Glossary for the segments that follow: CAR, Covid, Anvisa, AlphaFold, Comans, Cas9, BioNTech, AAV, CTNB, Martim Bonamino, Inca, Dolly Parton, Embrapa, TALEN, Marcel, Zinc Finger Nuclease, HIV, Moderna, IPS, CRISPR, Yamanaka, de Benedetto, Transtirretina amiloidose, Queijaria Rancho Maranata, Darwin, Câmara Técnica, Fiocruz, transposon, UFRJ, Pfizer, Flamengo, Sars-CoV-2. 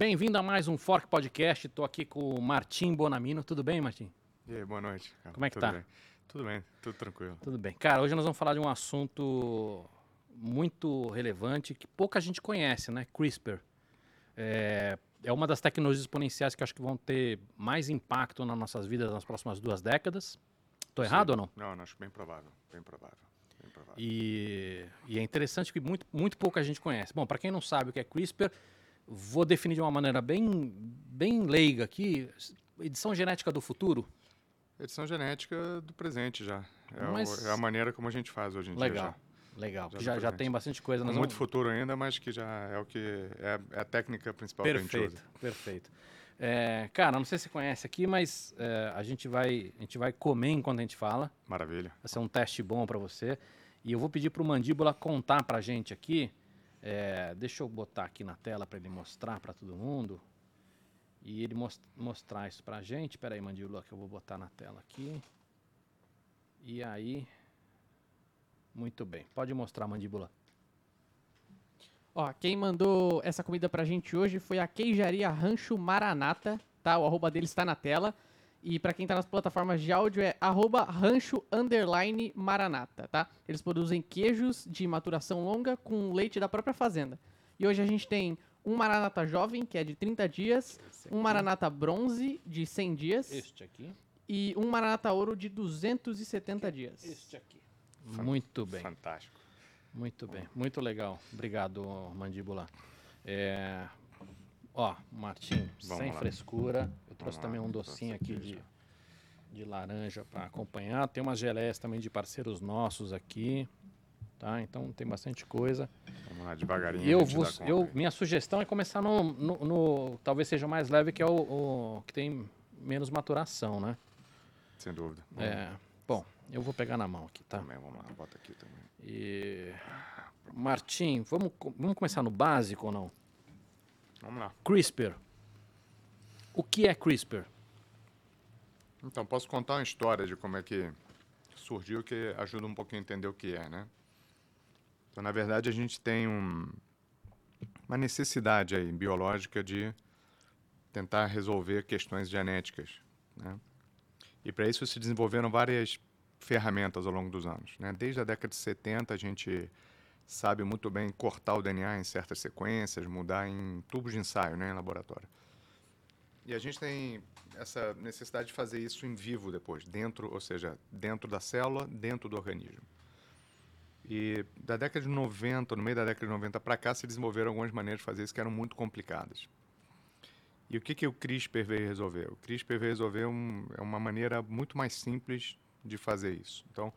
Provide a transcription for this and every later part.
Bem-vindo a mais um Fork Podcast. Estou aqui com o Martim Bonamino. Tudo bem, Martim? E aí, boa noite. Cara. Como é que tá? Tudo bem, tudo tranquilo. Tudo bem. Cara, hoje nós vamos falar de um assunto muito relevante que pouca gente conhece, né? CRISPR. É uma das tecnologias exponenciais que acho que vão ter mais impacto nas nossas vidas nas próximas 2 décadas. Estou errado ou não? Não, acho bem provável, bem provável. Bem provável. E é interessante que muito pouca gente conhece. Bom, para quem não sabe o que é CRISPR, vou definir de uma maneira bem leiga aqui, edição genética do futuro. Edição genética do presente já. É a maneira como a gente faz hoje em dia. Legal, já tem bastante coisa. Muito futuro ainda, mas que já é o que é a técnica principal que a gente usa. Perfeito. Cara, não sei se você conhece aqui, mas a gente vai comer enquanto a gente fala. Maravilha. Vai ser um teste bom para você. E eu vou pedir para o Mandíbula contar para a gente aqui. Deixa eu botar aqui na tela para ele mostrar para todo mundo. E ele mostrar isso para a gente. Espera aí, Mandíbula, que eu vou botar na tela aqui. E aí... Muito bem. Pode mostrar, Mandíbula. Ó, quem mandou essa comida pra gente hoje foi a Queijaria Rancho Maranata, tá? O arroba deles tá na tela. E pra quem tá nas plataformas de áudio é @rancho_maranata, tá? Eles produzem queijos de maturação longa com leite da própria fazenda. E hoje a gente tem um Maranata jovem, que é de 30 dias, um Maranata bronze, de 100 dias. Este aqui. E um Maranata ouro, de 270 dias. Este aqui. Muito bem. Fantástico. Muito bem. Muito legal. Obrigado, Mandíbula. Ó, Martim, sem frescura. Eu trouxe também um docinho aqui de laranja para acompanhar. Tem umas geleias também de parceiros nossos aqui. Tá? Então tem bastante coisa. Vamos lá, devagarinho. Minha sugestão é começar no talvez seja o mais leve, que é o que tem menos maturação, né? Sem dúvida. Bom, eu vou pegar na mão aqui, tá? Também, vamos lá, bota aqui também. Martim, vamos começar no básico ou não? Vamos lá. CRISPR. O que é CRISPR? Então, posso contar uma história de como é que surgiu, que ajuda um pouquinho a entender o que é, né? Então, na verdade, a gente tem uma necessidade aí, biológica, de tentar resolver questões genéticas, né? E para isso se desenvolveram várias ferramentas ao longo dos anos, né? Desde a década de 70 a gente sabe muito bem cortar o DNA em certas sequências, mudar em tubos de ensaio, né, em laboratório. E a gente tem essa necessidade de fazer isso em vivo depois, dentro, ou seja, dentro da célula, dentro do organismo. E da década de 90, no meio da década de 90 para cá, se desenvolveram algumas maneiras de fazer isso que eram muito complicadas. E o que o CRISPR veio resolver? O CRISPR veio resolver uma maneira muito mais simples de fazer isso. Então,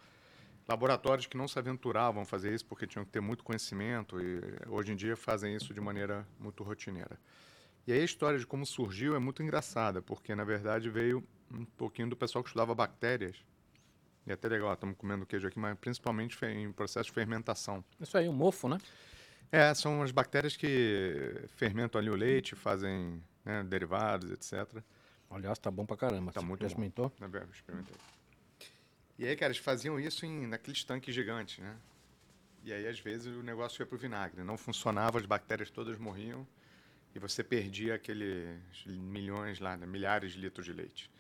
laboratórios que não se aventuravam a fazer isso porque tinham que ter muito conhecimento, e hoje em dia fazem isso de maneira muito rotineira. E aí a história de como surgiu é muito engraçada, porque na verdade veio um pouquinho do pessoal que estudava bactérias. E até legal, estamos comendo queijo aqui, mas principalmente em processo de fermentação. Isso aí, o mofo, né? São as bactérias que fermentam ali o leite, fazem... né, derivados, etc. Aliás, tá bom pra caramba. Tá muito bom. Experimentou? Experimentei. E aí, cara, eles faziam isso naqueles tanques gigantes, né? E aí, às vezes, o negócio ia pro vinagre. Não funcionava, as bactérias todas morriam e você perdia aqueles milhões lá, né, milhares de litros de leite.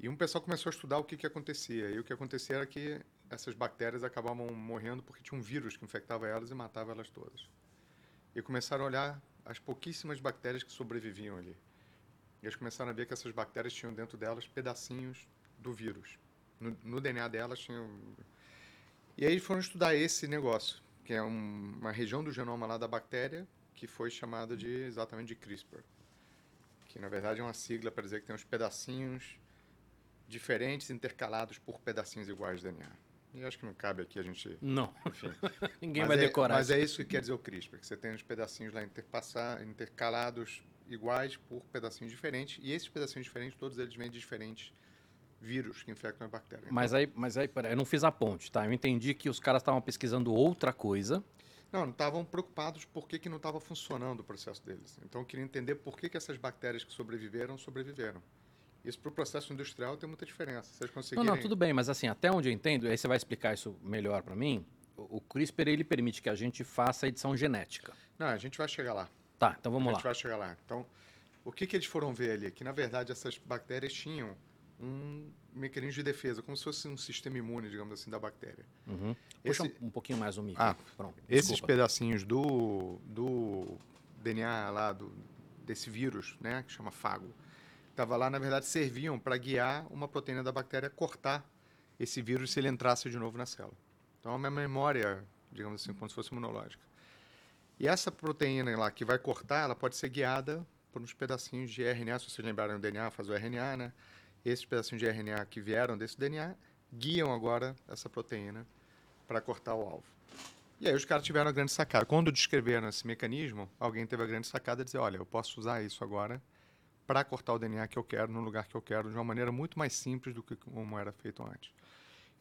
E um pessoal começou a estudar o que acontecia. E o que acontecia era que essas bactérias acabavam morrendo porque tinha um vírus que infectava elas e matava elas todas. E começaram a olhar as pouquíssimas bactérias que sobreviviam ali. E eles começaram a ver que essas bactérias tinham dentro delas pedacinhos do vírus. No DNA delas tinham... E aí eles foram estudar esse negócio, que é uma região do genoma lá da bactéria, que foi chamada exatamente de CRISPR. Que, na verdade, é uma sigla para dizer que tem uns pedacinhos diferentes intercalados por pedacinhos iguais de DNA. E acho que não cabe aqui a gente... Não. Enfim. Ninguém vai decorar. Mas é isso que quer dizer o CRISPR, que você tem uns pedacinhos lá intercalados iguais por pedacinhos diferentes. E esses pedacinhos diferentes, todos eles vêm de diferentes vírus que infectam a bactéria. Então, mas aí, peraí, eu não fiz a ponte, tá? Eu entendi que os caras estavam pesquisando outra coisa. Não estavam preocupados por que não estava funcionando o processo deles. Então, eu queria entender por que essas bactérias que sobreviveram. Isso para o processo industrial tem muita diferença. Vocês conseguirem... Não, tudo bem, mas assim, até onde eu entendo, aí você vai explicar isso melhor para mim, o CRISPR ele permite que a gente faça edição genética. Não, a gente vai chegar lá. Tá, então vamos lá. A gente vai chegar lá. Então, o que eles foram ver ali? Que, na verdade, essas bactérias tinham um mecanismo de defesa, como se fosse um sistema imune, digamos assim, da bactéria. Uhum. Puxa um pouquinho mais o micro. Ah, pronto. Esses pedacinhos do DNA lá, desse vírus, né, que chama fago, estava lá, na verdade, serviam para guiar uma proteína da bactéria, cortar esse vírus se ele entrasse de novo na célula. Então, é uma memória, digamos assim, como se fosse imunológica. E essa proteína lá que vai cortar, ela pode ser guiada por uns pedacinhos de RNA. Se vocês lembrarem do DNA, faz o RNA, né? Esses pedacinhos de RNA que vieram desse DNA guiam agora essa proteína para cortar o alvo. E aí os caras tiveram a grande sacada. Quando descreveram esse mecanismo, alguém teve a grande sacada de dizer, olha, eu posso usar isso agora para cortar o DNA que eu quero, no lugar que eu quero, de uma maneira muito mais simples do que como era feito antes.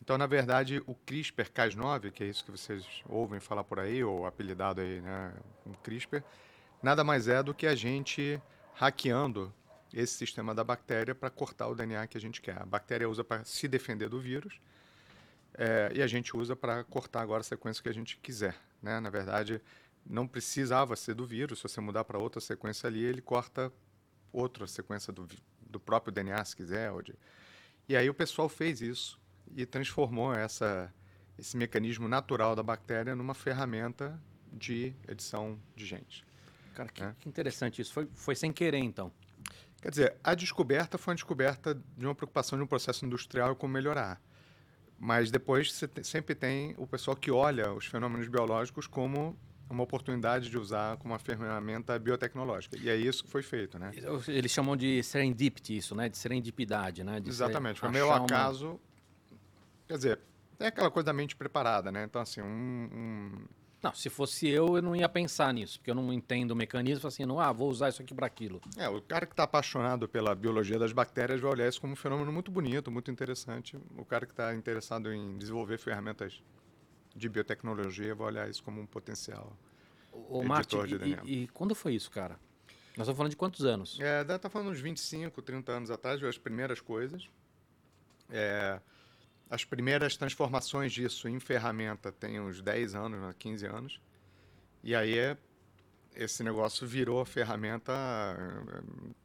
Então, na verdade, o CRISPR Cas9, que é isso que vocês ouvem falar por aí, ou apelidado aí, né, um CRISPR, nada mais é do que a gente hackeando esse sistema da bactéria para cortar o DNA que a gente quer. A bactéria usa para se defender do vírus e a gente usa para cortar agora a sequência que a gente quiser, né? Na verdade, não precisava ser do vírus. Se você mudar para outra sequência ali, ele corta outra sequência do próprio DNA, se quiser. E aí o pessoal fez isso e transformou esse mecanismo natural da bactéria numa ferramenta de edição de genes. Cara, que interessante isso. Foi sem querer, então. Quer dizer, a descoberta foi uma descoberta de uma preocupação de um processo industrial como melhorar. Mas depois você sempre tem o pessoal que olha os fenômenos biológicos como uma oportunidade de usar como uma ferramenta biotecnológica. E é isso que foi feito, né? Eles chamam de serendipity isso, né? De serendipidade, né? Exatamente. Foi meio acaso. Quer dizer, é aquela coisa da mente preparada, né? Então, assim, Não, se fosse eu não ia pensar nisso, porque eu não entendo o mecanismo, assim, vou usar isso aqui para aquilo. O cara que está apaixonado pela biologia das bactérias vai olhar isso como um fenômeno muito bonito, muito interessante. O cara que está interessado em desenvolver ferramentas de biotecnologia vai olhar isso como um potencial editor de DNA. E quando foi isso, cara? Nós estamos falando de quantos anos? Está falando uns 25, 30 anos atrás, as primeiras coisas. As primeiras transformações disso em ferramenta tem uns 10 anos, 15 anos. E aí esse negócio virou ferramenta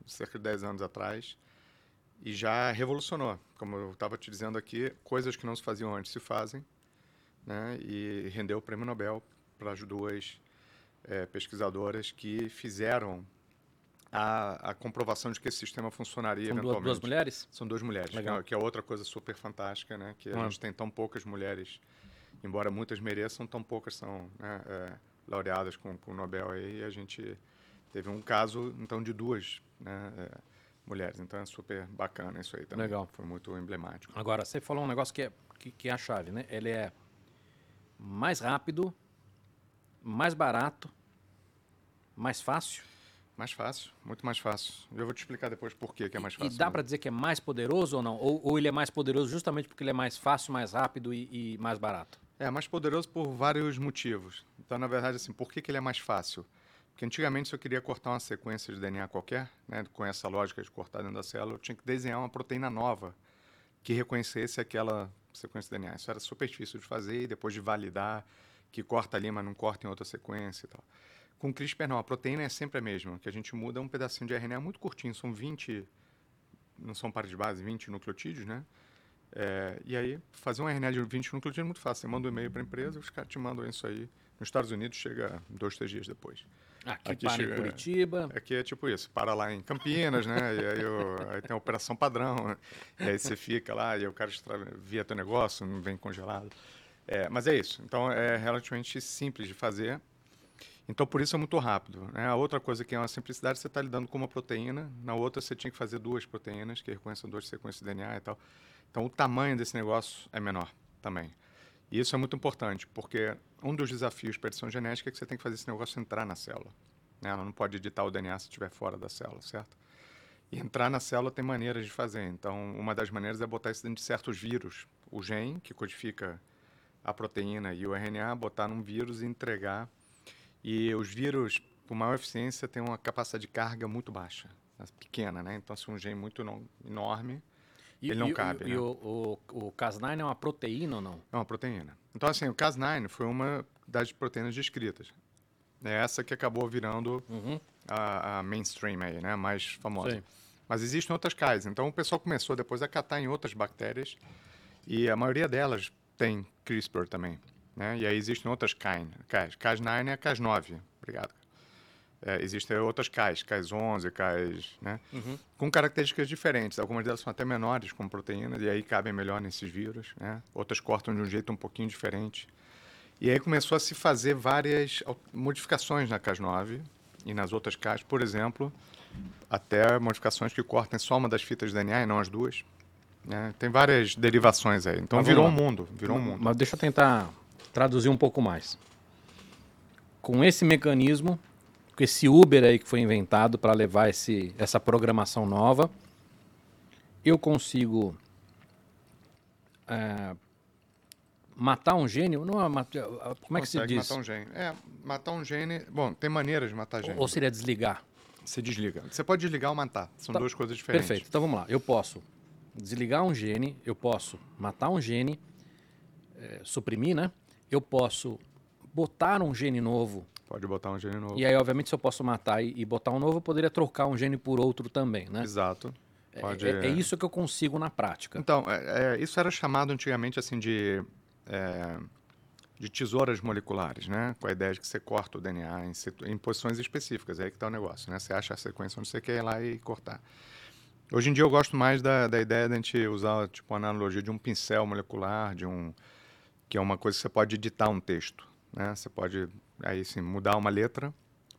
cerca de 10 anos atrás e já revolucionou. Como eu estava te dizendo aqui, coisas que não se faziam antes se fazem, né? E rendeu o prêmio Nobel para as duas pesquisadoras que fizeram a comprovação de que esse sistema funcionaria eventualmente. São duas mulheres? São duas mulheres, legal. Que é outra coisa super fantástica, né? Que a gente tem tão poucas mulheres, embora muitas mereçam, tão poucas são, né, laureadas com o Nobel. E a gente teve um caso, então, de duas, né, mulheres. Então, é super bacana isso aí também. Legal. Foi muito emblemático. Agora, você falou um negócio que é a chave, né? Ele é mais rápido, mais barato, mais fácil... Mais fácil, muito mais fácil. Eu vou te explicar depois por que é mais fácil. E dá para dizer que é mais poderoso ou não? Ou ele é mais poderoso justamente porque ele é mais fácil, mais rápido e mais barato? Mais poderoso por vários motivos. Então, na verdade, assim, por que ele é mais fácil? Porque antigamente, se eu queria cortar uma sequência de DNA qualquer, né, com essa lógica de cortar dentro da célula, eu tinha que desenhar uma proteína nova que reconhecesse aquela sequência de DNA. Isso era super difícil de fazer e depois de validar que corta ali, mas não corta em outra sequência e tal. Com CRISPR não, a proteína é sempre a mesma, que a gente muda um pedacinho de RNA muito curtinho, são 20, não são pares de base, 20 nucleotídeos, né? E aí, fazer um RNA de 20 nucleotídeos é muito fácil, você manda um e-mail para a empresa, os caras te mandam isso aí. Nos Estados Unidos chega 2-3 dias depois. Aqui para chega, em Curitiba. Aqui é tipo isso, para lá em Campinas, né? E aí, aí tem a operação padrão, e aí você fica lá, e aí o cara via teu negócio, não vem congelado. Mas é isso, então é relativamente simples de fazer. Então, por isso é muito rápido, né? A outra coisa que é uma simplicidade, você está lidando com uma proteína, na outra você tinha que fazer duas proteínas, que reconheçam duas sequências de DNA e tal. Então, o tamanho desse negócio é menor também. E isso é muito importante, porque um dos desafios para edição genética é que você tem que fazer esse negócio entrar na célula, né? Ela não pode editar o DNA se estiver fora da célula, certo? E entrar na célula tem maneiras de fazer. Então, uma das maneiras é botar isso dentro de certos vírus. O gene, que codifica a proteína e o RNA, botar num vírus e entregar. E os vírus, por maior eficiência, têm uma capacidade de carga muito baixa, pequena, né? Então, se um gene muito enorme, ele não cabe. Né? O Cas9 é uma proteína ou não? É uma proteína. Então, assim, o Cas9 foi uma das proteínas descritas. é essa que acabou virando a mainstream aí, né? A mais famosa. Sim. Mas existem outras CARs. Então, o pessoal começou depois a catar em outras bactérias e a maioria delas tem CRISPR também, né? E aí existem outras CARs. Cas9 é a Cas9. Obrigado. É, existem outras CARs, Cas11, CARs, né? Com características diferentes. Algumas delas são até menores, como proteínas, e aí cabem melhor nesses vírus, né? Outras cortam de um jeito um pouquinho diferente. E aí começou a se fazer várias modificações na Cas9 e nas outras CARs, por exemplo, até modificações que cortem só uma das fitas de DNA e não as duas, né? Tem várias derivações aí. Então virou um mundo, Mas deixa eu tentar traduzir um pouco mais. Com esse mecanismo, com esse Uber aí que foi inventado para levar essa programação nova, eu consigo... matar um gene? Não, como é que se diz? Matar um gene. É, matar um gene... Bom, tem maneiras de matar gene. Ou seria desligar? Você desliga. Você pode desligar ou matar. São duas coisas diferentes. Perfeito. Então, vamos lá. Eu posso desligar um gene, eu posso matar um gene, suprimir, né? Eu posso botar um gene novo. Pode botar um gene novo. E aí, obviamente, se eu posso matar e botar um novo, eu poderia trocar um gene por outro também, né? Exato. Pode... É isso que eu consigo na prática. Então, isso era chamado antigamente assim de tesouras moleculares, né? Com a ideia de que você corta o DNA em posições específicas, é aí que está o negócio, né? Você acha a sequência onde você quer ir lá e cortar. Hoje em dia eu gosto mais da ideia de a gente usar tipo a analogia de um pincel molecular, que é uma coisa que você pode editar um texto, né? Você pode aí sim mudar uma letra,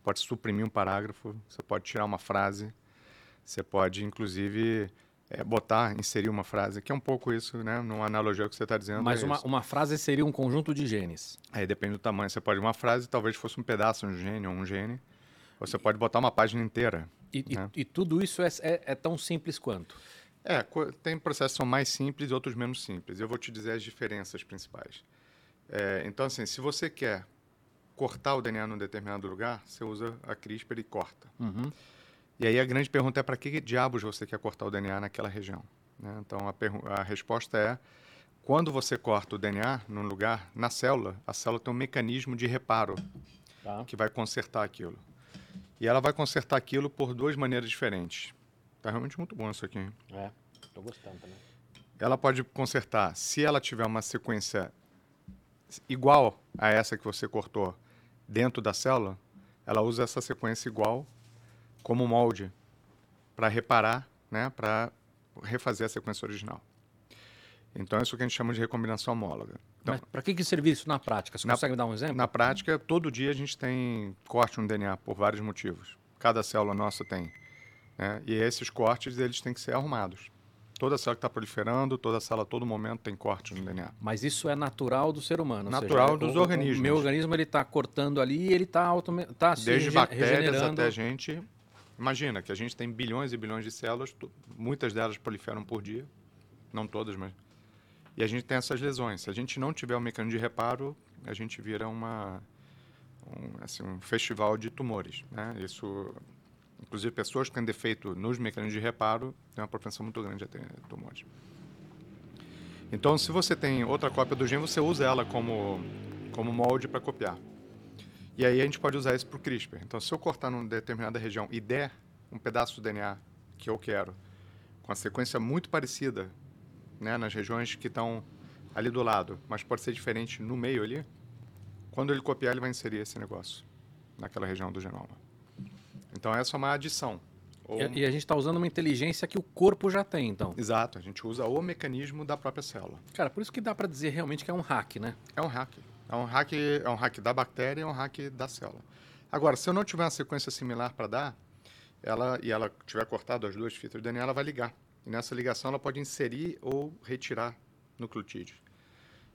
pode suprimir um parágrafo, você pode tirar uma frase, você pode inclusive inserir uma frase, que é um pouco isso, né? Numa analogia ao que você está dizendo. Mas uma frase seria um conjunto de genes. Aí depende do tamanho. Você pode uma frase, talvez fosse um pedaço de um gene ou um gene. Ou você pode botar uma página inteira. Né? E tudo isso é tão simples quanto? É, tem processos que são mais simples e outros menos simples. Eu vou te dizer as diferenças principais. Então, assim, se você quer cortar o DNA num determinado lugar, você usa a CRISPR e corta. E aí a grande pergunta é para que diabos você quer cortar o DNA naquela região, né? Então a resposta é, quando você corta o DNA num lugar, na célula, a célula tem um mecanismo de reparo que vai consertar aquilo. E ela vai consertar aquilo por duas maneiras diferentes. Está realmente muito bom isso aqui, hein? É, estou gostando também. Ela pode consertar, se ela tiver uma sequência igual a essa que você cortou dentro da célula, ela usa essa sequência igual como molde, para reparar, né, para refazer a sequência original. Então, isso é o que a gente chama de recombinação homóloga. Então, mas para que serve isso na prática? Você consegue me dar um exemplo? Na prática, todo dia a gente corta um DNA por vários motivos. Cada célula nossa tem, né? E esses cortes, eles têm que ser arrumados. Toda célula que está proliferando, toda célula, todo momento tem cortes no DNA. Mas isso é natural do ser humano? Natural, ou seja, dos organismos. O meu organismo está cortando ali e ele está se regenerando. Desde bactérias até a gente... Imagina que a gente tem bilhões e bilhões de células, muitas delas proliferam por dia, não todas, mas... E a gente tem essas lesões. Se a gente não tiver um mecanismo de reparo, a gente vira um festival de tumores, né? Isso, inclusive, pessoas que têm defeito nos mecanismos de reparo têm uma propensão muito grande a ter tumores. Então, se você tem outra cópia do gene, você usa ela como molde para copiar. E aí a gente pode usar isso para o CRISPR. Então, se eu cortar numa determinada região e der um pedaço do DNA que eu quero, com a sequência muito parecida, né, nas regiões que estão ali do lado, mas pode ser diferente no meio ali, quando ele copiar, ele vai inserir esse negócio naquela região do genoma. Então, essa é uma adição. E a gente está usando uma inteligência que o corpo já tem, então. Exato. A gente usa o mecanismo da própria célula. Cara, por isso que dá para dizer realmente que é um hack, né? É um hack. É um hack da bactéria e é um hack da célula. Agora, se eu não tiver uma sequência similar para dar, ela tiver cortado as duas fitas do DNA, ela vai ligar. E nessa ligação ela pode inserir ou retirar nucleotídeos.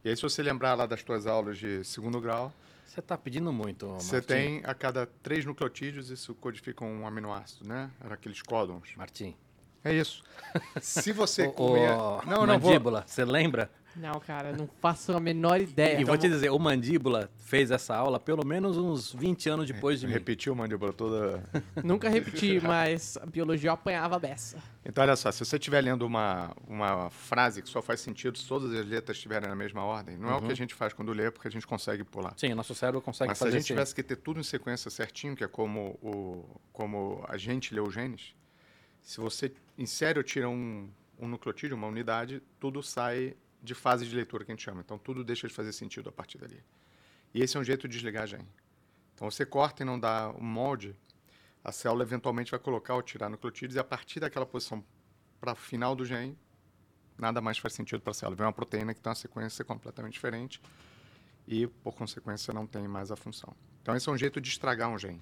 E aí, se você lembrar lá das tuas aulas de segundo grau... Você está pedindo muito, Martim. Você tem a cada 3 nucleotídeos, isso codifica um aminoácido, né? Era aqueles códons. Martim, É isso. Se você comer... Não, Mandíbula, não, você lembra? Não, cara, não faço a menor ideia. E então, vou te dizer, o Mandíbula fez essa aula pelo menos uns 20 anos depois de mim. Repetiu o Mandíbula toda... Nunca repeti, mas a biologia apanhava a beça. Então, olha só, se você estiver lendo uma frase que só faz sentido se todas as letras estiverem na mesma ordem, não é o que a gente faz quando lê, porque a gente consegue pular. Sim, o nosso cérebro consegue fazer. Mas se a gente tivesse que ter tudo em sequência certinho, que é como a gente lê o genes, se você insere ou tira um nucleotídeo, uma unidade, tudo sai... de fase de leitura que a gente chama. Então, tudo deixa de fazer sentido a partir dali. E esse é um jeito de desligar a gene. Então, você corta e não dá um molde, a célula eventualmente vai colocar ou tirar nucleotídeos, e a partir daquela posição para o final do gene, nada mais faz sentido para a célula. Vem uma proteína que tem uma sequência completamente diferente e, por consequência, não tem mais a função. Então, esse é um jeito de estragar um gene.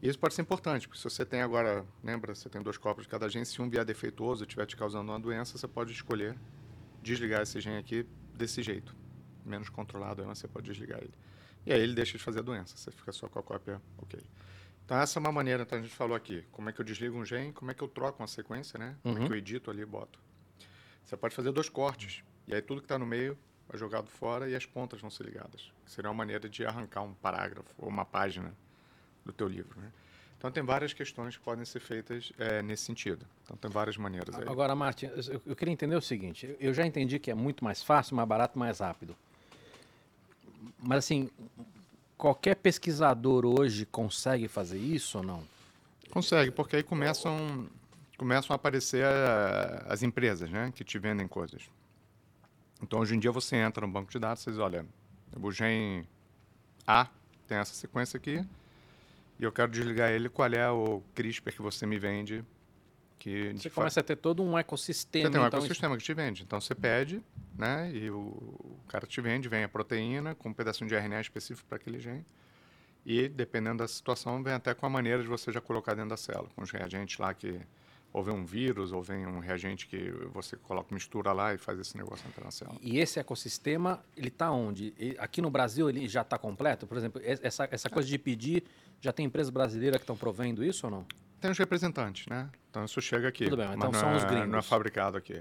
E isso pode ser importante, porque se você tem agora, lembra, você tem 2 cópias de cada gene, se um vier defeituoso e estiver te causando uma doença, você pode escolher desligar esse gene aqui desse jeito. Menos controlado, aí você pode desligar ele. E aí ele deixa de fazer a doença, você fica só com a cópia, ok. Então essa é uma maneira, então a gente falou aqui, como é que eu desligo um gene, como é que eu troco uma sequência, né? Como é que eu edito ali e boto. Você pode fazer 2 cortes, e aí tudo que está no meio é jogado fora e as pontas vão ser ligadas. Seria uma maneira de arrancar um parágrafo ou uma página do teu livro, né? Então, tem várias questões que podem ser feitas nesse sentido. Então, tem várias maneiras aí. Agora, Martim, eu queria entender o seguinte. Eu já entendi que é muito mais fácil, mais barato, mais rápido. Mas, assim, qualquer pesquisador hoje consegue fazer isso ou não? Consegue, porque aí começam a aparecer as empresas, né, que te vendem coisas. Então, hoje em dia, você entra no banco de dados e diz, olha, o gene A tem essa sequência aqui, e eu quero desligar ele, qual é o CRISPR que você me vende? Que você começa a ter todo um ecossistema. Você tem um ecossistema que te vende. Então, você pede, né? E o cara te vende, vem a proteína com um pedacinho de RNA específico para aquele gene. E, dependendo da situação, vem até com a maneira de você já colocar dentro da célula. Com os reagentes lá que... Ou vem um vírus, ou vem um reagente que você coloca, mistura lá e faz esse negócio entrar na célula. E esse ecossistema, ele está onde? Aqui no Brasil ele já está completo? Por exemplo, essa coisa de pedir, já tem empresas brasileiras que estão provendo isso ou não? Tem os representantes, né? Então isso chega aqui. Tudo bem, mas então são os gringos. Não é fabricado aqui,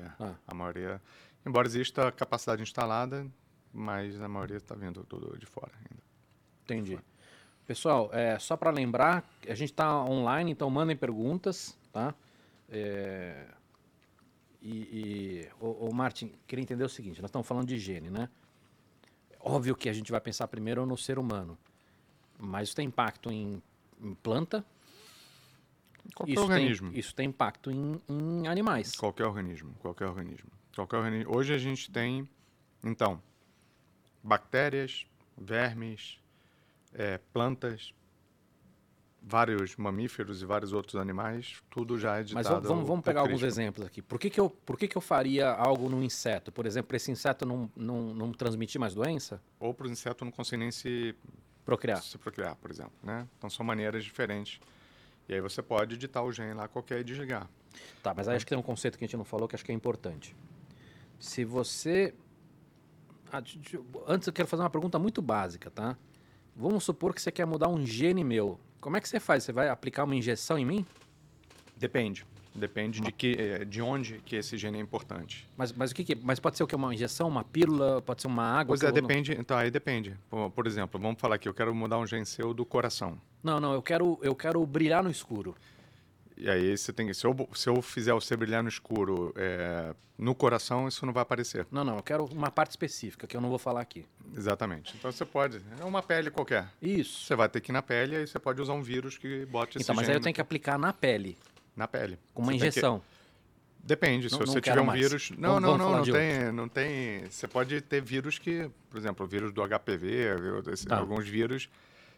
a maioria. Embora exista capacidade instalada, mas a maioria está vindo tudo de fora ainda. Entendi. Pessoal, só para lembrar, a gente está online, então mandem perguntas, tá? O Martim, queria entender o seguinte, nós estamos falando de higiene, né? Óbvio que a gente vai pensar primeiro no ser humano, mas isso tem impacto em planta? Qualquer organismo. Isso tem impacto em animais? Qualquer organismo. Hoje a gente tem, então, bactérias, vermes, plantas, vários mamíferos e vários outros animais, tudo já é editado. Mas vamos pegar alguns exemplos aqui. Por que eu faria algo num inseto? Por exemplo, para esse inseto não transmitir mais doença? Ou para o inseto não conseguir nem se procriar, por exemplo, né? Então são maneiras diferentes. E aí você pode editar o gene lá qualquer e desligar. Tá, mas aí acho que tem um conceito que a gente não falou que acho que é importante. Se você... Antes eu quero fazer uma pergunta muito básica, tá? Vamos supor que você quer mudar um gene meu. Como é que você faz? Você vai aplicar uma injeção em mim? Depende de onde que esse gene é importante. Mas o que mas pode ser o que? Uma injeção, uma pílula, pode ser uma água? Pois depende. Não... Então, aí depende. Por exemplo, vamos falar aqui, eu quero mudar um gene seu do coração. Não, eu quero brilhar no escuro. E aí você tem que... Se eu fizer você brilhar no escuro no coração, isso não vai aparecer. Não, eu quero uma parte específica, que eu não vou falar aqui. Exatamente. Então você pode... É uma pele qualquer. Isso. Você vai ter que ir na pele, aí você pode usar um vírus que bote esse gene. Então, mas aí eu tenho que aplicar na pele. Na pele. Com uma injeção. Depende, se você tiver um vírus... Não tem... Você pode ter vírus que... Por exemplo, o vírus do HPV, alguns vírus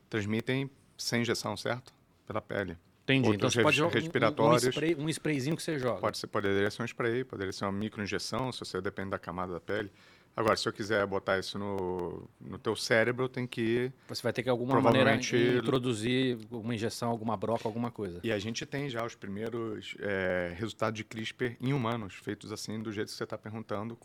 transmitem sem injeção, certo? Pela pele. Entendi. Outros então você pode respiratórios. Um sprayzinho que você joga. Poderia ser um spray, poderia ser uma microinjeção, se você depende da camada da pele. Agora, se eu quiser botar isso no teu cérebro, tem que... Você vai ter que, alguma maneira, introduzir uma injeção, alguma broca, alguma coisa. E a gente tem já os primeiros resultados de CRISPR em humanos, feitos assim, do jeito que você está perguntando,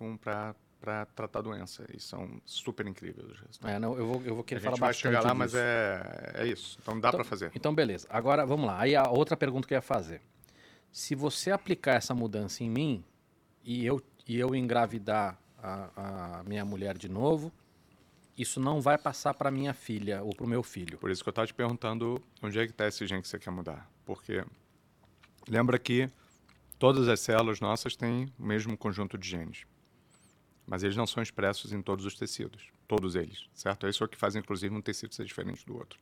para tratar a doença. E são super incríveis os resultados. Eu vou querer falar bastante disso. A gente vai chegar lá, mas é isso. Então dá para fazer. Então, beleza. Agora, vamos lá. Aí a outra pergunta que eu ia fazer. se você aplicar essa mudança em mim e eu engravidar a minha mulher de novo, isso não vai passar para minha filha ou para o meu filho. Por isso que eu estava te perguntando onde é que está esse gene que você quer mudar. Porque lembra que todas as células nossas têm o mesmo conjunto de genes, mas eles não são expressos em todos os tecidos, todos eles, certo? É isso que faz, inclusive, um tecido ser diferente do outro.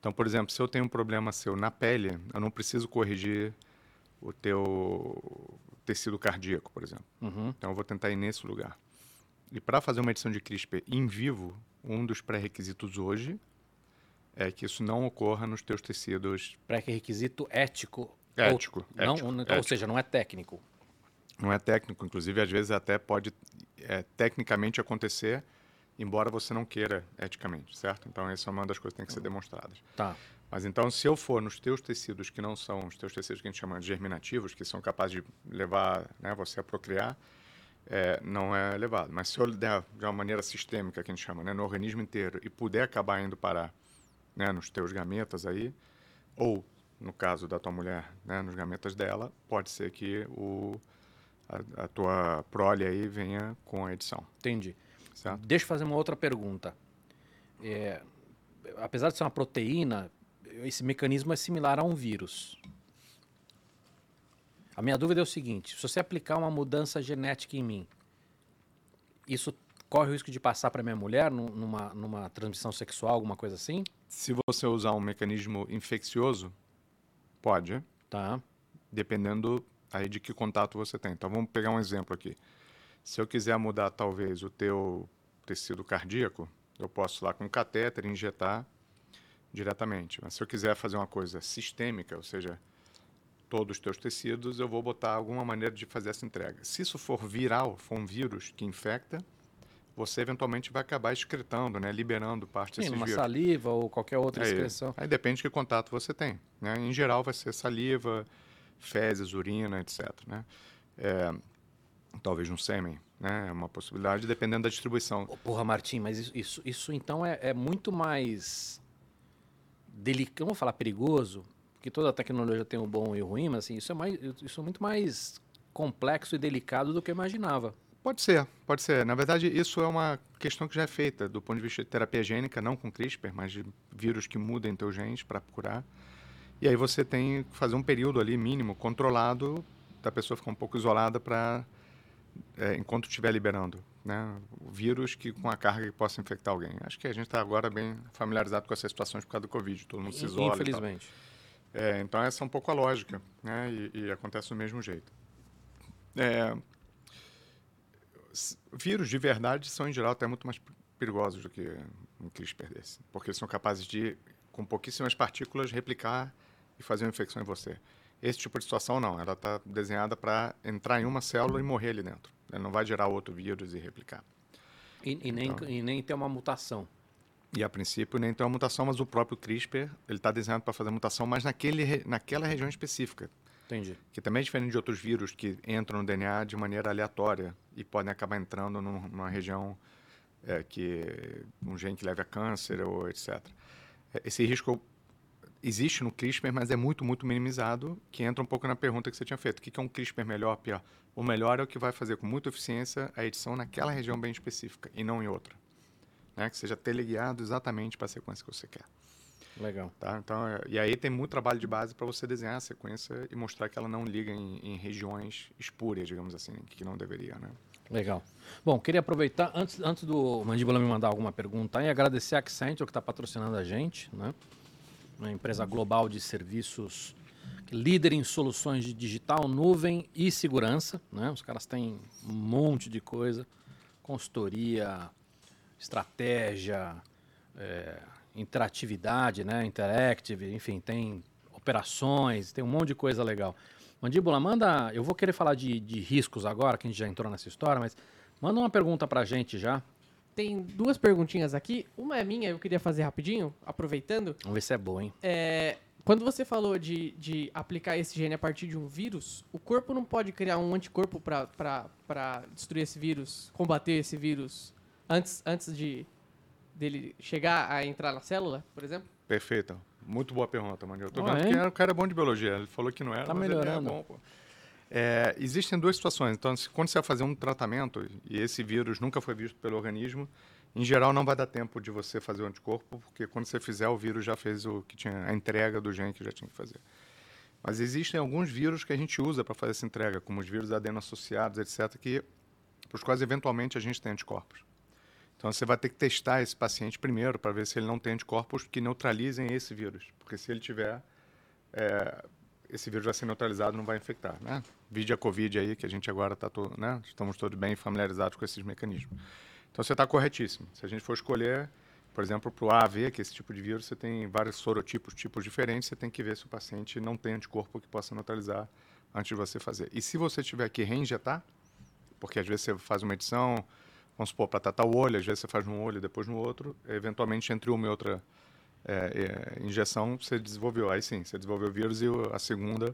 Então, por exemplo, se eu tenho um problema seu na pele, eu não preciso corrigir o teu tecido cardíaco, por exemplo. Uhum. Então, eu vou tentar ir nesse lugar. E para fazer uma edição de CRISPR em vivo, um dos pré-requisitos hoje é que isso não ocorra nos teus tecidos... Pré-requisito ético. Ético. Não, ético, ou ético. Seja, não é técnico. Não é técnico. Inclusive, às vezes, até pode tecnicamente acontecer, embora você não queira eticamente, certo? Então, essa é uma das coisas que tem que ser demonstradas. Tá. Mas então, se eu for nos teus tecidos que não são os teus tecidos que a gente chama de germinativos, que são capazes de levar, né, você a procriar, não é levado. Mas se eu der de uma maneira sistêmica, que a gente chama, né, no organismo inteiro, e puder acabar indo parar, né, nos teus gametas aí, ou, no caso da tua mulher, né, nos gametas dela, pode ser que a tua prole aí venha com a edição. Entendi. Certo? Deixa eu fazer uma outra pergunta. Apesar de ser uma proteína, esse mecanismo é similar a um vírus. A minha dúvida é o seguinte: se você aplicar uma mudança genética em mim, isso corre o risco de passar para minha mulher numa transmissão sexual, alguma coisa assim? Se você usar um mecanismo infeccioso, pode. Tá. Dependendo... aí de que contato você tem. Então, vamos pegar um exemplo aqui. Se eu quiser mudar, talvez, o teu tecido cardíaco, eu posso ir lá com um catéter e injetar diretamente. Mas se eu quiser fazer uma coisa sistêmica, ou seja, todos os teus tecidos, eu vou botar alguma maneira de fazer essa entrega. Se isso for viral, for um vírus que infecta, você eventualmente vai acabar excretando, né, liberando parte desses vírus. Sim, uma saliva ou qualquer outra excreção. Aí depende de que contato você tem, né? Em geral, vai ser saliva... fezes, urina, etc., né? Talvez um sêmen, né? É uma possibilidade, dependendo da distribuição. Porra, Martim, mas isso então é muito mais delicado, vamos falar perigoso, porque toda a tecnologia tem o bom e o ruim, mas assim, isso é muito mais complexo e delicado do que eu imaginava. Pode ser. Na verdade, isso é uma questão que já é feita do ponto de vista de terapia gênica, não com CRISPR, mas de vírus que mudam teus genes para curar. E aí você tem que fazer um período ali mínimo, controlado, da pessoa ficar um pouco isolada para, enquanto estiver liberando, né, o vírus com a carga que possa infectar alguém. Acho que a gente está agora bem familiarizado com essas situações por causa do Covid, todo mundo se isola. Infelizmente. Então, essa é um pouco a lógica, né, e acontece do mesmo jeito. Vírus de verdade são, em geral, até muito mais perigosos do que um CRISPR desse, porque eles são capazes de, com pouquíssimas partículas, replicar e fazer uma infecção em você. Esse tipo de situação não, ela está desenhada para entrar em uma célula e morrer ali dentro. Ela não vai gerar outro vírus e replicar. E nem ter uma mutação. E a princípio nem ter uma mutação, mas o próprio CRISPR ele está desenhado para fazer mutação, mas naquela região específica. Entendi. Que também é diferente de outros vírus que entram no DNA de maneira aleatória e podem acabar entrando numa região um gene que leve a câncer ou etc. Esse risco existe no CRISPR, mas é muito, muito minimizado, que entra um pouco na pergunta que você tinha feito. O que é um CRISPR melhor, pior? O melhor é o que vai fazer com muita eficiência a edição naquela região bem específica e não em outra. Né? Que seja teleguiado exatamente para a sequência que você quer. Legal. Tá? Então, e aí tem muito trabalho de base para você desenhar a sequência e mostrar que ela não liga em regiões espúrias, digamos assim, que não deveria, né? Legal. Bom, queria aproveitar, antes do Mandíbula me mandar alguma pergunta, e agradecer a Accenture, que está patrocinando a gente, né? Uma empresa global de serviços, líder em soluções de digital, nuvem e segurança, né? Os caras têm um monte de coisa, consultoria, estratégia, interatividade, né? Interactive, enfim, tem operações, tem um monte de coisa legal. Mandíbula, manda... Eu vou querer falar de riscos agora, que a gente já entrou nessa história, mas manda uma pergunta pra gente já. Tem duas perguntinhas aqui. Uma é minha, eu queria fazer rapidinho, aproveitando. Vamos ver se é boa, hein? Quando você falou de aplicar esse gene a partir de um vírus, o corpo não pode criar um anticorpo pra destruir esse vírus, combater esse vírus, antes dele chegar a entrar na célula, por exemplo? Perfeito. Muito boa pergunta, Mano. Eu tô vendo que o cara é bom de biologia. Ele falou que não era, tá mas melhorando. Ele é bom, pô. É, existem duas situações. Então, quando você vai fazer um tratamento, e esse vírus nunca foi visto pelo organismo, em geral não vai dar tempo de você fazer o anticorpo, porque quando você fizer, o vírus já fez o que tinha, a entrega do gene que já tinha que fazer. Mas existem alguns vírus que a gente usa para fazer essa entrega, como os vírus adeno-associados, etc., que, para os quais, eventualmente, a gente tem anticorpos. Então, você vai ter que testar esse paciente primeiro para ver se ele não tem anticorpos que neutralizem esse vírus. Porque se ele tiver... esse vírus vai ser neutralizado, não vai infectar, né? Vide a Covid aí, que a gente agora está todo, né? Estamos todos bem familiarizados com esses mecanismos. Então, você está corretíssimo. Se a gente for escolher, por exemplo, para o AAV, que é esse tipo de vírus, você tem vários sorotipos, tipos diferentes, você tem que ver se o paciente não tem anticorpo que possa neutralizar antes de você fazer. E se você tiver que reinjetar, porque às vezes você faz uma edição, vamos supor, para tratar o olho, às vezes você faz num olho e depois no outro, eventualmente entre uma e outra... injeção, você desenvolveu. Aí sim, você desenvolveu o vírus e a segunda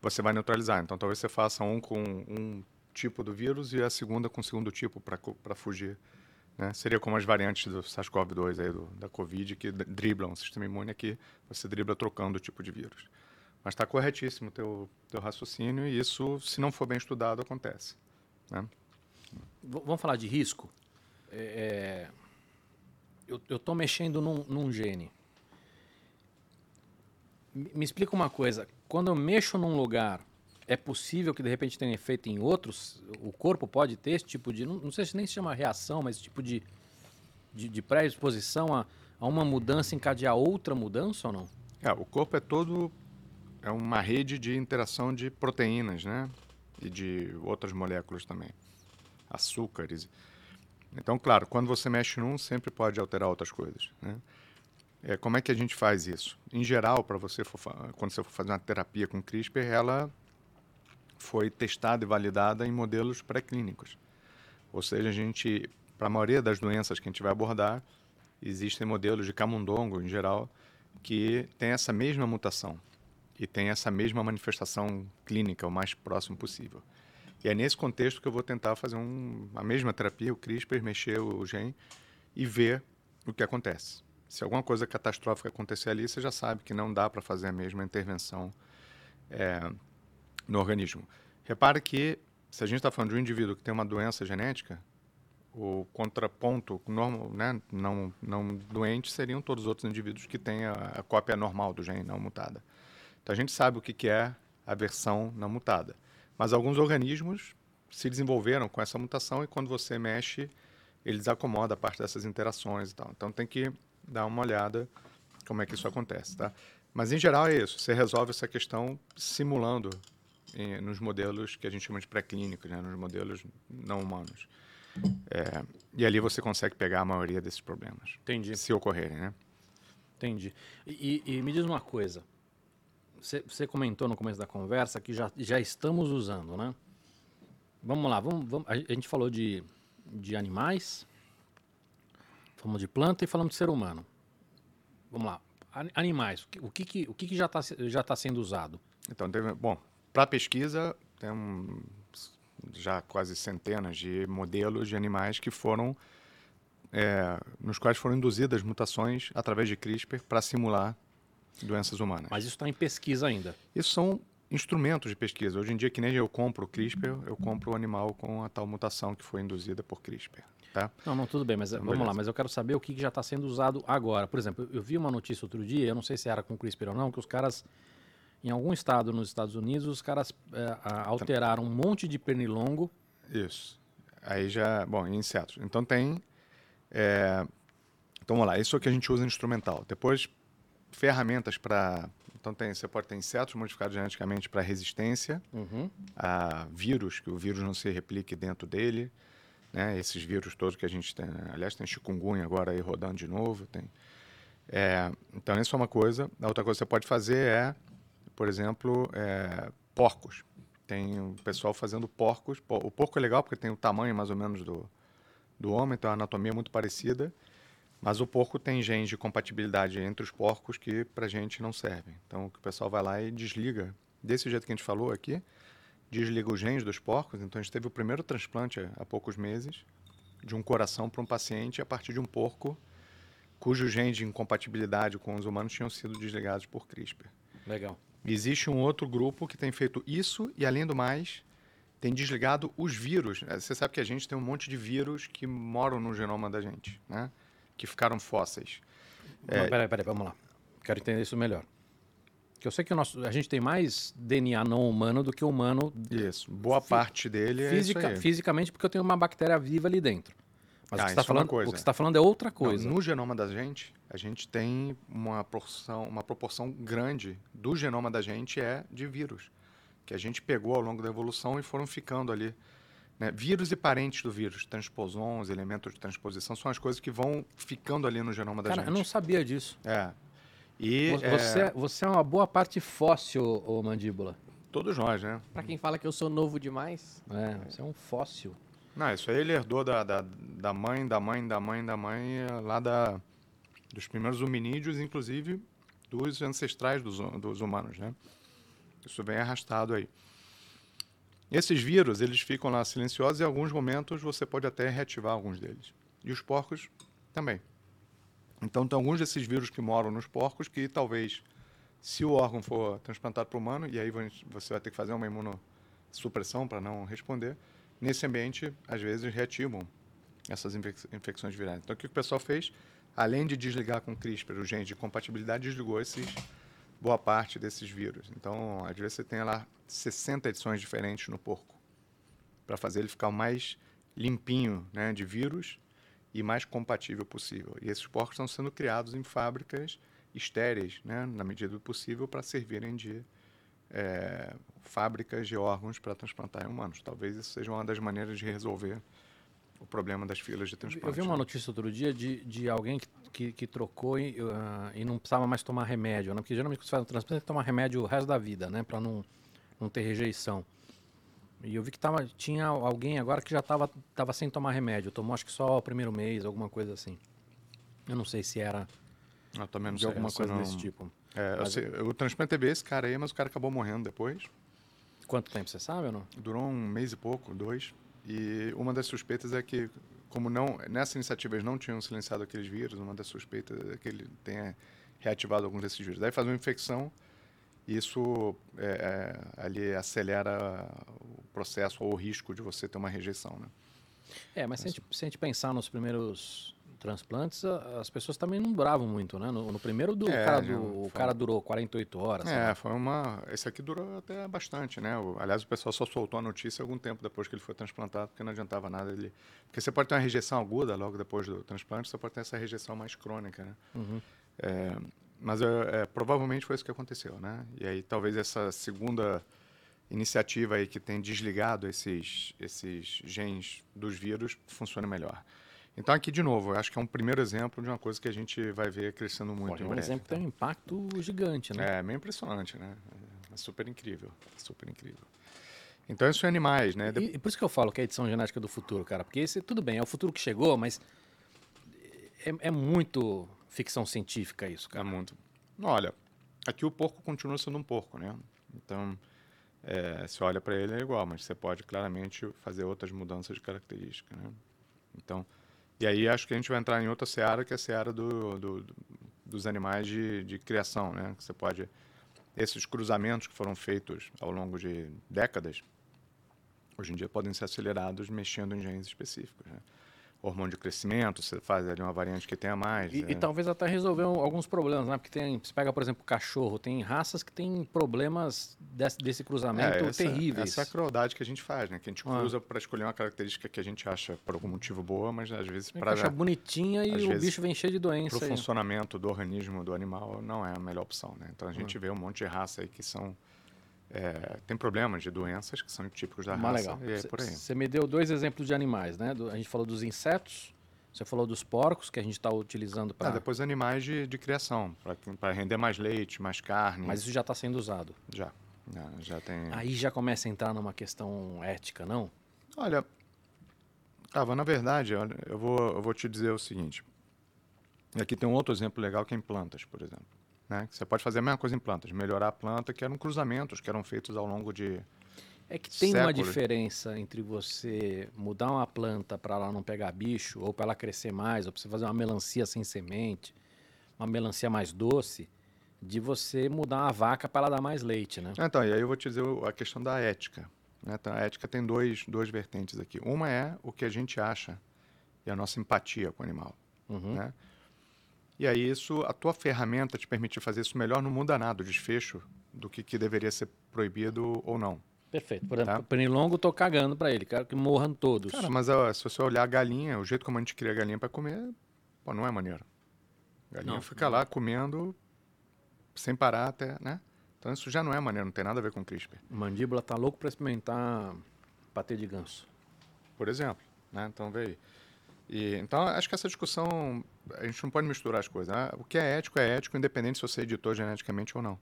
você vai neutralizar. Então, talvez você faça um com um tipo do vírus e a segunda com o segundo tipo para fugir. Né? Seria como as variantes do Sars-CoV-2, aí da Covid, que driblam o sistema imune aqui. Você dribla trocando o tipo de vírus. Mas está corretíssimo o teu raciocínio e isso, se não for bem estudado, acontece. Né? Vamos falar de risco? Eu estou mexendo num gene. Me explica uma coisa, quando eu mexo num lugar, é possível que de repente tenha efeito em outros? O corpo pode ter esse tipo de, não sei se nem se chama reação, mas esse tipo de pré-exposição a uma mudança encadear outra mudança ou não? O corpo é uma rede de interação de proteínas, né? E de outras moléculas também, açúcares. Então, claro, quando você mexe num, sempre pode alterar outras coisas, né? Como é que a gente faz isso? Em geral, quando você for fazer uma terapia com CRISPR, ela foi testada e validada em modelos pré-clínicos. Ou seja, para a maioria das doenças que a gente vai abordar, existem modelos de camundongo, em geral, que tem essa mesma mutação e tem essa mesma manifestação clínica o mais próximo possível. E é nesse contexto que eu vou tentar fazer a mesma terapia, o CRISPR, mexer o gene e ver o que acontece. Se alguma coisa catastrófica acontecer ali, você já sabe que não dá para fazer a mesma intervenção no organismo. Repare que, se a gente está falando de um indivíduo que tem uma doença genética, o contraponto normal, né, não doente seriam todos os outros indivíduos que têm a cópia normal do gene, não mutada. Então, a gente sabe o que é a versão não mutada. Mas alguns organismos se desenvolveram com essa mutação e quando você mexe, ele desacomoda parte dessas interações e tal. Então, tem que dar uma olhada como é que isso acontece, tá? Mas, em geral, é isso. Você resolve essa questão simulando nos modelos que a gente chama de pré-clínicos, né? Nos modelos não humanos. E ali você consegue pegar a maioria desses problemas. Entendi. Se ocorrerem, né? Entendi. E me diz uma coisa. Você comentou no começo da conversa que já estamos usando, né? Vamos lá. A gente falou de animais... Falamos de planta e falamos de ser humano. Vamos lá. Animais, o que já tá sendo usado? Então, para pesquisa, tem já quase centenas de modelos de animais que foram, nos quais foram induzidas mutações através de CRISPR para simular doenças humanas. Mas isso está em pesquisa ainda? Isso são instrumentos de pesquisa. Hoje em dia, que nem eu compro o CRISPR, eu compro o animal com a tal mutação que foi induzida por CRISPR. Tá? Não, tudo bem, mas então, vamos lá, mas eu quero saber o que já está sendo usado agora. Por exemplo, eu vi uma notícia outro dia, eu não sei se era com CRISPR ou não, que os caras, em algum estado nos Estados Unidos, os caras alteraram um monte de pernilongo. Isso. Aí já, insetos. Então tem, então vamos lá, isso é o que a gente usa instrumental. Depois, ferramentas para, então você pode ter insetos modificados geneticamente para resistência a vírus, que o vírus não se replique dentro dele. Né, esses vírus todos que a gente tem, né? Aliás, tem chikungunya agora aí rodando de novo. Tem. Então, isso é uma coisa. A outra coisa que você pode fazer é, por exemplo, porcos. Tem o pessoal fazendo porcos. O porco é legal porque tem o tamanho mais ou menos do homem, então a anatomia é muito parecida, mas o porco tem genes de compatibilidade entre os porcos que para a gente não servem. Então, o pessoal vai lá e desliga, desse jeito que a gente falou aqui, desliga os genes dos porcos. Então, a gente teve o primeiro transplante há poucos meses de um coração para um paciente a partir de um porco cujos genes de incompatibilidade com os humanos tinham sido desligados por CRISPR. Legal. Existe um outro grupo que tem feito isso e, além do mais, tem desligado os vírus. Você sabe que a gente tem um monte de vírus que moram no genoma da gente, né? Que ficaram fósseis. Peraí, vamos lá. Quero entender isso melhor. Porque eu sei que a gente tem mais DNA não humano do que humano. Isso, boa parte dele é isso aí. Fisicamente, porque eu tenho uma bactéria viva ali dentro. Mas o que você está falando é outra coisa. Não, no genoma da gente, a gente tem uma proporção grande do genoma da gente é de vírus, que a gente pegou ao longo da evolução e foram ficando ali. Né? Vírus e parentes do vírus, transposons, elementos de transposição, são as coisas que vão ficando ali no genoma da gente. Cara, eu não sabia disso. Você é uma boa parte fóssil, ô Mandíbula. Todos nós, né? Para quem fala que eu sou novo demais, você é um fóssil. Não, isso aí ele herdou da mãe, lá dos primeiros hominídeos, inclusive dos ancestrais dos humanos, né? Isso vem arrastado aí. Esses vírus, eles ficam lá silenciosos e em alguns momentos você pode até reativar alguns deles. E os porcos também. Então, tem alguns desses vírus que moram nos porcos que talvez, se o órgão for transplantado para o humano, e aí você vai ter que fazer uma imunossupressão para não responder, nesse ambiente, às vezes, reativam essas infecções virais. Então, o que o pessoal fez? Além de desligar com CRISPR o gene de compatibilidade, desligou boa parte desses vírus. Então, às vezes, você tem lá 60 edições diferentes no porco, para fazer ele ficar o mais limpinho, né, de vírus e mais compatível possível. E esses porcos estão sendo criados em fábricas estéreis, né, na medida do possível, para servirem de... fábricas de órgãos para transplantar em humanos. Talvez isso seja uma das maneiras de resolver o problema das filas de transplante. Eu vi uma notícia outro dia de alguém que trocou e não precisava mais tomar remédio, né? Porque geralmente quando você faz um transplante, você toma remédio o resto da vida, né? Para não ter rejeição. E eu vi que tinha alguém agora que já estava sem tomar remédio. Tomou acho que só o primeiro mês, alguma coisa assim. Eu não sei se era... Eu também não de sei alguma coisa não... desse tipo. O transplante teve esse cara aí, mas o cara acabou morrendo depois. Quanto tempo, você sabe ou não? Durou um mês e pouco, 2. E uma das suspeitas é que, como nessa iniciativa eles não tinham silenciado aqueles vírus, uma das suspeitas é que ele tenha reativado alguns desses vírus. Daí faz uma infecção e isso ali acelera o processo ou o risco de você ter uma rejeição, né? Mas se a gente pensar nos primeiros... transplantes, as pessoas também não duravam muito, né? No primeiro o cara durou 48 horas. Sabe? Esse aqui durou até bastante, né? Aliás, o pessoal só soltou a notícia algum tempo depois que ele foi transplantado, porque não adiantava nada ele... Porque você pode ter uma rejeição aguda logo depois do transplante, você pode ter essa rejeição mais crônica, né? Uhum. Mas provavelmente foi isso que aconteceu, né? E aí talvez essa segunda iniciativa aí que tem desligado esses genes dos vírus funcione melhor. Então, aqui, de novo, eu acho que é um primeiro exemplo de uma coisa que a gente vai ver crescendo muito em breve. Um exemplo que tem um impacto gigante, né? É meio impressionante, né? É super incrível, super incrível. Então, isso é animais, né? E por isso que eu falo que é a edição genética do futuro, cara. Porque esse, tudo bem, é o futuro que chegou, mas é muito ficção científica isso, cara. É muito. Olha, aqui o porco continua sendo um porco, né? Então, se olha para ele é igual, mas você pode claramente fazer outras mudanças de característica, né? Então... E aí acho que a gente vai entrar em outra seara, que é a seara dos animais de criação, né? Que você pode... Esses cruzamentos que foram feitos ao longo de décadas, hoje em dia podem ser acelerados mexendo em genes específicos, né? Hormônio de crescimento, você faz ali uma variante que tenha mais. E talvez até resolver alguns problemas, né? Porque você pega, por exemplo, cachorro, tem raças que tem problemas desse cruzamento terríveis. Essa é a crueldade que a gente faz, né? Que a gente cruza para escolher uma característica que a gente acha por algum motivo boa, mas às vezes para... acha bonitinha e o bicho vem cheio de doença. Para o funcionamento do organismo do animal não é a melhor opção, né? Então a gente vê um monte de raça aí que são... tem problemas de doenças que são típicos da raça. Você me deu 2 exemplos de animais, né? A gente falou dos insetos, você falou dos porcos que a gente está utilizando para... depois animais de criação, para render mais leite, mais carne. Mas isso já está sendo usado? Já tem... Aí já começa a entrar numa questão ética, não? Olha, na verdade, eu vou te dizer o seguinte. Aqui tem um outro exemplo legal que é em plantas, por exemplo. Né? Você pode fazer a mesma coisa em plantas, melhorar a planta, que eram cruzamentos que eram feitos ao longo de É que tem uma diferença entre você mudar uma planta para ela não pegar bicho, ou para ela crescer mais, ou para você fazer uma melancia sem semente, uma melancia mais doce, de você mudar uma vaca para ela dar mais leite, né? Então, e aí eu vou te dizer a questão da ética. Então, a ética tem duas vertentes aqui. Uma é o que a gente acha e a nossa empatia com o animal, uhum, né? E aí isso, a tua ferramenta te permite fazer isso melhor, não muda nada o desfecho do que deveria ser proibido ou não. Perfeito. Por exemplo, o pernilongo, tô cagando para ele. Quero que morram todos. Cara, mas ó, se você olhar a galinha, o jeito como a gente cria a galinha para comer, pô, não é maneiro. A galinha fica lá comendo sem parar até, né? Então isso já não é maneiro, não tem nada a ver com CRISPR. Mandíbula tá louco para experimentar patê de ganso. Por exemplo, né? Então vê aí. Então acho que essa discussão, a gente não pode misturar as coisas, né? O que é ético, independente se você editou geneticamente ou não.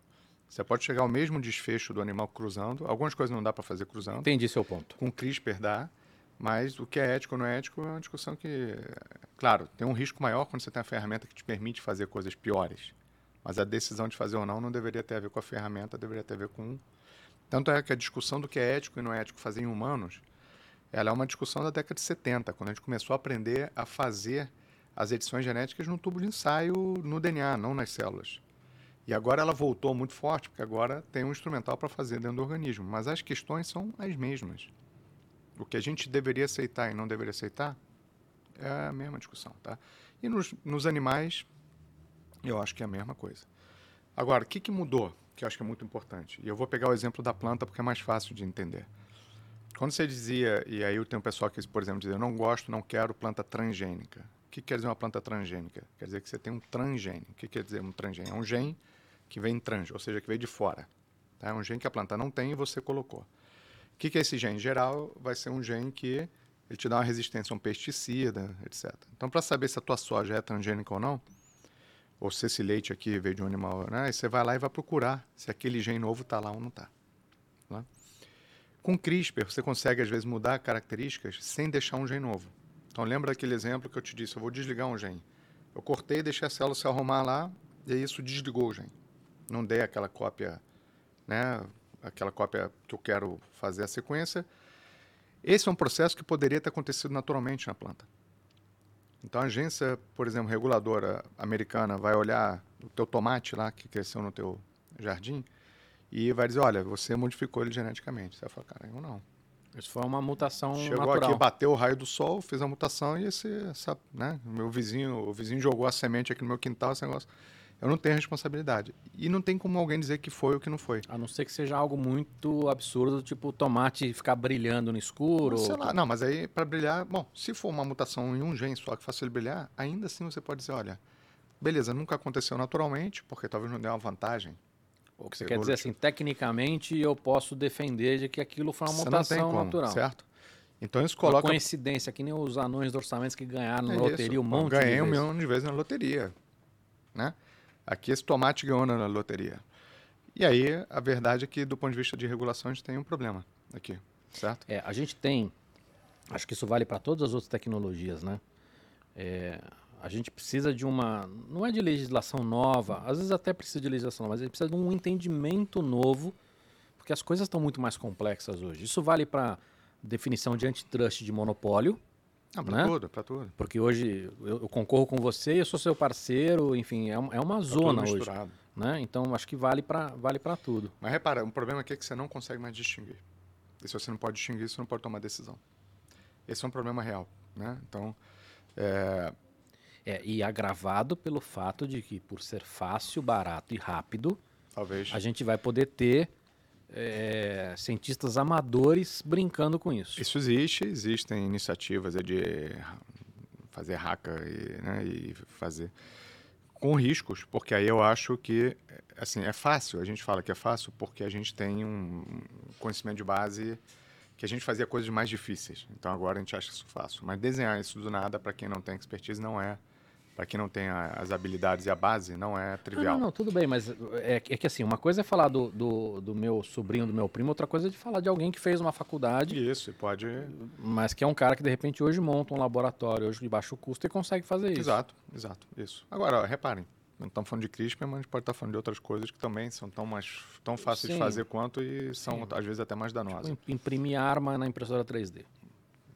Você pode chegar ao mesmo desfecho do animal cruzando. Algumas coisas não dá para fazer cruzando. Entendi seu ponto. Com CRISPR dá, mas o que é ético ou não é ético é uma discussão que, claro, tem um risco maior quando você tem a ferramenta que te permite fazer coisas piores. Mas a decisão de fazer ou não deveria ter a ver com a ferramenta, deveria ter a ver com... Tanto é que a discussão do que é ético e não é ético fazer em humanos, ela é uma discussão da década de 70, quando a gente começou a aprender a fazer as edições genéticas no tubo de ensaio, no DNA, não nas células. E agora ela voltou muito forte, porque agora tem um instrumental para fazer dentro do organismo. Mas as questões são as mesmas. O que a gente deveria aceitar e não deveria aceitar é a mesma discussão, tá? E nos animais, eu acho que é a mesma coisa. Agora, o que mudou? Que eu acho que é muito importante. E eu vou pegar o exemplo da planta, porque é mais fácil de entender. Quando você dizia, e aí eu tenho um pessoal que, por exemplo, dizia, eu não gosto, não quero planta transgênica. O que quer dizer uma planta transgênica? Quer dizer que você tem um transgênio. O que quer dizer um transgênio? É um gene que vem trans, ou seja, que veio de fora. Tá? É um gene que a planta não tem e você colocou. O que é esse gene? Em geral, vai ser um gene que ele te dá uma resistência a um pesticida, etc. Então, para saber se a tua soja é transgênica ou não, ou se esse leite aqui veio de um animal, né? Você vai lá e vai procurar se aquele gene novo está lá ou não está. Tá? Com CRISPR, você consegue, às vezes, mudar características sem deixar um gene novo. Então, lembra daquele exemplo que eu te disse, eu vou desligar um gene. Eu cortei e deixei a célula se arrumar lá, e isso desligou o gene. Não dei aquela cópia, né? Aquela cópia que eu quero fazer a sequência. Esse é um processo que poderia ter acontecido naturalmente na planta. Então, a agência, por exemplo, reguladora americana, vai olhar o teu tomate lá, que cresceu no teu jardim, e vai dizer, olha, você modificou ele geneticamente. Você vai falar, cara, eu não. Isso foi uma mutação natural. Chegou aqui, bateu o raio do sol, fiz a mutação e né, o vizinho jogou a semente aqui no meu quintal, esse negócio. Eu não tenho responsabilidade. E não tem como alguém dizer que foi ou que não foi. A não ser que seja algo muito absurdo, tipo o tomate ficar brilhando no escuro. Sei lá, não, mas aí para brilhar... Bom, se for uma mutação em um gene só que faça ele brilhar, ainda assim você pode dizer, olha, beleza, nunca aconteceu naturalmente, porque talvez não dê uma vantagem. O que você quer dizer assim, tecnicamente eu posso defender de que aquilo foi uma mutação natural. Certo? Então isso coloca... Uma coincidência, que nem os anões do orçamento que ganharam na loteria um monte de vezes. Ganhei 1 milhão de vezes na loteria. Né? Aqui esse tomate ganhou na loteria. E aí a verdade é que do ponto de vista de regulação a gente tem um problema aqui. Certo? É, a gente tem... Acho que isso vale para todas as outras tecnologias, né? A gente precisa de uma... Não é de legislação nova, às vezes até precisa de legislação nova, mas a gente precisa de um entendimento novo, porque as coisas estão muito mais complexas hoje. Isso vale para definição de antitrust de monopólio. Ah, para, né? Tudo, para tudo. Porque hoje eu concorro com você e eu sou seu parceiro, enfim, é uma zona hoje. Né? Então, acho que vale para tudo. Mas repara, um problema aqui é que você não consegue mais distinguir. E se você não pode distinguir, você não pode tomar decisão. Esse é um problema real, né? Então, e agravado pelo fato de que, por ser fácil, barato e rápido, talvez a gente vai poder ter cientistas amadores brincando com isso. Isso existe, existem iniciativas de fazer hacka e, né, e fazer com riscos, porque aí eu acho que assim, é fácil, a gente fala que é fácil porque a gente tem um conhecimento de base que a gente fazia coisas mais difíceis, então agora a gente acha isso fácil, mas desenhar isso do nada para quem não tem expertise não é... Para quem não tem as habilidades e a base, não é trivial. Não, tudo bem, mas é que assim, uma coisa é falar do meu sobrinho, do meu primo, outra coisa é de falar de alguém que fez uma faculdade. Isso, pode... Mas que é um cara que, de repente, hoje monta um laboratório, hoje de baixo custo, e consegue fazer isso. Exato, exato, isso. Agora, ó, reparem, Não estamos falando de CRISPR, mas a gente pode estar falando de outras coisas que também são tão fáceis de fazer quanto e são, às vezes, até mais danosas. Tipo, imprimir arma na impressora 3D.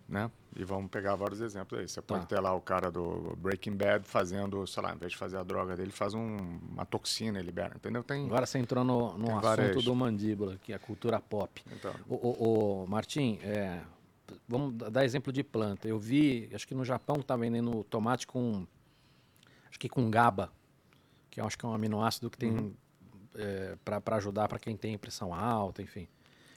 Né? E vamos pegar vários exemplos aí. Você pode ter lá o cara do Breaking Bad fazendo, sei lá, em vez de fazer a droga dele, faz uma toxina e libera, entendeu? Agora você entrou no assunto do Mandíbula, que é a cultura pop. Então. O Martim, vamos dar exemplo de planta. Eu vi, acho que no Japão está vendendo tomate com GABA, que eu acho que é um aminoácido que tem para ajudar para quem tem pressão alta, enfim.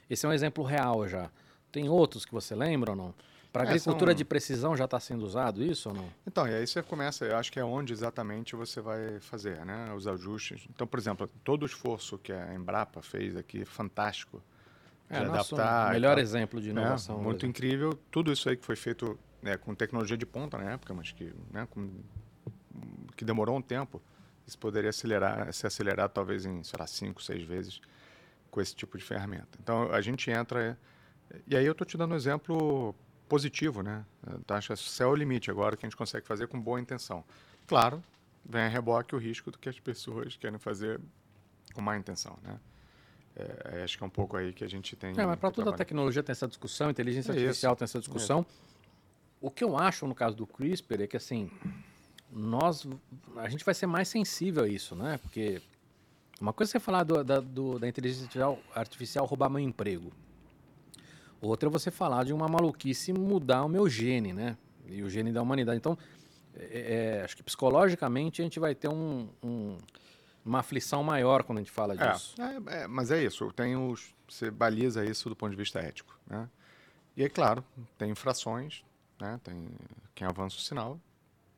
Esse é um exemplo real já. Tem outros que você lembra ou não? Para agricultura de precisão já está sendo usado isso ou não? Então, e aí você começa, eu acho que é onde exatamente você vai fazer, né? Os ajustes. Então, por exemplo, todo o esforço que a Embrapa fez aqui, fantástico. Adaptar. O melhor exemplo de inovação. Muito incrível. Tudo isso aí que foi feito com tecnologia de ponta na época, mas que, que demorou um tempo. Isso poderia se acelerar talvez em, sei lá, 5, 6 vezes com esse tipo de ferramenta. Então, a gente entra... E aí eu estou te dando um exemplo positivo, né? Taxa, céu é o limite agora que a gente consegue fazer com boa intenção. Claro, vem a reboque o risco do que as pessoas querem fazer com má intenção, né? Acho que é um pouco aí que a gente tem... mas para toda a tecnologia tem essa discussão, inteligência artificial tem essa discussão. O que eu acho no caso do CRISPR é que, assim, a gente vai ser mais sensível a isso, né? Porque uma coisa é você falar da inteligência artificial roubar meu emprego. Outra é você falar de uma maluquice mudar o meu gene, né? E o gene da humanidade. Então, acho que psicologicamente a gente vai ter uma aflição maior quando a gente fala disso. Mas é isso. Você baliza isso do ponto de vista ético, né? E é claro, tem infrações, né? Tem quem avança o sinal.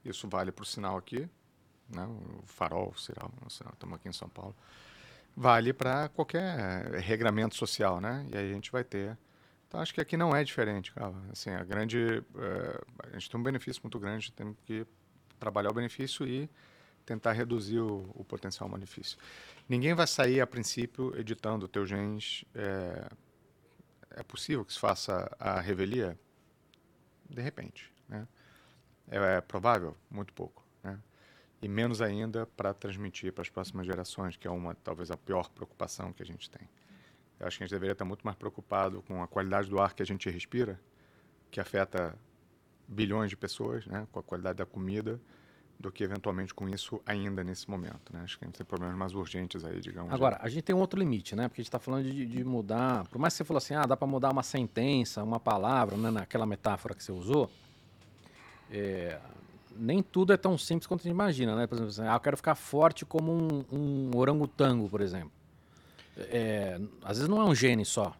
Isso vale para o sinal aqui, né? O farol, o sinal, estamos aqui em São Paulo. Vale para qualquer regramento social, né? E aí a gente vai ter... Então, acho que aqui não é diferente, cara. Assim, a gente tem um benefício muito grande, temos que trabalhar o benefício e tentar reduzir o potencial malefício. Ninguém vai sair, a princípio, editando teus genes. É possível que se faça a revelia? De repente, né? É provável? Muito pouco, né? E menos ainda para transmitir para as próximas gerações, que é talvez a pior preocupação que a gente tem. Eu acho que a gente deveria estar muito mais preocupado com a qualidade do ar que a gente respira, que afeta bilhões de pessoas, né? Com a qualidade da comida, do que eventualmente com isso ainda nesse momento, né? Acho que a gente tem problemas mais urgentes aí, digamos. Agora, a gente tem um outro limite, né? Porque a gente está falando de mudar... Por mais que você falou assim, dá para mudar uma sentença, uma palavra, né? Naquela metáfora que você usou, nem tudo é tão simples quanto a gente imagina, né? Por exemplo, assim, eu quero ficar forte como um orangotango, por exemplo. Às vezes não é um gene só.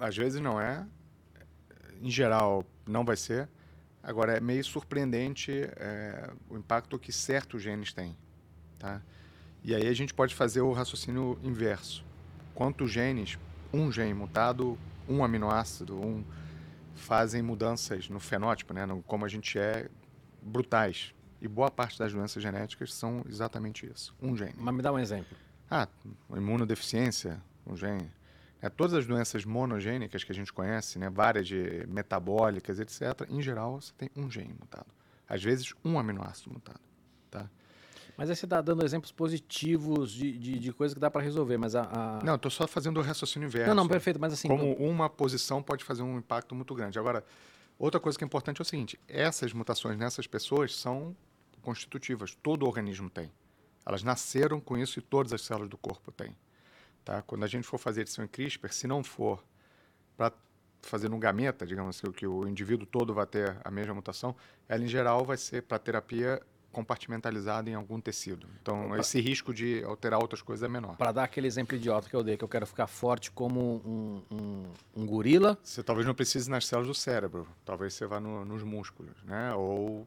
Às vezes não é. Em geral, não vai ser. Agora, é meio surpreendente o impacto que certos genes têm. Tá? E aí a gente pode fazer o raciocínio inverso. Quantos genes, um gene mutado, um aminoácido, fazem mudanças no fenótipo, né? No como a gente é, brutais. E boa parte das doenças genéticas são exatamente isso. Um gene. Mas me dá um exemplo. Imunodeficiência, um gene. Todas as doenças monogênicas que a gente conhece, né, várias de metabólicas, etc., em geral, você tem um gene mutado. Às vezes, um aminoácido mutado. Tá? Mas aí você está dando exemplos positivos de coisas que dá para resolver, mas Não, estou só fazendo o raciocínio inverso. Não, perfeito, mas assim... Como uma posição pode fazer um impacto muito grande. Agora, outra coisa que é importante é o seguinte, essas mutações nessas pessoas são constitutivas, todo organismo tem. Elas nasceram com isso e todas as células do corpo têm. Tá? Quando a gente for fazer edição em CRISPR, se não for para fazer um gameta, digamos assim, que o indivíduo todo vai ter a mesma mutação, ela, em geral, vai ser para terapia compartimentalizada em algum tecido. Então, esse risco de alterar outras coisas é menor. Para dar aquele exemplo idiota que eu dei, que eu quero ficar forte como um gorila... Você talvez não precise nas células do cérebro, talvez você vá nos músculos, né? Ou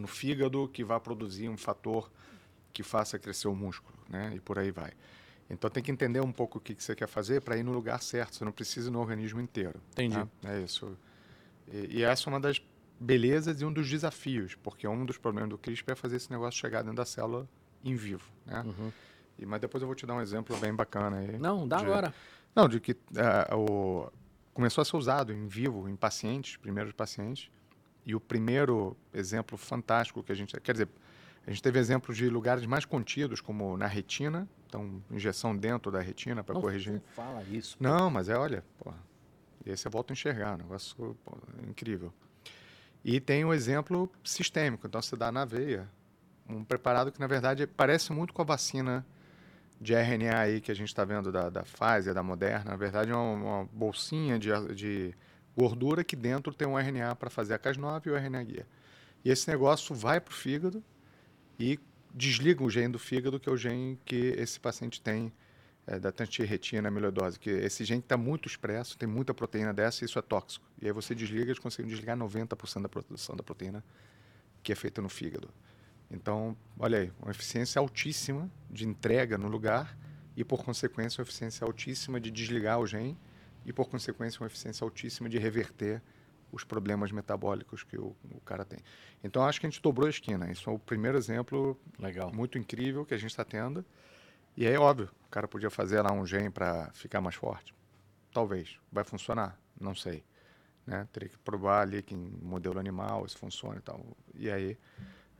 no fígado, que vai produzir um fator... que faça crescer o músculo, né? E por aí vai. Então tem que entender um pouco o que você quer fazer para ir no lugar certo, você não precisa ir no organismo inteiro. Entendi. Tá? É isso. E essa é uma das belezas e um dos desafios, porque um dos problemas do CRISPR é fazer esse negócio chegar dentro da célula em vivo, né? Uhum. Mas depois eu vou te dar um exemplo bem bacana aí. Não, dá agora. Não, de que começou a ser usado em vivo, em pacientes, primeiros pacientes, e o primeiro exemplo fantástico que a gente... Quer dizer... A gente teve exemplos de lugares mais contidos, como na retina. Então, injeção dentro da retina para corrigir. Não fala isso. Pô. Não, mas olha, pô, e aí você volta a enxergar, um negócio pô, incrível. E tem um exemplo sistêmico. Então, você dá na veia um preparado que, na verdade, parece muito com a vacina de RNA aí que a gente está vendo da Pfizer, da Moderna. Na verdade, é uma bolsinha de gordura que dentro tem um RNA para fazer a Cas9 e o RNA guia. E esse negócio vai para o fígado e desliga o gene do fígado, que é o gene que esse paciente tem da transtirretina amiloidose, que esse gene está muito expresso, tem muita proteína dessa e isso é tóxico. E aí você desliga, eles conseguem desligar 90% da produção da proteína que é feita no fígado. Então, olha aí, uma eficiência altíssima de entrega no lugar e, por consequência, uma eficiência altíssima de desligar o gene e, por consequência, uma eficiência altíssima de reverter os problemas metabólicos que o cara tem. Então, acho que a gente dobrou a esquina. Isso é o primeiro exemplo legal, muito incrível que a gente está tendo. E aí, óbvio, o cara podia fazer lá um gene para ficar mais forte. Talvez. Vai funcionar? Não sei. Né? Teria que provar ali que em modelo animal isso funciona e tal. E aí,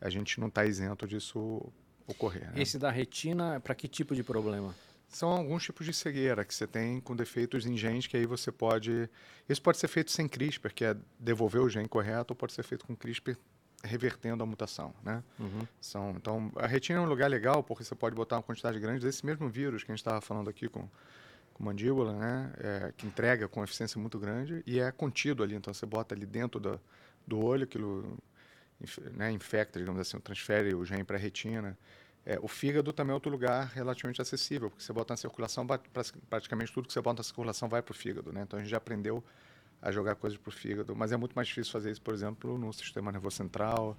a gente não está isento disso ocorrer. Né? Esse da retina, é para que tipo de problema? São alguns tipos de cegueira que você tem com defeitos em genes que aí você pode... Isso pode ser feito sem CRISPR, que é devolver o gene correto, ou pode ser feito com CRISPR revertendo a mutação, né? Uhum. Então, a retina é um lugar legal porque você pode botar uma quantidade grande desse mesmo vírus que a gente estava falando aqui com mandíbula, né? Que entrega com eficiência muito grande e é contido ali. Então, você bota ali dentro do olho, aquilo né, infecta, digamos assim, transfere o gene para a retina. O fígado também é outro lugar relativamente acessível, porque você bota na circulação, praticamente tudo que você bota na circulação vai para o fígado, né? Então a gente já aprendeu a jogar coisas para o fígado, mas é muito mais difícil fazer isso, por exemplo, no sistema nervoso central,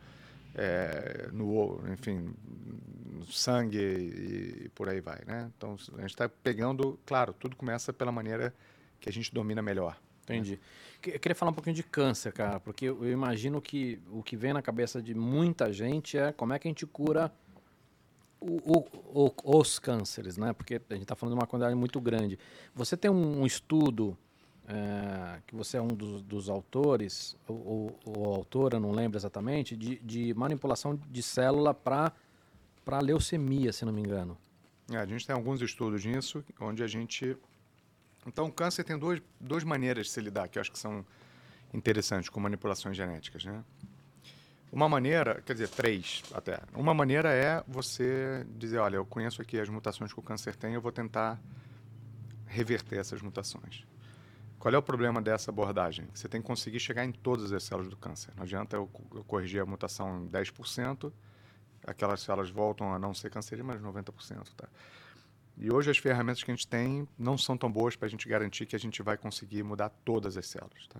no sangue e por aí vai, né? Então a gente está pegando, claro, tudo começa pela maneira que a gente domina melhor. Entendi. Eu queria falar um pouquinho de câncer, cara, porque eu imagino que o que vem na cabeça de muita gente é como é que a gente cura os cânceres, né? Porque a gente está falando de uma quantidade muito grande. Você tem um estudo que você é um dos autores, ou autora, não lembro exatamente, de manipulação de célula para leucemia, se não me engano. A gente tem alguns estudos nisso, onde a gente... Então, o câncer tem duas maneiras de se lidar, que eu acho que são interessantes, com manipulações genéticas, né? Uma maneira, quer dizer, três até. Uma maneira é você dizer, olha, eu conheço aqui as mutações que o câncer tem, eu vou tentar reverter essas mutações. Qual é o problema dessa abordagem? Você tem que conseguir chegar em todas as células do câncer. Não adianta eu corrigir a mutação em 10%, aquelas células voltam a não ser cancerígenas, mas 90%. Tá? E hoje as ferramentas que a gente tem não são tão boas para a gente garantir que a gente vai conseguir mudar todas as células. Tá?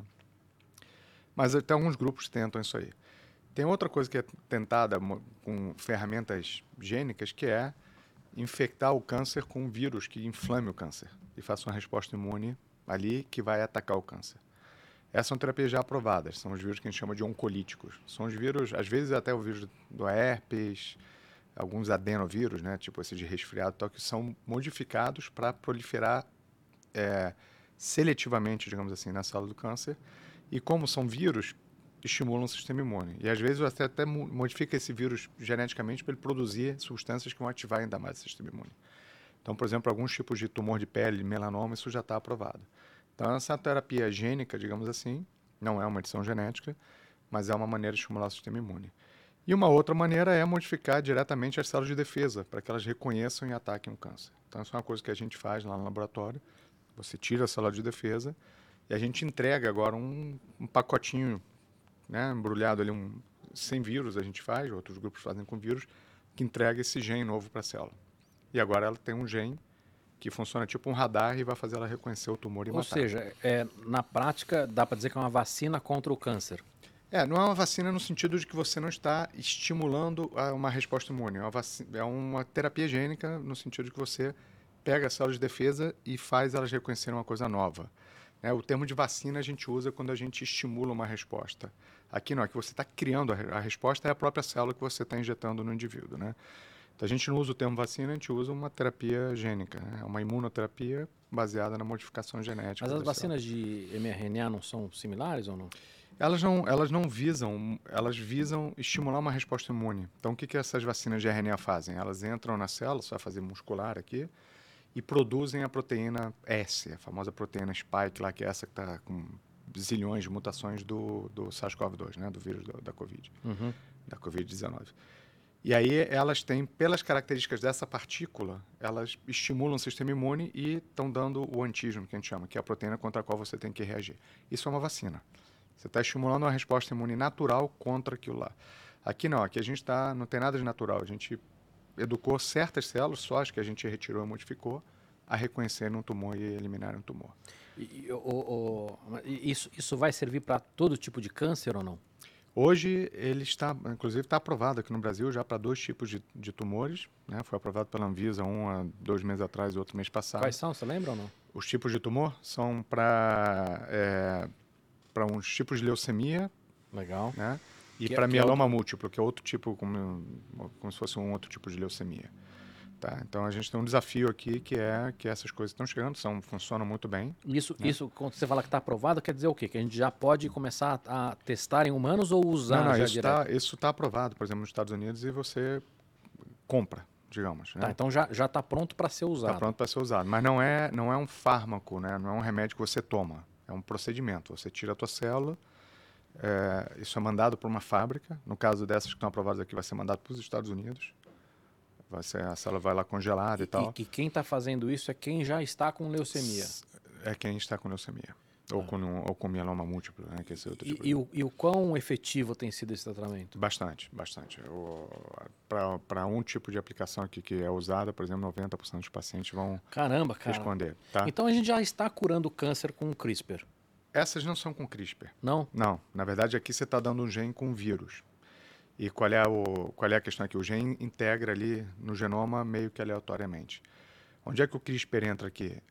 Mas até alguns grupos tentam isso aí. Tem outra coisa que é tentada com ferramentas gênicas, que é infectar o câncer com um vírus que inflame o câncer e faça uma resposta imune ali que vai atacar o câncer. Essas são terapias já aprovadas, são os vírus que a gente chama de oncolíticos. São os vírus, às vezes até o vírus do herpes, alguns adenovírus, né, tipo esse de resfriado, tal, que são modificados para proliferar seletivamente, digamos assim, na célula do câncer. E como são vírus, estimulam o sistema imune. E às vezes você até modifica esse vírus geneticamente para ele produzir substâncias que vão ativar ainda mais o sistema imune. Então, por exemplo, alguns tipos de tumor de pele, melanoma, isso já está aprovado. Então, essa terapia gênica, digamos assim, não é uma edição genética, mas é uma maneira de estimular o sistema imune. E uma outra maneira é modificar diretamente as células de defesa, para que elas reconheçam e ataquem o câncer. Então, isso é uma coisa que a gente faz lá no laboratório. Você tira a célula de defesa e a gente entrega agora um pacotinho, né, embrulhado ali, sem vírus a gente faz, outros grupos fazem com vírus, que entrega esse gene novo para a célula. E agora ela tem um gene que funciona tipo um radar e vai fazer ela reconhecer o tumor e matar. Ou seja, na prática dá para dizer que é uma vacina contra o câncer. Não é uma vacina no sentido de que você não está estimulando uma resposta imune. É uma terapia gênica no sentido de que você pega as células de defesa e faz elas reconhecerem uma coisa nova. O termo de vacina a gente usa quando a gente estimula uma resposta. Aqui não, é que você está criando a resposta, é a própria célula que você está injetando no indivíduo. Né? Então a gente não usa o termo vacina, a gente usa uma terapia gênica, né? Uma imunoterapia baseada na modificação genética. Mas as vacinas de mRNA não são similares ou não? Elas visam estimular uma resposta imune. Então, o que essas vacinas de RNA fazem? Elas entram na célula, só fazer muscular aqui, e produzem a proteína S, a famosa proteína spike, lá, que é essa que está com zilhões de mutações do SARS-CoV-2, né? Do vírus da Covid, uhum. Da Covid-19. E aí elas têm, pelas características dessa partícula, elas estimulam o sistema imune e estão dando o antígeno, que a gente chama, que é a proteína contra a qual você tem que reagir. Isso é uma vacina. Você está estimulando uma resposta imune natural contra aquilo lá. Aqui não, aqui a gente não tem nada de natural. A gente educou certas células, só as que a gente retirou e modificou, a reconhecerem um tumor e eliminarem um tumor. Isso vai servir para todo tipo de câncer ou não? Hoje, ele está, inclusive, está aprovado aqui no Brasil já para 2 tipos de tumores, né? Foi aprovado pela Anvisa um há 2 meses atrás e outro mês passado. Quais são? Você lembra ou não? Os tipos de tumor são para uns tipos de leucemia. Legal. Né? E para mieloma múltiplo, que é outro tipo, como se fosse um outro tipo de leucemia. Tá, então a gente tem um desafio aqui que essas coisas estão chegando, funcionam muito bem. Isso, quando você fala que está aprovado, quer dizer o quê? Que a gente já pode começar a testar em humanos ou usar já direto? Isso está aprovado, por exemplo, nos Estados Unidos, e você compra, digamos. Né? Tá, então já está pronto para ser usado. Está pronto para ser usado, mas não é um fármaco, né? Não é um remédio que você toma, é um procedimento. Você tira a tua célula, isso é mandado para uma fábrica, no caso dessas que estão aprovadas aqui vai ser mandado para os Estados Unidos. A célula vai lá congelada e tal. E quem está fazendo isso é quem já está com leucemia. É quem está com leucemia. Ou com mieloma múltiplo, né? Que é esse outro tipo e o quão efetivo tem sido esse tratamento? Bastante. Para um tipo de aplicação aqui que é usada, por exemplo, 90% dos pacientes vão responder. Tá? Então a gente já está curando o câncer com o CRISPR. Essas não são com CRISPR. Não? Não. Na verdade, aqui você está dando um gene com vírus. E qual é a questão aqui? O gene integra ali no genoma meio que aleatoriamente. Onde é que o CRISPR entra aqui?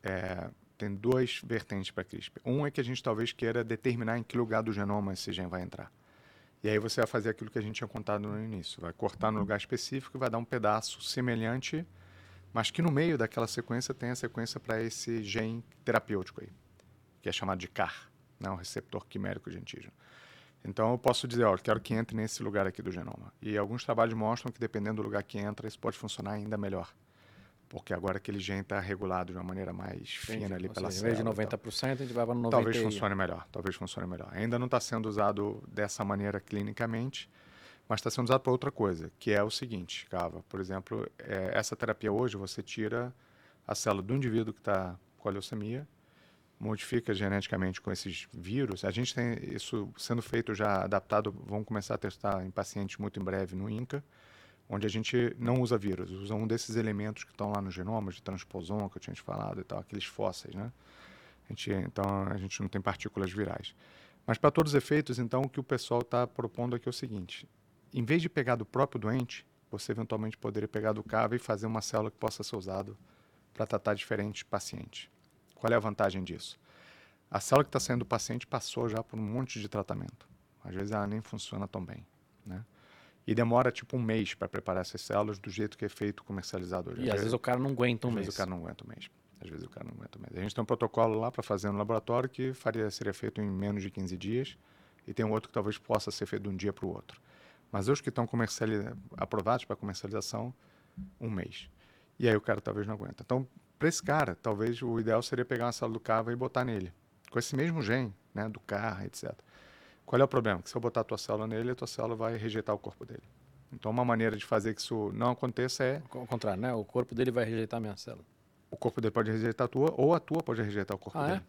Tem 2 vertentes para CRISPR. Um é que a gente talvez queira determinar em que lugar do genoma esse gene vai entrar. E aí você vai fazer aquilo que a gente tinha contado no início. Vai cortar no lugar específico e vai dar um pedaço semelhante, mas que no meio daquela sequência tem a sequência para esse gene terapêutico aí, que é chamado de CAR, né? O receptor quimérico de antígeno. Então, eu posso dizer, eu quero que entre nesse lugar aqui do genoma. E alguns trabalhos mostram que, dependendo do lugar que entra, isso pode funcionar ainda melhor. Porque agora aquele gene está regulado de uma maneira mais fina ali pela célula. Em vez de 90%, a gente vai para 90%. Talvez funcione melhor. Ainda não está sendo usado dessa maneira clinicamente, mas está sendo usado para outra coisa, que é o seguinte, Cava. Por exemplo, essa terapia hoje, você tira a célula do indivíduo que está com a leucemia, modifica geneticamente com esses vírus. A gente tem isso sendo feito já adaptado, vamos começar a testar em pacientes muito em breve no Inca, onde a gente não usa vírus, usa um desses elementos que estão lá no genoma, de transposon, que eu tinha te falado e tal, aqueles fósseis, né? Então, a gente não tem partículas virais. Mas para todos os efeitos, então, o que o pessoal está propondo aqui é o seguinte, em vez de pegar do próprio doente, você eventualmente poderia pegar do CAV e fazer uma célula que possa ser usada para tratar diferentes pacientes. Qual é a vantagem disso? A célula que está saindo do paciente passou já por um monte de tratamento. Às vezes ela nem funciona tão bem, né? E demora tipo 1 mês para preparar essas células do jeito que é feito comercializado hoje. E às vezes o cara não aguenta 1 mês. Às vezes o cara não aguenta um mês. A gente tem um protocolo lá para fazer no laboratório que seria feito em menos de 15 dias e tem um outro que talvez possa ser feito de um dia para o outro. Mas os que estão aprovados para comercialização, 1 mês. E aí o cara talvez não aguenta. Então, para esse cara, talvez o ideal seria pegar uma célula do CAVA e botar nele, com esse mesmo gene, né, do CAR, etc. Qual é o problema? Que se eu botar a tua célula nele, a tua célula vai rejeitar o corpo dele. Então, uma maneira de fazer que isso não aconteça é... Ao contrário, né? O corpo dele vai rejeitar a minha célula. O corpo dele pode rejeitar a tua, ou a tua pode rejeitar o corpo dele.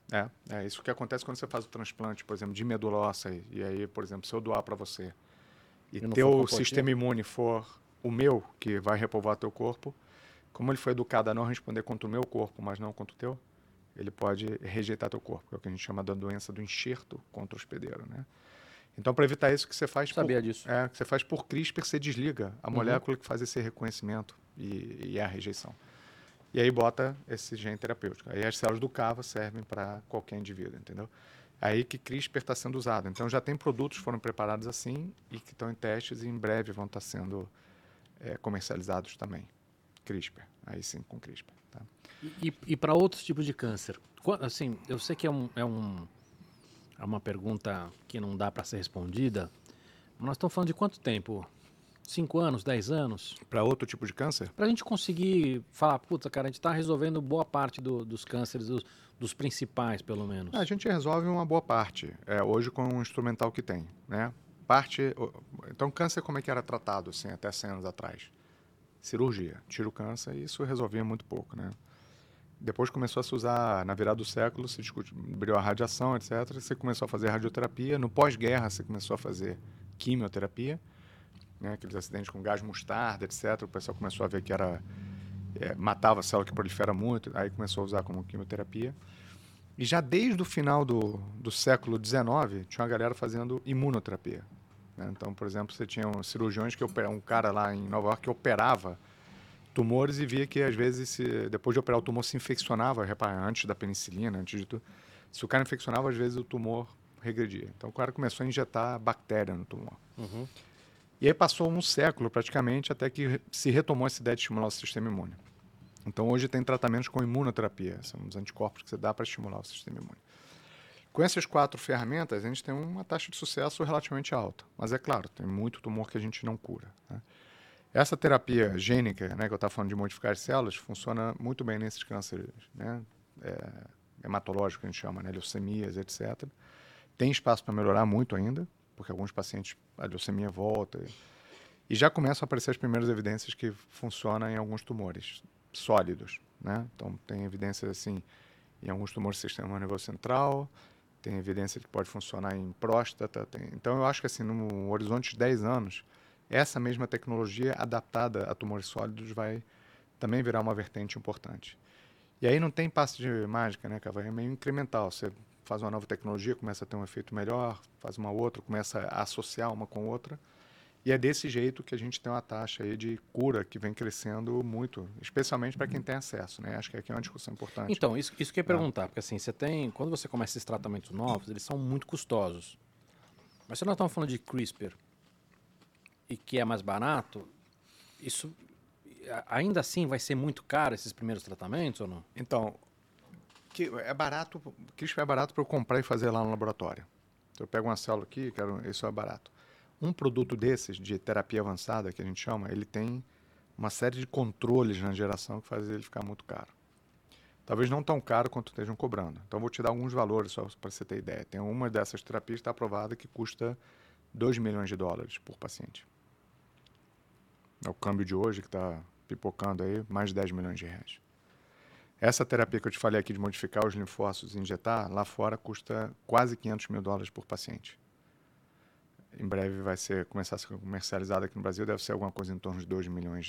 É isso que acontece quando você faz o transplante, por exemplo, de medula óssea. E aí, por exemplo, se eu doar para você e teu sistema imune for o meu, que vai repovoar teu corpo, como ele foi educado a não responder contra o meu corpo, mas não contra o teu, ele pode rejeitar teu corpo, que é o que a gente chama da doença do enxerto contra o hospedeiro, né? Então, para evitar isso, que você faz por CRISPR, você desliga a molécula que faz esse reconhecimento e a rejeição. E aí bota esse gene terapêutico. Aí as células do CAVA servem para qualquer indivíduo, entendeu? Aí que CRISPR está sendo usado. Então, já tem produtos que foram preparados assim e que estão em testes e em breve vão estar sendo comercializados também. CRISPR, aí sim com CRISPR. Tá? E para outros tipos de câncer? Assim, eu sei que é um É uma pergunta que não dá para ser respondida. Nós estamos falando de quanto tempo? 5 anos, 10 anos? Para outro tipo de câncer? Para a gente conseguir falar, puta, cara, a gente está resolvendo boa parte dos cânceres, dos principais, pelo menos. A gente resolve uma boa parte, hoje com o instrumental que tem, né? Então, câncer como é que era tratado, assim, até 100 anos atrás? Cirurgia, tira o câncer, e isso resolvia muito pouco, né? Depois começou a se usar, na virada do século, se descobriu a radiação, etc. Você começou a fazer radioterapia. No pós-guerra, você começou a fazer quimioterapia, né? Aqueles acidentes com gás mostarda, etc. O pessoal começou a ver que matava a célula que prolifera muito, aí começou a usar como quimioterapia. E já desde o final do século XIX, tinha uma galera fazendo imunoterapia, né? Então, por exemplo, você tinha cirurgiões que operavam, um cara lá em Nova York que operava tumores e via que, às vezes, depois de operar o tumor se infeccionava, repara, antes da penicilina, antes de tudo. Se o cara infeccionava, às vezes o tumor regredia. Então o cara começou a injetar bactéria no tumor. Uhum. E aí passou um século, praticamente, até que se retomou essa ideia de estimular o sistema imune. Então hoje tem tratamentos com imunoterapia, são os anticorpos que você dá para estimular o sistema imune. Com essas 4 ferramentas, a gente tem uma taxa de sucesso relativamente alta. Mas é claro, tem muito tumor que a gente não cura, né? Essa terapia gênica, né, que eu estava falando de modificar as células, funciona muito bem nesses cânceres, né, hematológicos, que a gente chama, né, leucemias, etc. Tem espaço para melhorar muito ainda, porque alguns pacientes, a leucemia volta. E já começam a aparecer as primeiras evidências que funciona em alguns tumores sólidos, né? Então, tem evidências assim, em alguns tumores do sistema nervoso central, tem evidência que pode funcionar em próstata. Então, eu acho que assim, no horizonte de 10 anos, essa mesma tecnologia adaptada a tumores sólidos vai também virar uma vertente importante. E aí não tem passe de mágica, né, Cavalinho? É meio incremental. Você faz uma nova tecnologia, começa a ter um efeito melhor, faz uma outra, começa a associar uma com outra. E é desse jeito que a gente tem uma taxa aí de cura que vem crescendo muito, especialmente para quem tem acesso, né? Acho que aqui é uma discussão importante. Então, isso que eu ia perguntar, porque assim, quando você começa esses tratamentos novos, eles são muito custosos. Mas se nós estamos falando de CRISPR, e que é mais barato, isso ainda assim vai ser muito caro, esses primeiros tratamentos, ou não? Então, CRISPR é barato para eu comprar e fazer lá no laboratório. Então, eu pego uma célula aqui, isso é barato. Um produto desses, de terapia avançada, que a gente chama, ele tem uma série de controles na geração que faz ele ficar muito caro. Talvez não tão caro quanto estejam cobrando. Então, eu vou te dar alguns valores só para você ter ideia. Tem uma dessas terapias que está aprovada que custa $2 milhões por paciente. É o câmbio de hoje que está pipocando aí, mais de R$10 milhões. Essa terapia que eu te falei aqui de modificar os linfócitos e injetar, lá fora custa quase $500 mil por paciente. Em breve vai começar a ser comercializada aqui no Brasil, deve ser alguma coisa em torno de $2 milhões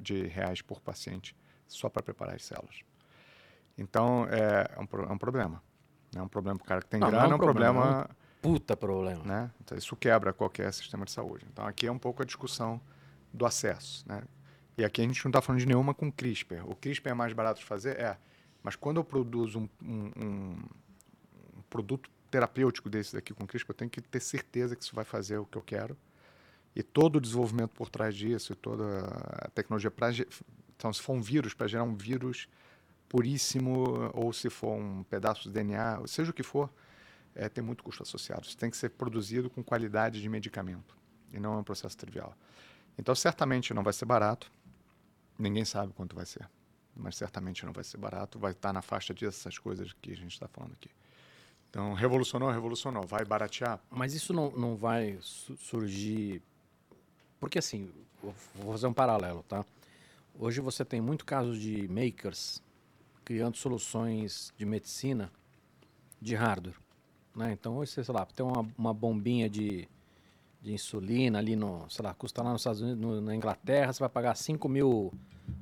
de reais por paciente, só para preparar as células. Então, é um problema. É um problema para o cara que tem grana, é um problema... Puta problema. Né? Então, isso quebra qualquer sistema de saúde. Então, aqui é um pouco a discussão do acesso, né? E aqui a gente não está falando de nenhuma com CRISPR. O CRISPR é mais barato de fazer? É. Mas quando eu produzo um produto terapêutico desse daqui com CRISPR, eu tenho que ter certeza que isso vai fazer o que eu quero. E todo o desenvolvimento por trás disso, e toda a tecnologia para... Então, se for um vírus, para gerar um vírus puríssimo, ou se for um pedaço de DNA, seja o que for, tem muito custo associado. Isso tem que ser produzido com qualidade de medicamento. E não é um processo trivial. Então, certamente não vai ser barato. Ninguém sabe quanto vai ser. Mas certamente não vai ser barato. Vai estar na faixa dessas coisas que a gente está falando aqui. Então, revolucionou. Vai baratear. Mas isso não vai surgir... Porque, assim, vou fazer um paralelo, tá? Hoje você tem muito casos de makers criando soluções de medicina de hardware, né? Então, hoje, sei lá, tem uma bombinha de insulina ali no, sei lá, custa lá nos Estados Unidos, na Inglaterra, você vai pagar 5 mil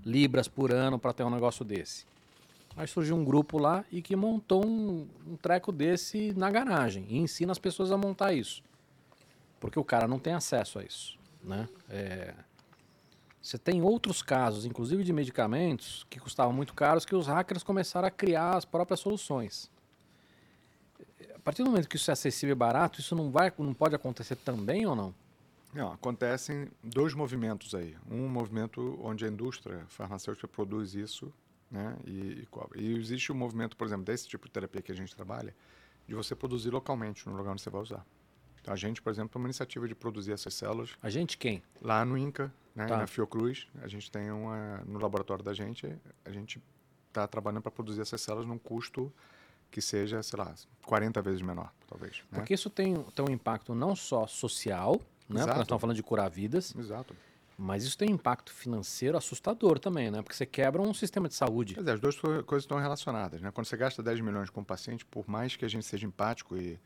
libras por ano para ter um negócio desse. Aí surgiu um grupo lá e que montou um treco desse na garagem e ensina as pessoas a montar isso. Porque o cara não tem acesso a isso, né? Você tem outros casos, inclusive de medicamentos, que custavam muito caros, que os hackers começaram a criar as próprias soluções. A partir do momento que isso é acessível e barato, isso não pode acontecer também ou não? Não, acontecem 2 movimentos aí. Um movimento onde a indústria farmacêutica produz isso, né, e existe um movimento, por exemplo, desse tipo de terapia que a gente trabalha, de você produzir localmente no lugar onde você vai usar. A gente, por exemplo, tem uma iniciativa de produzir essas células. A gente quem? Lá no Inca, né, tá. Na Fiocruz, a gente tem uma... No laboratório da gente, a gente está trabalhando para produzir essas células num custo que seja, sei lá, 40 vezes menor, talvez. Porque isso tem um impacto não só social, né? Porque nós estamos falando de curar vidas. Exato. Mas isso tem um impacto financeiro assustador também, né? Porque você quebra um sistema de saúde. Quer dizer, as duas coisas estão relacionadas, né? Quando você gasta 10 milhões com um paciente, por mais que a gente seja empático, e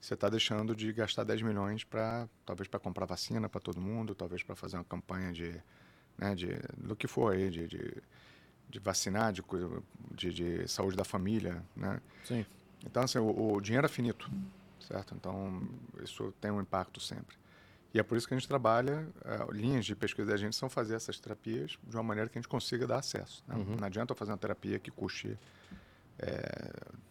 você está deixando de gastar 10 milhões para, talvez, para comprar vacina para todo mundo, talvez para fazer uma campanha de, né, de, do que for aí, de vacinar, de saúde da família, né? Sim. Então, assim, o dinheiro é finito, certo? Então, isso tem um impacto sempre. E é por isso que a gente trabalha, linhas de pesquisa da gente são fazer essas terapias de uma maneira que a gente consiga dar acesso, né? Uhum. Não adianta eu fazer uma terapia que custe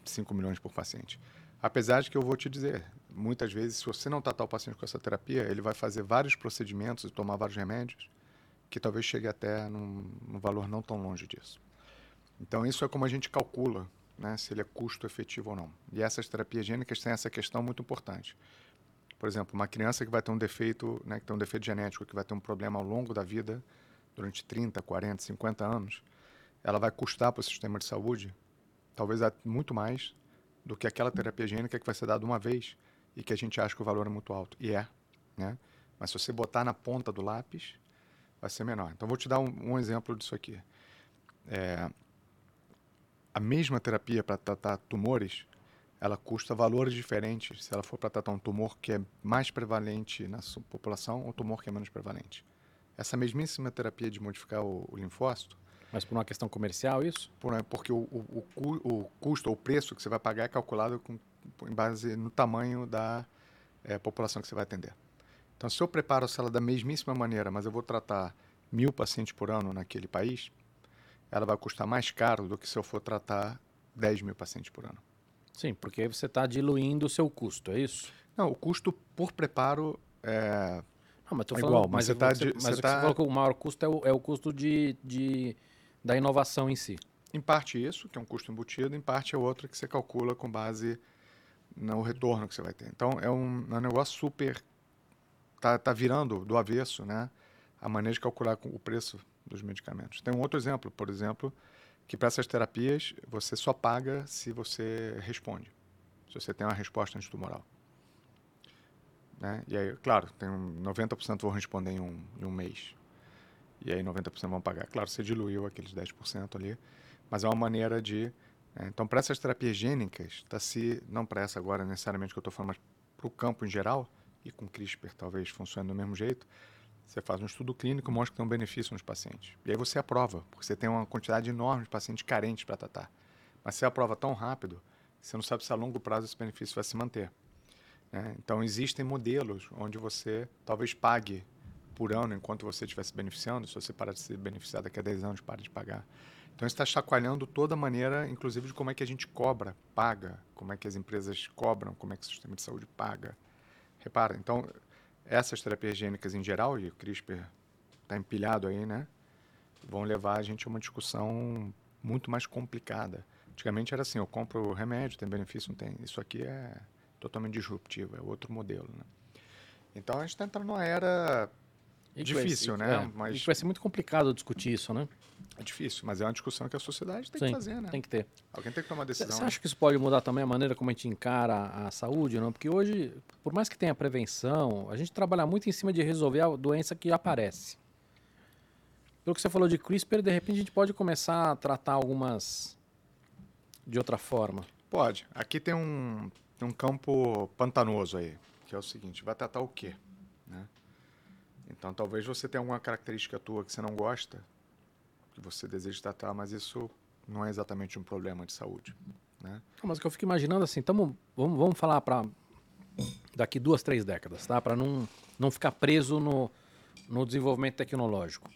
5 milhões por paciente. Apesar de que eu vou te dizer, muitas vezes, se você não tratar o paciente com essa terapia, ele vai fazer vários procedimentos e tomar vários remédios, que talvez chegue até num valor não tão longe disso. Então, isso é como a gente calcula, né, se ele é custo efetivo ou não. E essas terapias gênicas têm essa questão muito importante. Por exemplo, uma criança que vai ter um defeito, né, que tem um defeito genético, que vai ter um problema ao longo da vida, durante 30, 40, 50 anos, ela vai custar para o sistema de saúde, talvez muito mais do que aquela terapia gênica que vai ser dada uma vez e que a gente acha que o valor é muito alto. E é, né? Mas se você botar na ponta do lápis, vai ser menor. Então, vou te dar um exemplo disso aqui. A mesma terapia para tratar tumores, ela custa valores diferentes se ela for para tratar um tumor que é mais prevalente na sua população ou um tumor que é menos prevalente. Essa mesmíssima terapia de modificar o linfócito... Mas por uma questão comercial, isso? Porque o custo ou o preço que você vai pagar é calculado em base no tamanho da população que você vai atender. Então, se eu preparo a célula da mesmíssima maneira, mas eu vou tratar 1.000 pacientes por ano naquele país, ela vai custar mais caro do que se eu for tratar 10.000 pacientes por ano. Sim, porque aí você está diluindo o seu custo, é isso? Não, o custo por preparo é... Não, mas estou falando, igual, mas você está... Você falou que o maior custo é o custo da inovação em si. Em parte isso, que é um custo embutido, em parte é outro que você calcula com base no retorno que você vai ter. Então, é um negócio super... Está virando do avesso, né, a maneira de calcular o preço dos medicamentos. Tem um outro exemplo, por exemplo, que para essas terapias você só paga se você responde, se você tem uma resposta antitumoral. Né? E aí, claro, tem 90% vão responder em um mês. E aí 90% vão pagar. Claro, você diluiu aqueles 10% ali, mas é uma maneira de... Então, para essas terapias gênicas, não para essa agora necessariamente que eu estou falando, mas para o campo em geral... e com CRISPR talvez funcione do mesmo jeito, você faz um estudo clínico e mostra que tem um benefício nos pacientes. E aí você aprova, porque você tem uma quantidade enorme de pacientes carentes para tratar. Mas você aprova tão rápido que você não sabe se a longo prazo esse benefício vai se manter, né? Então, existem modelos onde você talvez pague por ano enquanto você estiver se beneficiando. Se você parar de se beneficiar daqui a 10 anos, para de pagar. Então, isso está chacoalhando toda a maneira, inclusive, de como é que a gente cobra, paga, como é que as empresas cobram, como é que o sistema de saúde paga. Repara, então, essas terapias gênicas em geral, e o CRISPR está empilhado aí, né, vão levar a gente a uma discussão muito mais complicada. Antigamente era assim, eu compro remédio, tem benefício, não tem. Isso aqui é totalmente disruptivo, é outro modelo, né? Então, a gente está entrando numa era difícil, né? Mas vai ser muito complicado discutir isso, né? É difícil, mas é uma discussão que a sociedade tem que fazer, né? Tem que ter. Alguém tem que tomar decisão. Você acha que isso pode mudar também a maneira como a gente encara a saúde, não? Porque hoje, por mais que tenha prevenção, a gente trabalha muito em cima de resolver a doença que aparece. Pelo que você falou de CRISPR, de repente a gente pode começar a tratar algumas de outra forma. Pode. Aqui tem um campo pantanoso aí, que é o seguinte, vai tratar o quê, né? Então, talvez você tenha alguma característica tua que você não gosta, que você deseja tratar, mas isso não é exatamente um problema de saúde, né? Mas o que eu fico imaginando, assim, vamos falar para daqui 2, 3 décadas, tá? Para não ficar preso no desenvolvimento tecnológico.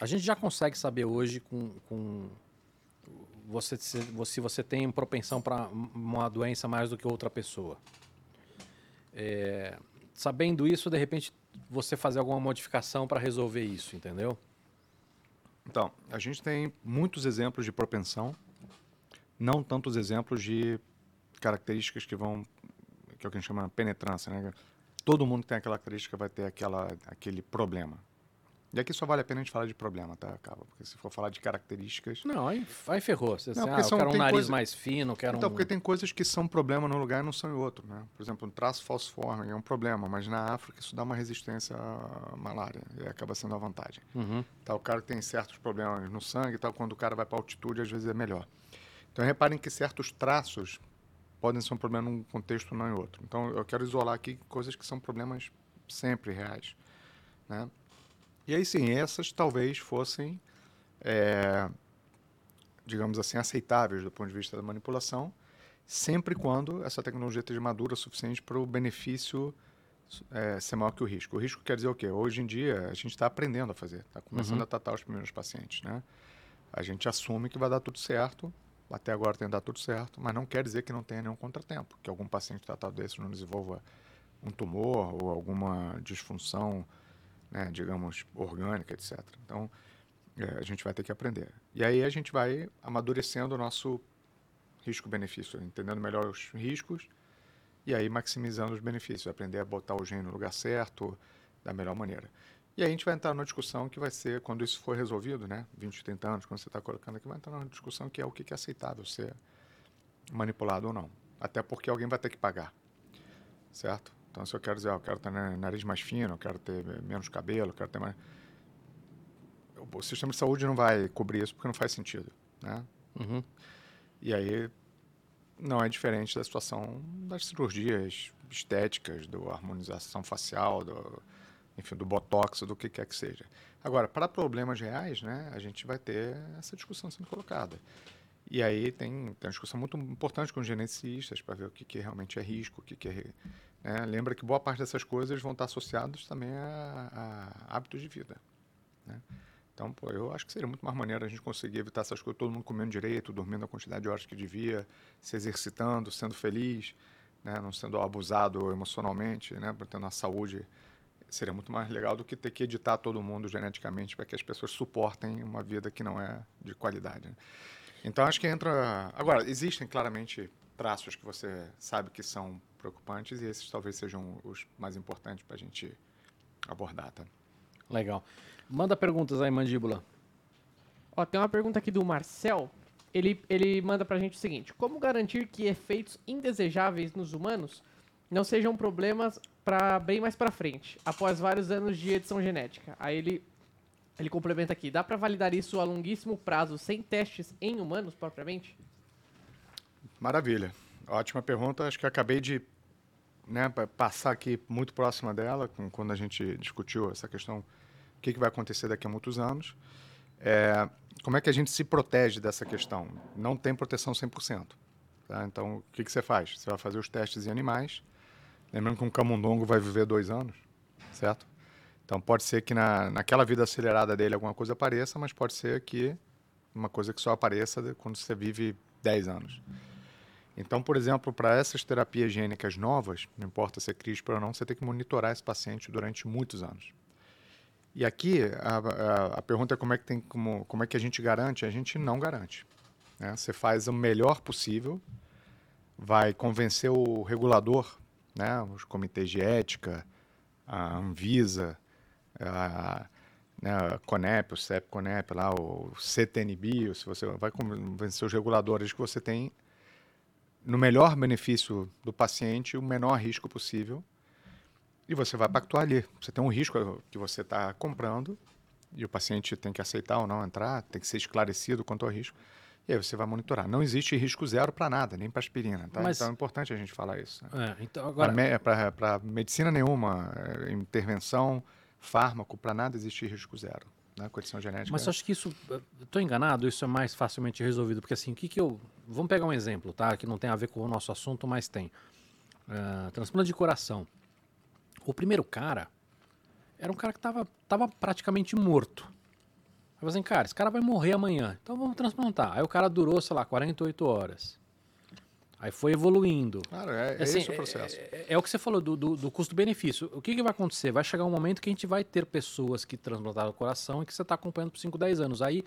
A gente já consegue saber hoje com você, se você tem propensão para uma doença mais do que outra pessoa. Sabendo isso, de repente, você fazer alguma modificação para resolver isso, entendeu? Então, a gente tem muitos exemplos de propensão, não tantos exemplos de características que vão, que é o que a gente chama de penetrância, né? Todo mundo que tem aquela característica vai ter aquele problema. E aqui só vale a pena a gente falar de problema, tá, Cava? Porque se for falar de características... Não, aí ferrou. Você não, eu quero um nariz mais fino, quero então, porque tem coisas que são problema num lugar e não são em outro, né? Por exemplo, um traço falciforme é um problema, mas na África isso dá uma resistência à malária e acaba sendo a vantagem. Uhum. Tá, o cara tem certos problemas no sangue e tal, quando o cara vai para altitude, às vezes é melhor. Então, reparem que certos traços podem ser um problema num contexto, não em outro. Então, eu quero isolar aqui coisas que são problemas sempre reais, né? E aí sim, essas talvez fossem, digamos assim, aceitáveis do ponto de vista da manipulação, sempre quando essa tecnologia esteja madura o suficiente para o benefício ser maior que o risco. O risco quer dizer o quê? Hoje em dia, a gente está aprendendo a fazer, está começando a tratar os primeiros pacientes, né? A gente assume que vai dar tudo certo, até agora tem dado tudo certo, mas não quer dizer que não tenha nenhum contratempo, que algum paciente tratado desse não desenvolva um tumor ou alguma disfunção, né, digamos, orgânica, etc. Então, a gente vai ter que aprender. E aí a gente vai amadurecendo o nosso risco-benefício, entendendo melhor os riscos e aí maximizando os benefícios, aprender a botar o gene no lugar certo, da melhor maneira. E aí a gente vai entrar numa discussão que vai ser, quando isso for resolvido, né, 20, 30 anos, quando você está colocando aqui, vai entrar numa discussão que é o que é aceitável ser manipulado ou não. Até porque alguém vai ter que pagar, certo? Então, se eu quero dizer, eu quero ter nariz mais fino, eu quero ter menos cabelo, eu quero ter mais... O sistema de saúde não vai cobrir isso porque não faz sentido, né? Uhum. E aí, não é diferente da situação das cirurgias estéticas, da harmonização facial, enfim, do botox, do que quer que seja. Agora, para problemas reais, né, a gente vai ter essa discussão sendo colocada. E aí tem uma discussão muito importante com geneticistas para ver o que realmente é risco, o que é... É, lembra que boa parte dessas coisas vão estar associadas também a hábitos de vida, né? Então, eu acho que seria muito mais maneiro a gente conseguir evitar essas coisas, todo mundo comendo direito, dormindo a quantidade de horas que devia, se exercitando, sendo feliz, né? Não sendo abusado emocionalmente, né? Tendo a saúde, seria muito mais legal do que ter que editar todo mundo geneticamente para que as pessoas suportem uma vida que não é de qualidade, né? Então, acho que entra... Agora, existem claramente traços que você sabe que são preocupantes e esses talvez sejam os mais importantes para a gente abordar, tá? Legal. Manda perguntas aí, Mandíbula. Ó, tem uma pergunta aqui do Marcel. Ele manda para a gente o seguinte: como garantir que efeitos indesejáveis nos humanos não sejam problemas para bem mais para frente, após vários anos de edição genética? Aí ele complementa aqui: dá para validar isso a longuíssimo prazo sem testes em humanos propriamente? Maravilha. Ótima pergunta. Acho que eu acabei de, né, passar aqui muito próxima dela, quando a gente discutiu essa questão, o que vai acontecer daqui a muitos anos. Como é que a gente se protege dessa questão? Não tem proteção 100%. Tá? Então, o que você faz? Você vai fazer os testes em animais. Lembrando que um camundongo vai viver 2 anos, certo? Então, pode ser que naquela vida acelerada dele alguma coisa apareça, mas pode ser que uma coisa que só apareça quando você vive 10 anos. Então, por exemplo, para essas terapias gênicas novas, não importa se é CRISPR ou não, você tem que monitorar esse paciente durante muitos anos. E aqui, a pergunta é como é que a gente garante? A gente não garante, né? Você faz o melhor possível, vai convencer o regulador, né? Os comitês de ética, a Anvisa, a Conep, o CEP Conep, lá, o CTNB, se você vai convencer os reguladores que você tem no melhor benefício do paciente, o menor risco possível, e você vai pactuar ali. Você tem um risco que você está comprando, e o paciente tem que aceitar ou não entrar, tem que ser esclarecido quanto ao risco, e aí você vai monitorar. Não existe risco zero para nada, nem para aspirina, tá? Mas, então é importante a gente falar isso, né? Então agora... Para medicina nenhuma, intervenção, fármaco, para nada existe risco zero, né? Condição genética. Mas acho que isso, estou enganado, isso é mais facilmente resolvido, porque assim, o que eu... Vamos pegar um exemplo, tá? Que não tem a ver com o nosso assunto, mas tem. Transplante de coração. O primeiro cara era um cara que estava praticamente morto. Eu falei assim, cara, esse cara vai morrer amanhã, então vamos transplantar. Aí o cara durou, sei lá, 48 horas. Aí foi evoluindo. Claro, assim, esse o processo. É o que você falou do custo-benefício. O que vai acontecer? Vai chegar um momento que a gente vai ter pessoas que transplantaram o coração e que você está acompanhando por 5, 10 anos. Aí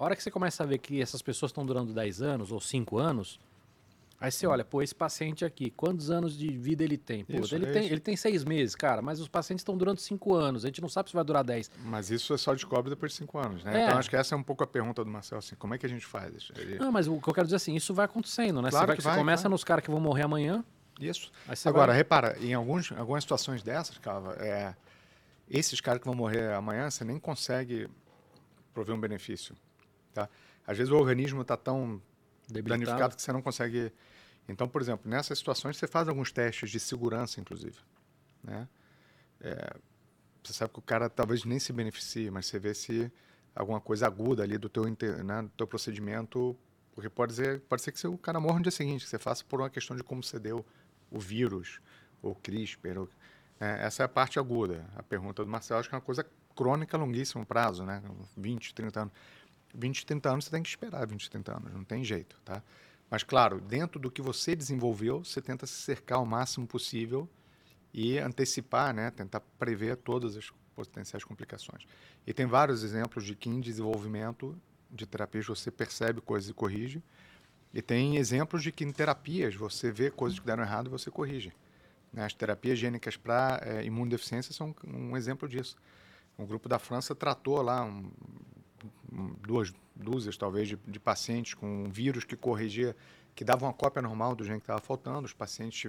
A hora que você começa a ver que essas pessoas estão durando 10 anos ou 5 anos, aí você olha, pô, esse paciente aqui, quantos anos de vida ele tem? Pô, isso, ele tem 6 meses, cara, mas os pacientes estão durando 5 anos, a gente não sabe se vai durar 10. Mas isso é só descobre depois de 5 anos, né? É. Então, acho que essa é um pouco a pergunta do Marcel, assim, como é que a gente faz? Ele... Não, mas o que eu quero dizer assim, isso vai acontecendo, né? Claro você começa nos caras que vão morrer amanhã. Isso. Agora, repara, em algumas situações dessas, cara, esses caras que vão morrer amanhã, você nem consegue prover um benefício, tá? Às vezes o organismo está tão danificado que você não consegue... Então, por exemplo, nessas situações você faz alguns testes de segurança, inclusive, né? Você sabe que o cara talvez nem se beneficie, mas você vê se alguma coisa aguda ali do teu, né, do teu procedimento... Porque pode ser que o cara morra no dia seguinte, que você faça por uma questão de como você deu o vírus, ou CRISPR. Ou, essa é a parte aguda. A pergunta do Marcel, acho que é uma coisa crônica, longuíssimo prazo, né? 20, 30 anos. 20, 30 anos você tem que esperar 20, 30 anos, não tem jeito, tá? Mas, claro, dentro do que você desenvolveu, você tenta se cercar o máximo possível e antecipar, né? Tentar prever todas as potenciais complicações. E tem vários exemplos de que em desenvolvimento de terapias você percebe coisas e corrige. E tem exemplos de que em terapias você vê coisas que deram errado e você corrige. As terapias gênicas para imunodeficiência são um exemplo disso. Um grupo da França tratou lá duas dúzias, talvez, de pacientes com um vírus que corrigia, que dava uma cópia normal do gene que estava faltando. Os pacientes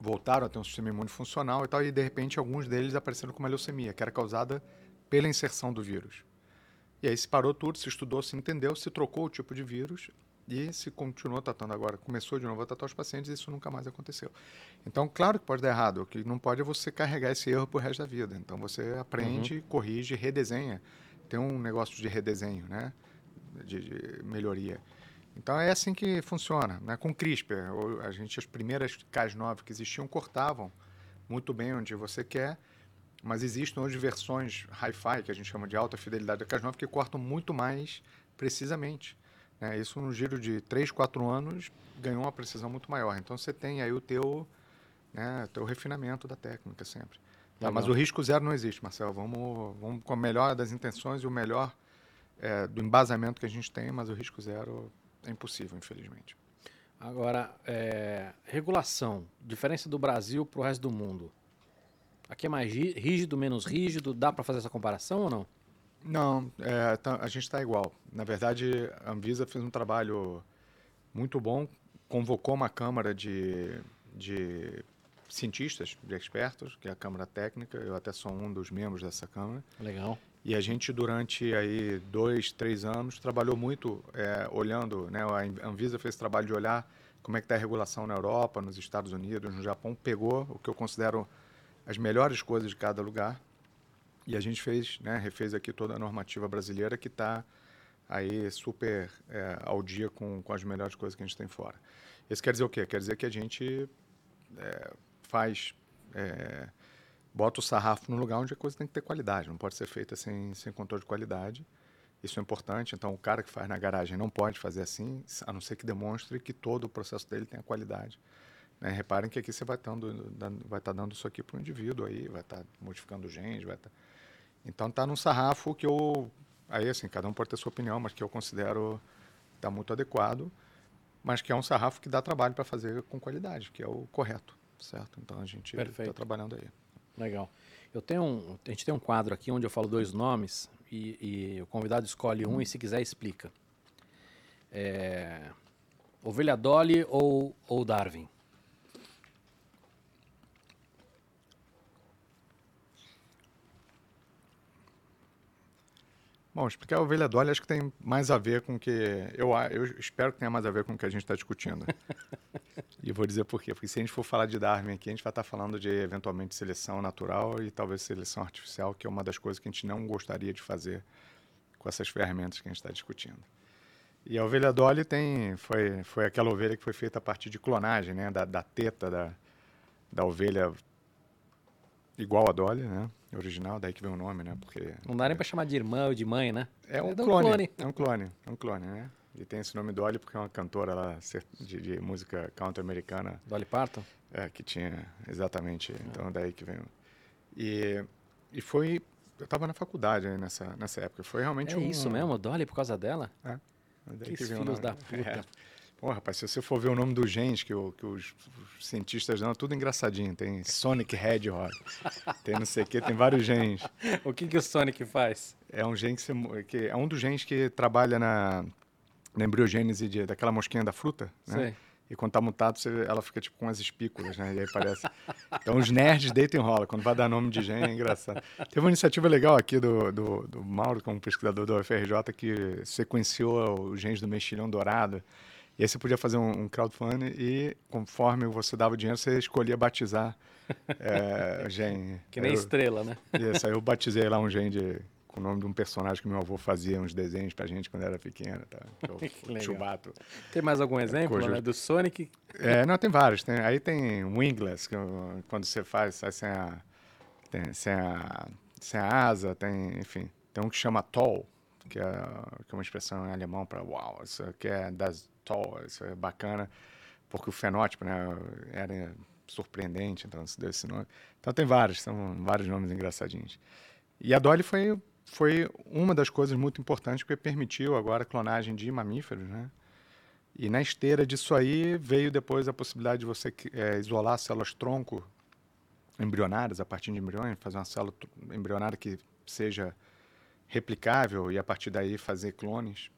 voltaram a ter um sistema imune funcional e tal, e de repente alguns deles apareceram com uma leucemia, que era causada pela inserção do vírus. E aí se parou tudo, se estudou, se entendeu, se trocou o tipo de vírus e se continuou tratando agora. Começou de novo a tratar os pacientes e isso nunca mais aconteceu. Então, claro que pode dar errado. O que não pode é você carregar esse erro pro resto da vida. Então, você aprende, corrige, redesenha. Tem um negócio de redesenho, né? De melhoria. Então, é assim que funciona, né? Com CRISPR, as primeiras Cas9 que existiam cortavam muito bem onde você quer. Mas existem hoje versões hi-fi, que a gente chama de alta fidelidade da Cas9, que cortam muito mais precisamente. Né? Isso, no giro de 3, 4 anos, ganhou uma precisão muito maior. Então, você tem aí o teu refinamento da técnica sempre. Tá, mas o risco zero não existe, Marcel. Vamos com a melhor das intenções e o melhor do embasamento que a gente tem, mas o risco zero é impossível, infelizmente. Agora, regulação. Diferença do Brasil para o resto do mundo. Aqui é mais rígido, menos rígido? Dá para fazer essa comparação ou não? Não, a gente está igual. Na verdade, a Anvisa fez um trabalho muito bom, convocou uma câmara de cientistas, de expertos, que é a Câmara Técnica. Eu até sou um dos membros dessa câmara. Legal. E a gente, durante aí 2, 3 anos, trabalhou muito olhando, né? A Anvisa fez o trabalho de olhar como é que está a regulação na Europa, nos Estados Unidos, no Japão. Pegou o que eu considero as melhores coisas de cada lugar, e a gente fez, né, refez aqui toda a normativa brasileira que está aí super ao dia com as melhores coisas que a gente tem fora. Isso quer dizer o quê? Quer dizer que a gente bota o sarrafo no lugar onde a coisa tem que ter qualidade, não pode ser feita sem controle de qualidade, isso é importante. Então o cara que faz na garagem não pode fazer assim, a não ser que demonstre que todo o processo dele tenha qualidade. Né? Reparem que aqui você vai estar dando isso aqui para o indivíduo, aí, vai estar modificando genes. Então está num sarrafo que eu... Aí assim, cada um pode ter sua opinião, mas que eu considero que está muito adequado, mas que é um sarrafo que dá trabalho para fazer com qualidade, que é o correto, certo? Então a gente está trabalhando aí. Legal. A gente tem um quadro aqui onde eu falo 2 nomes e o convidado escolhe um e se quiser explica. Ovelha Dolly ou Darwin? Bom, explicar a ovelha Dolly acho que tem mais a ver com o que... Eu espero que tenha mais a ver com o que a gente está discutindo. E vou dizer por quê. Porque se a gente for falar de Darwin aqui, a gente vai estar falando de, eventualmente, seleção natural e talvez seleção artificial, que é uma das coisas que a gente não gostaria de fazer com essas ferramentas que a gente está discutindo. E a ovelha Dolly foi aquela ovelha que foi feita a partir de clonagem, né? Da teta da ovelha igual a Dolly, né? Original, daí que vem o nome, né? Porque não dá nem para chamar de irmã ou de mãe, né? É um clone, né? E tem esse nome Dolly porque é uma cantora lá de música country americana. Dolly Parton? É, que tinha, exatamente. Então, daí que vem. E foi Eu tava na faculdade aí nessa época. Foi realmente isso mesmo? Dolly por causa dela? É. Que filhos da puta. É. Pô, rapaz, se você for ver o nome do gene que os cientistas dão, é tudo engraçadinho. Tem Sonic Hedgehog, tem não sei o que, tem vários genes. O que o Sonic faz? É um gene que é um dos genes que trabalha na embriogênese daquela mosquinha da fruta, né? Sim. E quando tá mutado, ela fica tipo com as espículas, né? E aí parece... Então os nerds deitam e enrolam. Quando vai dar nome de gene, é engraçado. Teve uma iniciativa legal aqui do Mauro, como pesquisador da UFRJ, que sequenciou os genes do mexilhão dourado. E aí você podia fazer um crowdfunding e, conforme você dava o dinheiro, você escolhia batizar gene. Que nem estrela, né? Isso, aí eu batizei lá um gene com o nome de um personagem que meu avô fazia uns desenhos pra gente quando era pequeno, tá? O Chewbacca. Tem mais algum exemplo, né? Do Sonic? Não, tem vários. Aí tem Wingless, que quando você faz, sai sem a asa, tem, enfim. Tem um que chama Toll, que é uma expressão em alemão pra uau, isso aqui é das Toll, isso é bacana, porque o fenótipo, né, era surpreendente, então se deu esse nome. Então tem vários, são vários nomes engraçadinhos. E a Dolly foi uma das coisas muito importantes, porque permitiu agora a clonagem de mamíferos, né? E na esteira disso aí veio depois a possibilidade de você isolar células-tronco embrionárias, a partir de embriões, fazer uma célula embrionária que seja replicável e a partir daí fazer clones,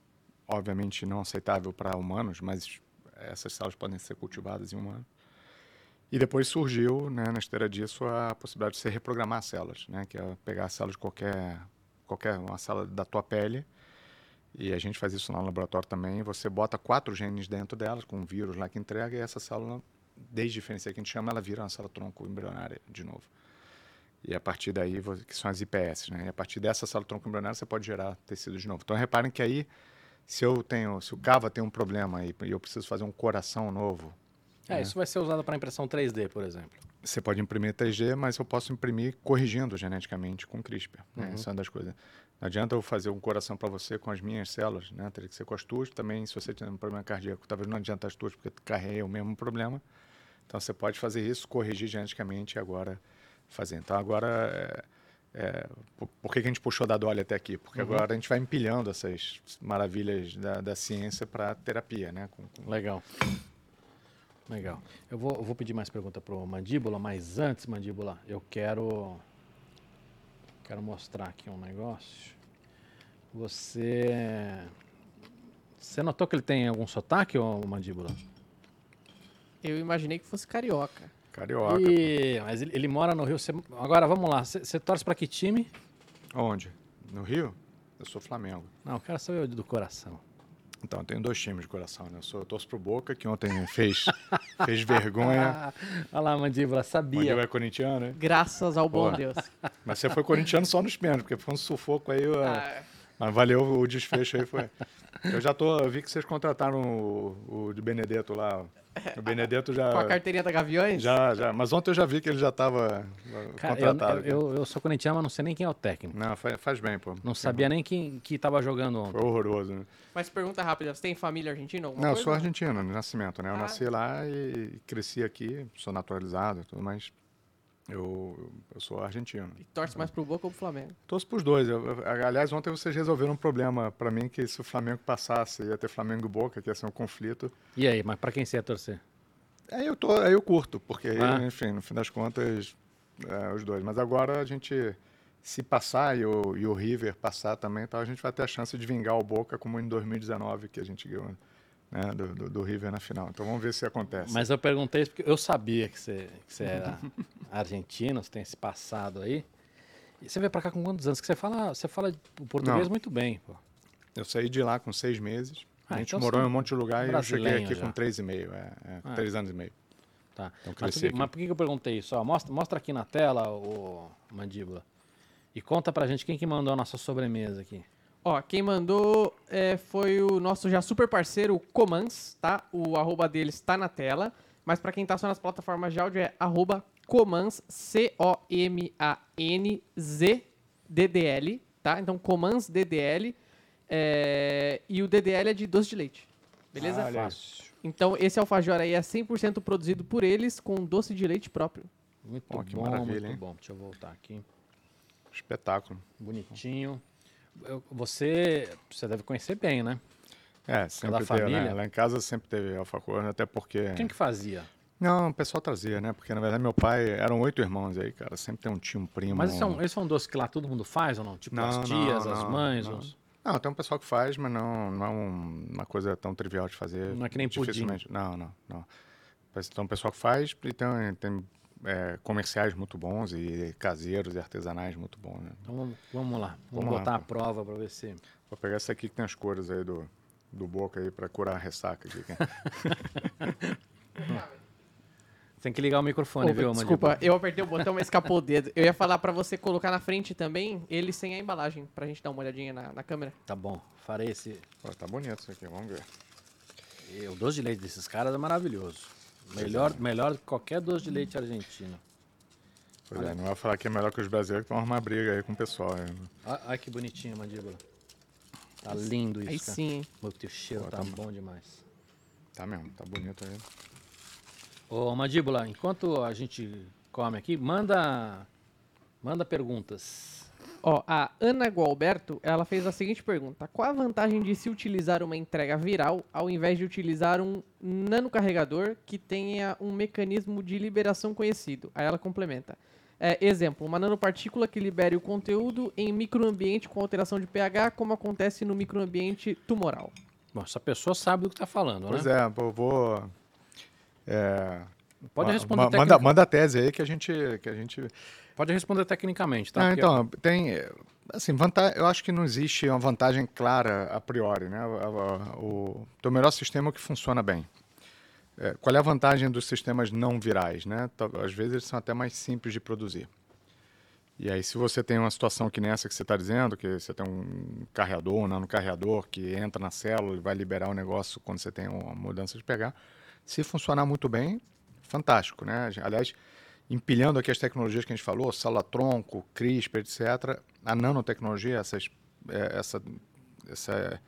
obviamente não aceitável para humanos, mas essas células podem ser cultivadas em humanos. E depois surgiu, né, na esteira disso, a possibilidade de você reprogramar células, né, que é pegar células de qualquer uma célula da tua pele, e a gente faz isso lá no laboratório também, você bota 4 genes dentro delas, com um vírus lá que entrega, e essa célula, desdiferenciada que a gente chama, ela vira uma célula tronco embrionária de novo. E a partir daí, que são as IPS, né, e a partir dessa célula tronco embrionária você pode gerar tecido de novo. Então reparem que aí, se o GABA tem um problema e eu preciso fazer um coração novo, isso vai ser usado para impressão 3D, por exemplo. Você pode imprimir 3D, mas eu posso imprimir corrigindo geneticamente com CRISPR. Né? Uhum. Essa é uma das coisas. Não adianta eu fazer um coração para você com as minhas células, né? Teria que ser com as tuas. Também, se você tiver um problema cardíaco, talvez não adianta as tuas, porque carrega o mesmo problema. Então, você pode fazer isso, corrigir geneticamente e agora fazer. Então, agora... por que a gente puxou da Dolly até aqui? Porque agora a gente vai empilhando essas maravilhas da ciência para terapia, né? Legal. Legal. Eu vou pedir mais pergunta para o Mandíbula, mas antes, Mandíbula, eu quero mostrar aqui um negócio. Você notou que ele tem algum sotaque, ô Mandíbula? Eu imaginei que fosse carioca. Carioca. Mas ele mora no Rio. Agora, vamos lá. Você torce para que time? Onde? No Rio? Eu sou Flamengo. Não, o cara sou eu do coração. Então, eu tenho 2 times de coração, né? Eu torço pro Boca, que ontem fez vergonha. Olha lá, Mandíbula, sabia. Mandíbula é corintiano, né? Graças ao bom Deus. Mas você foi corintiano só nos pênaltis, porque foi um sufoco aí. Mas valeu o desfecho aí. Foi. Eu vi que vocês contrataram o de Benedetto lá. O Benedetto já... Com a carteirinha da Gaviões? Já. Mas ontem eu já vi que ele já estava contratado. Eu sou corintiano, mas não sei nem quem é o técnico. Não, faz bem, pô. Não sabia nem quem estava jogando ontem. Foi horroroso, né? Mas pergunta rápida, você tem família argentina? Não, eu sou argentino de nascimento, né? Eu nasci lá e cresci aqui, sou naturalizado e tudo, mas eu sou argentino. E torce mais pro Boca ou pro Flamengo? Torço pros dois. Aliás, ontem vocês resolveram um problema pra mim, que se o Flamengo passasse, ia ter Flamengo e Boca, que ia ser um conflito. E aí, mas pra quem você ia torcer? Aí eu curto, porque, enfim, no fim das contas, os dois. Mas agora a gente, se passar e o River passar também, então a gente vai ter a chance de vingar o Boca, como em 2019, que a gente ganhou, né, do River na final. Então vamos ver se acontece. Mas eu perguntei isso porque eu sabia que você era argentino, você tem esse passado aí. E você veio pra cá com quantos anos? Que você fala português muito bem, pô. Eu saí de lá com 6 meses. A gente morou em um monte de lugar e eu cheguei aqui com 3,5. 3 anos e meio. Tá. Então, mas por que eu perguntei isso? Ó, mostra aqui na tela, ô Mandíbula. E conta pra gente quem que mandou a nossa sobremesa aqui. Ó, quem mandou foi o nosso já super parceiro, o Comans, tá? O @ dele está na tela, mas para quem tá só nas plataformas de áudio é @Comans, COMANZDDL, tá? Então, Comans DDL, e o DDL é de doce de leite, beleza? Ah, fácil. Então, esse alfajor aí é 100% produzido por eles com doce de leite próprio. Muito bom, que maravilha, muito bom. Deixa eu voltar aqui. Espetáculo. Bonitinho. Você deve conhecer bem, né? É, sempre teve, né? Lá em casa sempre teve alfacor, até porque... Quem que fazia? Não, o pessoal trazia, né? Porque, na verdade, meu pai... Eram 8 irmãos aí, cara. Sempre tem um tio, um primo... Mas eles são doces que lá todo mundo faz ou não? Tipo, não, as tias, não, as mães... Não. Os... não, tem um pessoal que faz, mas não é uma coisa tão trivial de fazer. Não é que nem pudim. Não. Então, o pessoal que faz, tem comerciais muito bons e caseiros e artesanais muito bons, né? Então, vamos lá. Vamos botar lá, a prova para ver se... Vou pegar essa aqui que tem as cores aí do Boca aí para curar a ressaca aqui. Tem que ligar o microfone, viu, Mandíbula? Desculpa, eu apertei o botão, mas escapou o dedo. Eu ia falar pra você colocar na frente também, ele sem a embalagem, pra gente dar uma olhadinha na câmera. Tá bom, farei esse... Ó, tá bonito isso aqui, vamos ver. O doce de leite desses caras é maravilhoso. Melhor do que qualquer doce de leite argentino. Pois é, não vai falar que é melhor que os brasileiros, que vão arrumar briga aí com o pessoal. Olha que bonitinho, Mandíbula. Tá lindo isso, aí cara. Sim, hein? Meu teu cheiro tá bom demais. Tá mesmo, tá bonito aí. Ô, Mandíbula, enquanto a gente come aqui, manda perguntas. Ó, a Ana Gualberto, ela fez a seguinte pergunta. Qual a vantagem de se utilizar uma entrega viral ao invés de utilizar um nanocarregador que tenha um mecanismo de liberação conhecido? Aí ela complementa. Exemplo, uma nanopartícula que libere o conteúdo em microambiente com alteração de pH, como acontece no microambiente tumoral. Bom, essa pessoa sabe do que está falando, pois né? Pois é, eu vou... Pode responder tecnicamente. Manda a tese aí que a gente... Pode responder tecnicamente, tá? Então, tem... Assim, eu acho que não existe uma vantagem clara a priori, né? O teu melhor sistema é o que funciona bem. Qual é a vantagem dos sistemas não virais, né? Às vezes eles são até mais simples de produzir. E aí, se você tem uma situação que nessa que você está dizendo, que você tem um carreador, um nanocarreador que entra na célula e vai liberar o negócio quando você tem uma mudança de pH... Se funcionar muito bem, fantástico, né? Aliás, empilhando aqui as tecnologias que a gente falou, célula-tronco, CRISPR, etc., a nanotecnologia, essa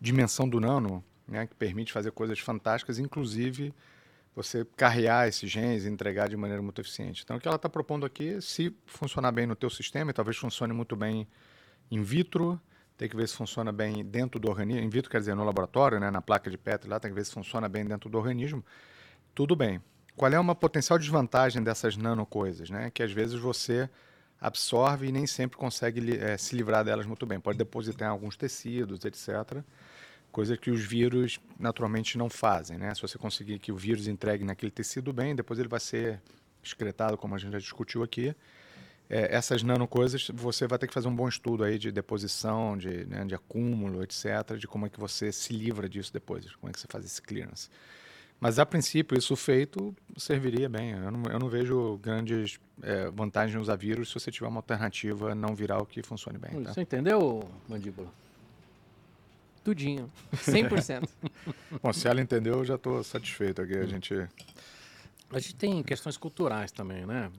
dimensão do nano, né, que permite fazer coisas fantásticas, inclusive você carregar esses genes e entregar de maneira muito eficiente. Então, o que ela está propondo aqui, se funcionar bem no teu sistema, e talvez funcione muito bem in vitro, tem que ver se funciona bem dentro do organismo, in vitro quer dizer no laboratório, né, na placa de Petri lá, tem que ver se funciona bem dentro do organismo, tudo bem. Qual é uma potencial desvantagem dessas nanocoisas, né? Que às vezes você absorve e nem sempre consegue se livrar delas muito bem, pode depositar em alguns tecidos, etc., coisa que os vírus naturalmente não fazem, né? Se você conseguir que o vírus entregue naquele tecido bem, depois ele vai ser excretado, como a gente já discutiu aqui. Essas nanocoisas, você vai ter que fazer um bom estudo aí de deposição, né, de acúmulo, etc., de como é que você se livra disso depois, como é que você faz esse clearance. Mas, a princípio, isso feito serviria bem. Eu não vejo grandes vantagens em usar vírus se você tiver uma alternativa não viral que funcione bem. Tá? Você entendeu, Mandíbula? Tudinho, 100%. Bom, se ela entendeu, eu já estou satisfeito aqui, A gente tem questões culturais também, né?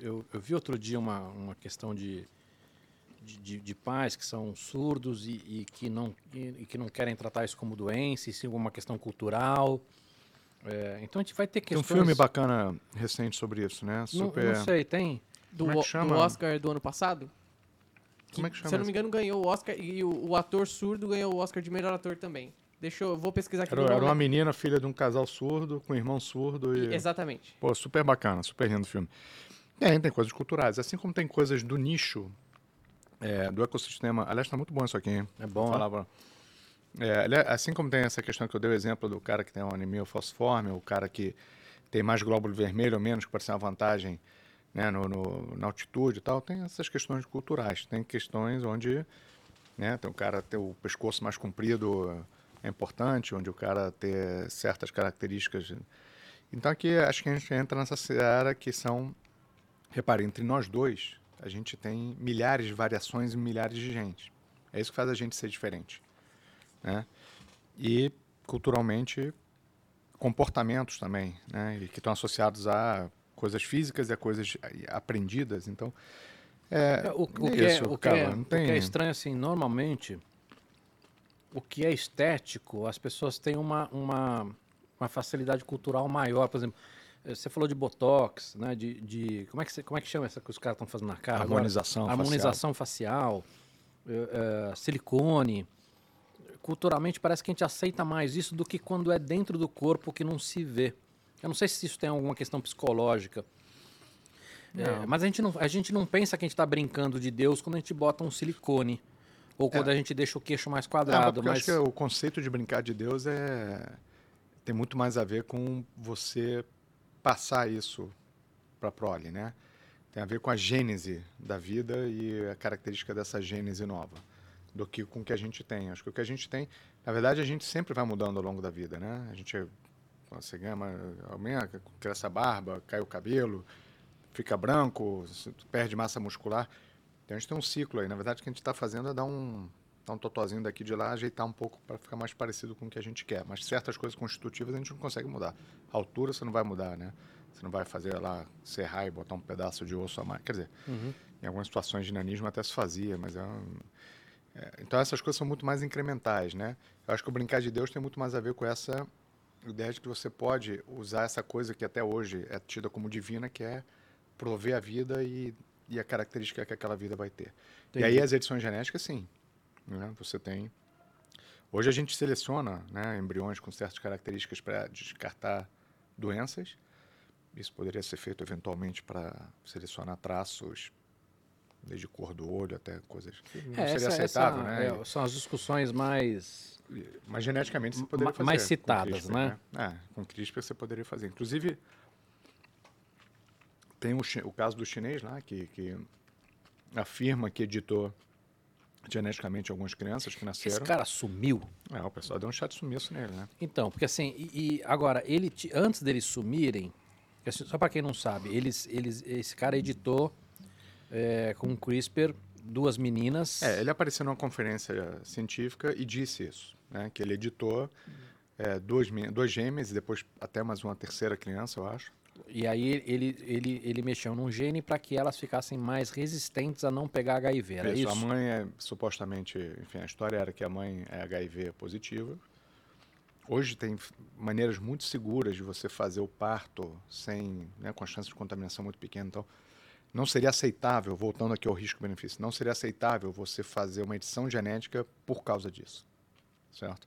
Eu vi outro dia uma questão de pais que são surdos e que não querem tratar isso como doença, e sim uma questão cultural. Então a gente vai ter questões... Tem um filme bacana recente sobre isso, né? Não sei, tem? Do Oscar do ano passado? Como é que chama? Se eu não me engano, ganhou o Oscar e o ator surdo ganhou o Oscar de melhor ator também. Deixa eu vou pesquisar aqui. Era uma menina, filha de um casal surdo, com um irmão surdo. Exatamente. Pô, super bacana, super lindo o filme. E aí tem coisas culturais, assim como tem coisas do nicho, do ecossistema. Aliás, tá muito bom isso aqui, hein? É bom. Falava. Assim como tem essa questão que eu dei o exemplo do cara que tem uma anemia falciforme, o cara que tem mais glóbulo vermelho ou menos, que pode ser uma vantagem, né, na altitude e tal, tem essas questões culturais. Tem questões onde, né, tem o cara ter o pescoço mais comprido... É importante, onde o cara ter certas características. Então, aqui acho que a gente entra nessa seara que são... Repare, entre nós dois, a gente tem milhares de variações e milhares de gente. É isso que faz a gente ser diferente, né? E, culturalmente, comportamentos também, né? E que estão associados a coisas físicas e a coisas aprendidas. Então, o que é estranho, assim, normalmente... O que é estético, as pessoas têm uma facilidade cultural maior. Por exemplo, Você falou de botox, né? De como é que chama essa que os caras estão fazendo na cara? Harmonização facial. Silicone. Culturalmente parece que a gente aceita mais isso do que quando é dentro do corpo que não se vê. Eu não sei se isso tem alguma questão psicológica. Mas a gente não pensa que a gente está brincando de Deus quando a gente bota um silicone. Ou quando a gente deixa o queixo mais quadrado. Mas eu acho que o conceito de brincar de Deus tem muito mais a ver com você passar isso para a prole, né? Tem a ver com a gênese da vida e a característica dessa gênese nova. Do que com o que a gente tem. Acho que o que a gente tem... Na verdade, a gente sempre vai mudando ao longo da vida, né? A gente... Você ganha, cresce a barba, cai o cabelo, fica branco, perde massa muscular. Então, a gente tem um ciclo aí. Na verdade, o que a gente está fazendo é dar um totozinho daqui de lá, ajeitar um pouco para ficar mais parecido com o que a gente quer. Mas certas coisas constitutivas a gente não consegue mudar. A altura você não vai mudar, né? Você não vai fazer lá, serrar e botar um pedaço de osso a mais. Quer dizer, em algumas situações de nanismo até se fazia, mas então, essas coisas são muito mais incrementais, né? Eu acho que o brincar de Deus tem muito mais a ver com essa ideia de que você pode usar essa coisa que até hoje é tida como divina, que é prover a vida e a característica que aquela vida vai ter. Entendi. E aí as edições genéticas, sim. Né? Você tem... Hoje a gente seleciona, né, embriões com certas características para descartar doenças. Isso poderia ser feito eventualmente para selecionar traços, desde cor do olho até coisas que não seria aceitável, né? São as discussões mais... Mas geneticamente você poderia fazer. Mais citadas, CRISPR, né? Com CRISPR você poderia fazer. Inclusive, tem o caso do chinês lá, que afirma que editou geneticamente algumas crianças que nasceram. Esse cara sumiu. O pessoal deu um chá de sumiço nele, né? Então, porque assim, e agora, antes deles sumirem, assim, só para quem não sabe, esse cara editou... com o CRISPR, duas meninas... ele apareceu numa conferência científica e disse isso, né? Que ele editou duas gêmeas e depois até mais uma terceira criança, eu acho. E aí ele mexeu num gene para que elas ficassem mais resistentes a não pegar HIV, era isso? A mãe supostamente... Enfim, a história era que a mãe é HIV positiva. Hoje tem maneiras muito seguras de você fazer o parto sem, né, com a chance de contaminação muito pequena, então... Não seria aceitável, voltando aqui ao risco-benefício, não seria aceitável você fazer uma edição genética por causa disso, certo?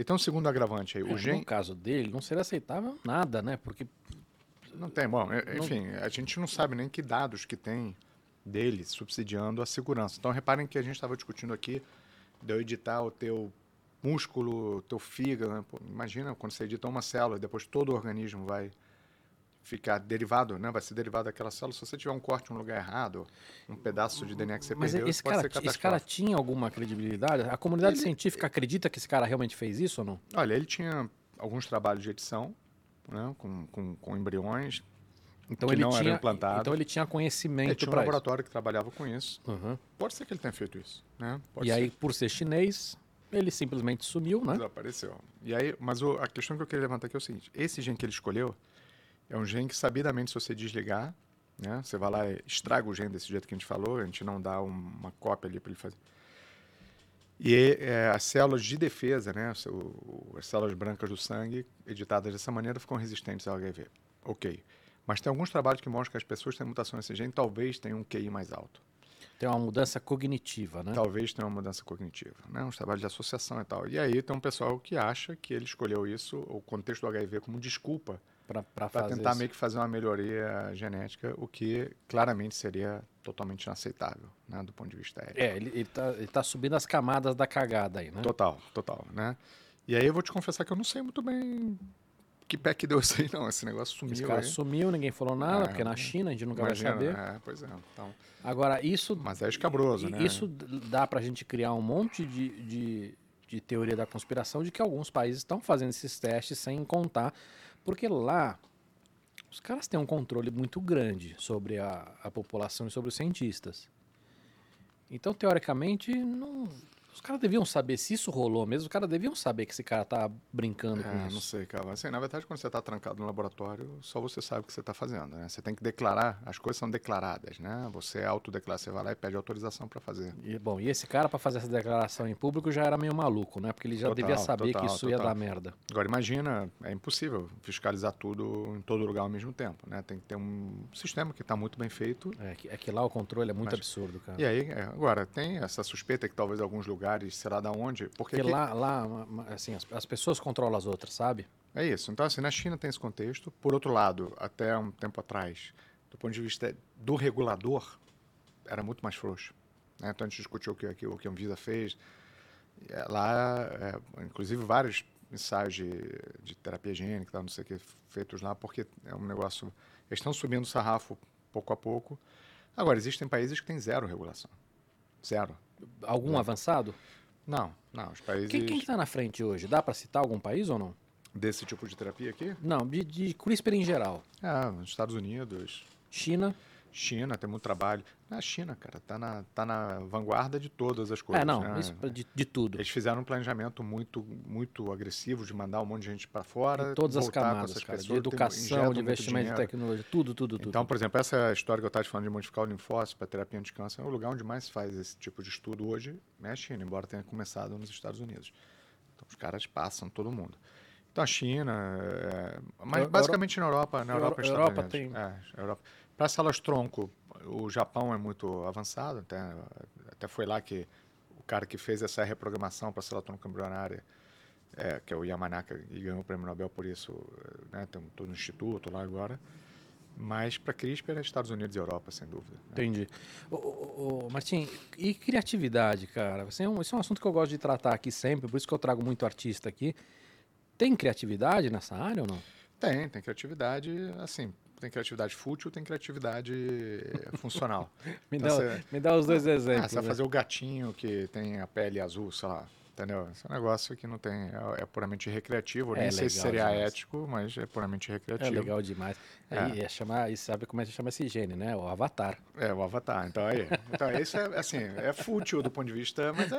Então, segundo agravante aí, no caso dele, não seria aceitável nada, né? Porque... Não tem, a gente não sabe nem que dados que tem dele subsidiando a segurança. Então, reparem que a gente estava discutindo aqui de eu editar o teu músculo, o teu fígado, né? Pô, imagina quando você edita uma célula e depois todo o organismo vai... ficar derivado, né? Vai ser derivado daquela célula. Se você tiver um corte em um lugar errado, um pedaço de DNA que você perdeu, pode ser catastrófico. Mas esse cara tinha alguma credibilidade? A comunidade científica acredita que esse cara realmente fez isso ou não? Olha, ele tinha alguns trabalhos de edição, né? com embriões, então ele não eram implantados. Então ele tinha conhecimento para isso. Ele tinha um laboratório que trabalhava com isso. Uhum. Pode ser que ele tenha feito isso, né? Aí, por ser chinês, ele simplesmente sumiu, né? Desapareceu. E aí, mas a questão que eu queria levantar aqui é o seguinte. Esse gene que ele escolheu, é um gene que, sabidamente, se você desligar, né, você vai lá e estraga o gene desse jeito que a gente falou, a gente não dá uma cópia ali para ele fazer. E as células de defesa, né, as células brancas do sangue, editadas dessa maneira, ficam resistentes ao HIV. Ok. Mas tem alguns trabalhos que mostram que as pessoas que têm mutação nesse gene talvez tenham um QI mais alto. Tem uma mudança cognitiva, né? Talvez tenha uma mudança cognitiva, né? Uns trabalhos de associação e tal. E aí tem um pessoal que acha que ele escolheu isso, o contexto do HIV, como desculpa para tentar meio que fazer uma melhoria genética, o que claramente seria totalmente inaceitável, né, do ponto de vista ético. Ele tá subindo as camadas da cagada aí, né? Total, né? E aí eu vou te confessar que eu não sei muito bem que pé que deu isso aí, não. Esse negócio sumiu. Esse cara sumiu, ninguém falou nada, porque na China a gente nunca vai saber. Pois é. Então, agora, isso... Mas é escabroso, né? Isso dá pra gente criar um monte de teoria da conspiração de que alguns países estão fazendo esses testes sem contar... Porque lá, os caras têm um controle muito grande sobre a população e sobre os cientistas. Então, teoricamente, não, Os caras deviam saber, se isso rolou mesmo, os caras deviam saber que esse cara tá brincando com isso. Não sei, cara. Assim, na verdade, quando você tá trancado no laboratório, só você sabe o que você tá fazendo, né? Você tem que declarar, as coisas são declaradas, né? Você autodeclara, você vai lá e pede autorização para fazer. E esse cara, para fazer essa declaração em público, já era meio maluco, né? Porque ele já devia saber que isso ia dar merda. Agora, imagina, é impossível fiscalizar tudo em todo lugar ao mesmo tempo, né? Tem que ter um sistema que tá muito bem feito. É que lá o controle é muito absurdo, cara. E aí, agora, tem essa suspeita que talvez alguns lugares, será da onde? Porque lá assim, as pessoas controlam as outras, sabe? É isso. Então, assim, na China tem esse contexto. Por outro lado, até um tempo atrás, do ponto de vista do regulador, era muito mais frouxo, né? Então, a gente discutiu o que a Anvisa fez. Lá, inclusive, vários ensaios de terapia gênica, não sei o que, feitos lá, porque é um negócio... Eles estão subindo o sarrafo pouco a pouco. Agora, existem países que têm zero regulação. Zero. Algum avançado? Não. Os países... Quem está na frente hoje? Dá para citar algum país ou não? Desse tipo de terapia aqui? Não, de CRISPR em geral. Estados Unidos. China, tem muito trabalho. A China, cara, tá na vanguarda de todas as coisas. Isso de tudo. Eles fizeram um planejamento muito, muito agressivo de mandar um monte de gente para fora. Em todas as camadas, cara, de educação, de investimento em tecnologia, tudo. Então, por exemplo, essa história que eu estava te falando de modificar o linfócito para terapia anticâncer, é o lugar onde mais faz esse tipo de estudo hoje é a China, embora tenha começado nos Estados Unidos. Então, os caras passam todo mundo. Então, a China, mas basicamente na Europa e nos Estados Unidos. Europa. Para células-tronco, o Japão é muito avançado, até foi lá que o cara que fez essa reprogramação para célula-tronco embrionária, que é o Yamanaka, e ganhou o prêmio Nobel por isso, né, estou no instituto lá agora, mas para CRISPR é Estados Unidos e Europa, sem dúvida. Né? Entendi. Martim, e criatividade, cara? Assim, esse é um assunto que eu gosto de tratar aqui sempre, por isso que eu trago muito artista aqui. Tem criatividade nessa área ou não? Tem criatividade, assim... Tem criatividade fútil, tem criatividade funcional. Me dá os dois exemplos. Você vai fazer o gatinho que tem a pele azul, sei lá, entendeu? Esse é um negócio que não tem... É puramente recreativo. Nem sei se seria ético, mas é puramente recreativo. É legal demais. E sabe como é que chama esse gene, né? O avatar. O avatar. Então, aí... Então, isso é, assim, é fútil do ponto de vista, mas,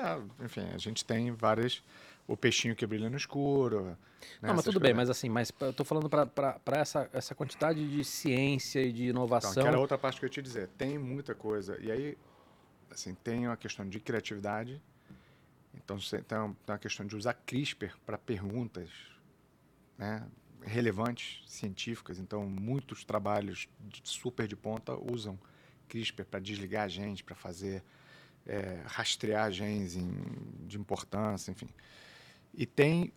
enfim, a gente tem várias... O peixinho que brilha no escuro. Né? Não, mas tudo bem, mas assim, mas eu estou falando para essa quantidade de ciência e de inovação. Então, que era outra parte que eu ia te dizer. Tem muita coisa. E aí, assim, tem uma questão de criatividade. Então, tem uma questão de usar CRISPR para perguntas, né, relevantes, científicas. Então, muitos trabalhos super de ponta usam CRISPR para desligar genes, para fazer rastrear genes de importância, enfim. E tem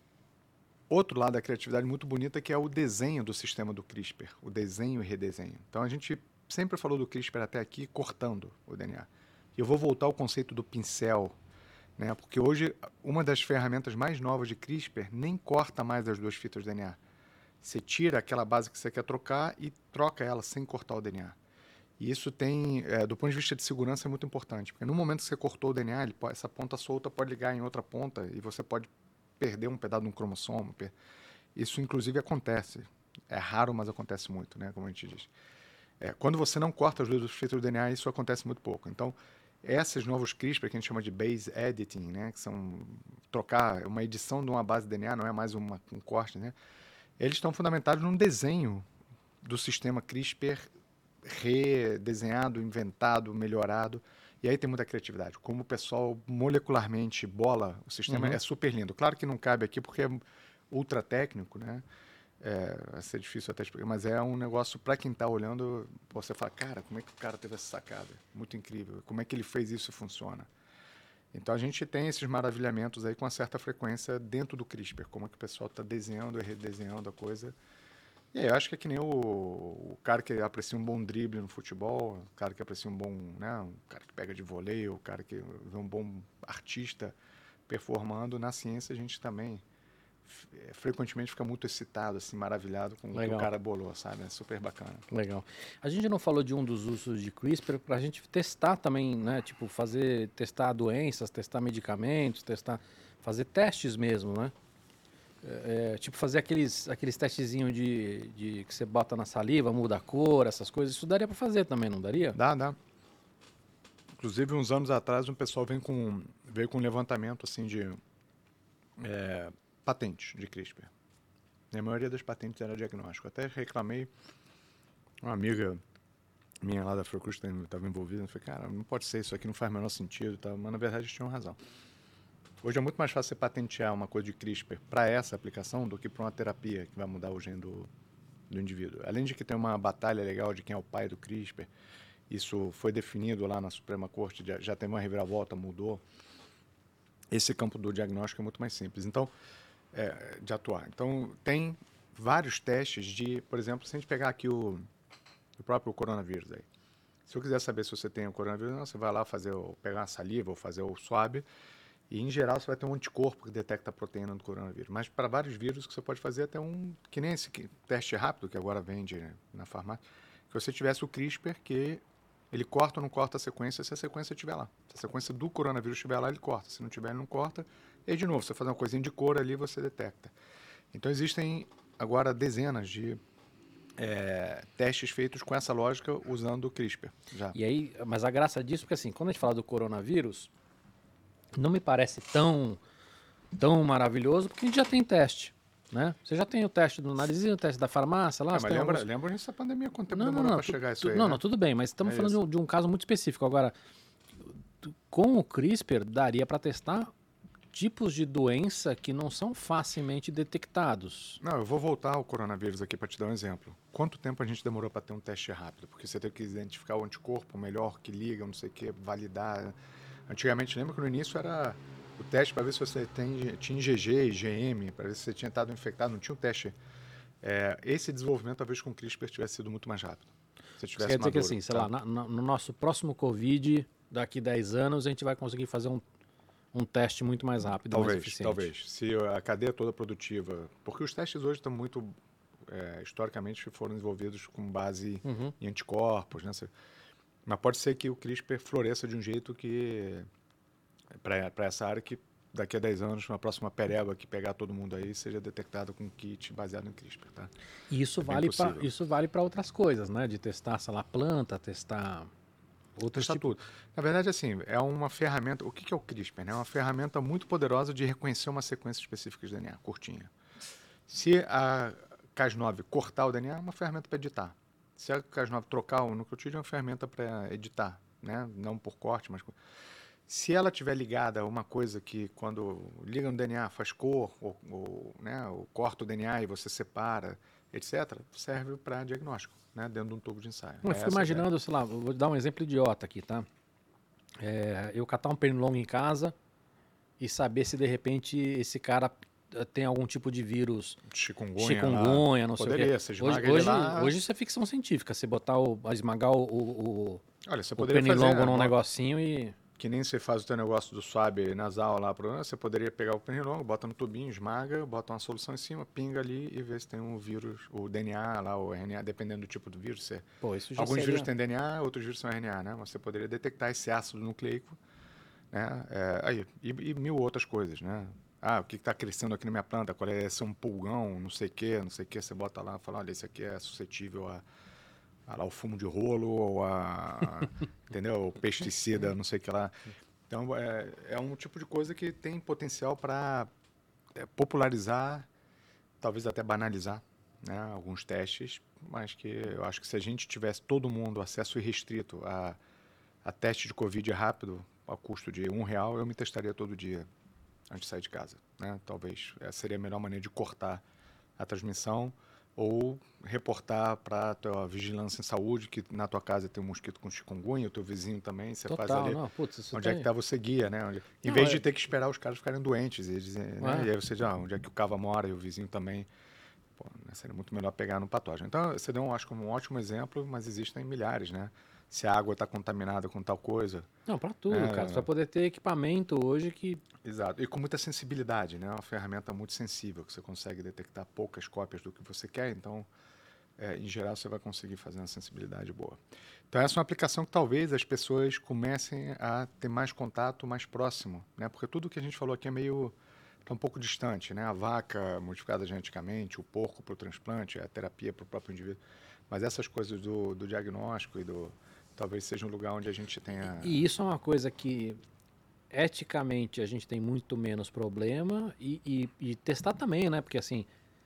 outro lado da criatividade muito bonita, que é o desenho do sistema do CRISPR, o desenho e redesenho. Então, a gente sempre falou do CRISPR até aqui cortando o DNA. E eu vou voltar ao conceito do pincel, né? Porque hoje, uma das ferramentas mais novas de CRISPR nem corta mais as duas fitas do DNA. Você tira aquela base que você quer trocar e troca ela sem cortar o DNA. E isso tem, do ponto de vista de segurança, é muito importante. Porque no momento que você cortou o DNA, essa ponta solta pode ligar em outra ponta e você pode perder um pedaço de um cromossomo. Isso, inclusive, acontece. É raro, mas acontece muito, né? Como a gente diz. Quando você não corta os dois fitas do DNA, isso acontece muito pouco. Então, esses novos CRISPR, que a gente chama de base editing, né? Que são trocar uma edição de uma base de DNA, não é mais um corte, né? Eles estão fundamentados num desenho do sistema CRISPR redesenhado, inventado, melhorado. E aí tem muita criatividade. Como o pessoal molecularmente bola, o sistema é super lindo. Claro que não cabe aqui porque é ultra técnico, né? Vai ser difícil até explicar, mas é um negócio para quem está olhando, você fala, cara, como é que o cara teve essa sacada? Muito incrível. Como é que ele fez isso e funciona? Então a gente tem esses maravilhamentos aí com uma certa frequência dentro do CRISPR, como é que o pessoal está desenhando e redesenhando a coisa. E aí, eu acho que é que nem o cara que aprecia um bom drible no futebol, o cara que aprecia um bom, né, um cara que pega de voleio, o cara que vê um bom artista performando. Na ciência, a gente também frequentemente fica muito excitado, assim, maravilhado com o que o cara bolou, sabe? É super bacana. Legal. A gente não falou de um dos usos de CRISPR para a gente testar também, né? Tipo, testar doenças, testar medicamentos, fazer testes mesmo, né? Tipo fazer aqueles testezinhos de que você bota na saliva, muda a cor, essas coisas. Isso daria para fazer também, não daria? Dá. Inclusive, uns anos atrás, um pessoal veio com um levantamento assim, de patentes de CRISPR. E a maioria das patentes era diagnóstico. Até reclamei, uma amiga minha lá da Fiocruz estava envolvida, eu falei, cara, não pode ser, isso aqui não faz o menor sentido, tá? Mas na verdade eles tinham razão. Hoje é muito mais fácil você patentear uma coisa de CRISPR para essa aplicação do que para uma terapia que vai mudar o gene do indivíduo. Além de que tem uma batalha legal de quem é o pai do CRISPR, isso foi definido lá na Suprema Corte, já teve uma reviravolta, mudou. Esse campo do diagnóstico é muito mais simples então, de atuar. Então, tem vários testes de, por exemplo, se a gente pegar aqui o próprio coronavírus aí. Se eu quiser saber se você tem o coronavírus, não, você vai lá pegar a saliva ou fazer o swab, e em geral você vai ter um anticorpo que detecta a proteína do coronavírus. Mas para vários vírus que você pode fazer até que nem esse teste rápido que agora vende, né, na farmácia, que você tivesse o CRISPR, que ele corta ou não corta a sequência se a sequência estiver lá. Se a sequência do coronavírus estiver lá, ele corta. Se não tiver, ele não corta. E aí, de novo, você faz uma coisinha de cor ali, você detecta. Então existem agora dezenas de testes feitos com essa lógica usando o CRISPR. Já. E aí, mas a graça disso, porque assim, quando a gente fala do coronavírus, não me parece tão, tão maravilhoso, porque a gente já tem teste, né? Você já tem o teste do narizinho, o teste da farmácia lá. Mas lembra disso, a pandemia, quanto tempo demorou para chegar isso aí? Não, né? Não, tudo bem, mas estamos falando de um caso muito específico. Agora, com o CRISPR, daria para testar tipos de doença que não são facilmente detectados. Não, eu vou voltar ao coronavírus aqui para te dar um exemplo. Quanto tempo a gente demorou para ter um teste rápido? Porque você teve que identificar o anticorpo melhor, que liga, não sei o que, validar. Antigamente, lembra que no início era o teste para ver se você tinha IgG, IgM, para ver se você tinha estado infectado, não tinha um teste. Esse desenvolvimento, talvez com o CRISPR, tivesse sido muito mais rápido. Se tivesse quer dizer que assim, sei lá, no nosso próximo Covid, daqui 10 anos, a gente vai conseguir fazer um teste muito mais rápido, talvez, mais eficiente. Talvez, se a cadeia toda produtiva... Porque os testes hoje estão muito... historicamente foram desenvolvidos com base em anticorpos, né? Mas pode ser que o CRISPR floresça de um jeito que... Para essa área que daqui a 10 anos, uma próxima pereba que pegar todo mundo aí, seja detectada com um kit baseado em CRISPR, tá? E isso vale para outras coisas, né? De testar, sei lá, planta, testar... Testar tudo. Na verdade, assim, é uma ferramenta... O que é o CRISPR? É uma ferramenta muito poderosa de reconhecer uma sequência específica de DNA, curtinha. Se a Cas9 cortar o DNA, é uma ferramenta para editar. Se a Cas9 trocar o nucleotídeo, é uma ferramenta para editar, né? Não por corte, mas... Se ela estiver ligada a uma coisa que, quando liga no DNA, faz cor, ou corta o DNA e você separa, etc., serve para diagnóstico, né, dentro de um tubo de ensaio. Eu fico imaginando, sei lá, vou dar um exemplo idiota aqui, tá? Eu catar um pernilongo em casa e saber se, de repente, esse cara tem algum tipo de vírus. Chikungunya, não sei o quê. Poderia, você esmaga ele lá. Hoje isso é ficção científica, você botar esmagar o pernilongo num negocinho e... Que nem você faz o teu negócio do swab nasal lá, você poderia pegar o pernilongo, bota no tubinho, esmaga, bota uma solução em cima, pinga ali e vê se tem um vírus, o DNA lá, o RNA, dependendo do tipo do vírus. Alguns vírus têm DNA, outros vírus são RNA, né? Mas você poderia detectar esse ácido nucleico, né? E mil outras coisas, né? Ah, o que está crescendo aqui na minha planta? Qual é? Se é um pulgão, não sei o que, você bota lá e fala, olha, esse aqui é suscetível a o fumo de rolo, ou entendeu? O pesticida, não sei o que lá. Então, é um tipo de coisa que tem potencial para popularizar, talvez até banalizar, né, alguns testes, mas que eu acho que se a gente tivesse todo mundo acesso irrestrito a teste de Covid rápido, a custo de R$1, eu me testaria todo dia antes de sair de casa, né? Talvez essa seria a melhor maneira de cortar a transmissão, ou reportar para a tua vigilância em saúde, que na tua casa tem um mosquito com chikungunya, o teu vizinho também, você total, faz ali, não, putz, onde é que está, você guia, né? Em vez de ter que esperar os caras ficarem doentes, né? E aí você diz, onde é que o cava mora e o vizinho também, seria muito melhor pegar no patógeno. Então, você deu, acho que um ótimo exemplo, mas existem milhares, né? Se a água está contaminada com tal coisa... Não, para tudo, cara. Você vai poder ter equipamento hoje que... Exato. E com muita sensibilidade, né? É uma ferramenta muito sensível, que você consegue detectar poucas cópias do que você quer. Então, em geral, você vai conseguir fazer uma sensibilidade boa. Então, essa é uma aplicação que talvez as pessoas comecem a ter mais contato, mais próximo, né? Porque tudo que a gente falou aqui está um pouco distante, né? A vaca modificada geneticamente, o porco para o transplante, a terapia para o próprio indivíduo. Mas essas coisas do diagnóstico e do talvez seja um lugar onde a gente tenha... E isso é uma coisa que, eticamente, a gente tem muito menos problema e testar também, né? Porque, assim,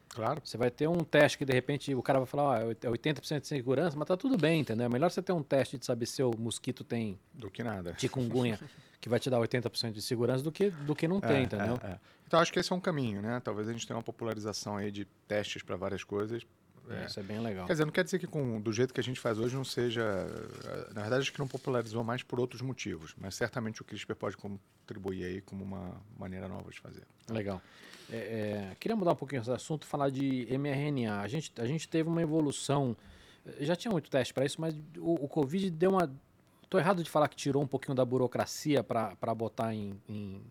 claro, você vai ter um teste que, de repente, o cara vai falar, ó, é 80% de segurança, mas tá tudo bem, entendeu? É melhor você ter um teste de saber se o mosquito tem... Do que nada. Chikungunya, que vai te dar 80% de segurança do que não tem, entendeu? Então, acho que esse é um caminho, né? Talvez a gente tenha uma popularização aí de testes para várias coisas. Isso é bem legal. Quer dizer, não quer dizer que do jeito que a gente faz hoje não seja... Na verdade, acho que não popularizou mais por outros motivos, mas certamente o CRISPR pode contribuir aí como uma maneira nova de fazer. Legal. Queria mudar um pouquinho esse assunto, falar de mRNA. A gente teve uma evolução, já tinha muito teste para isso, mas o Covid deu uma... Estou errado de falar que tirou um pouquinho da burocracia para botar em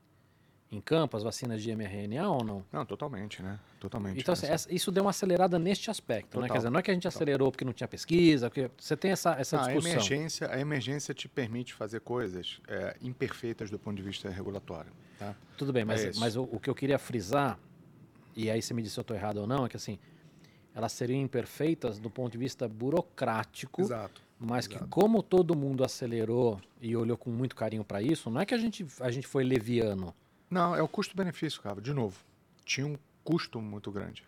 campo as vacinas de mRNA ou não? Não, totalmente, né? Totalmente. Então, assim, isso deu uma acelerada neste aspecto, total, né? Quer dizer, não é que a gente acelerou porque não tinha pesquisa, porque você tem essa discussão. A emergência te permite fazer coisas imperfeitas do ponto de vista regulatório, tá? Tudo bem, mas o que eu queria frisar, e aí você me disse se eu estou errado ou não, é que, assim, elas seriam imperfeitas do ponto de vista burocrático. Exato. Mas que, como todo mundo acelerou e olhou com muito carinho para isso, não é que a gente foi leviano. Não, é o custo-benefício, cara. De novo, tinha um custo muito grande,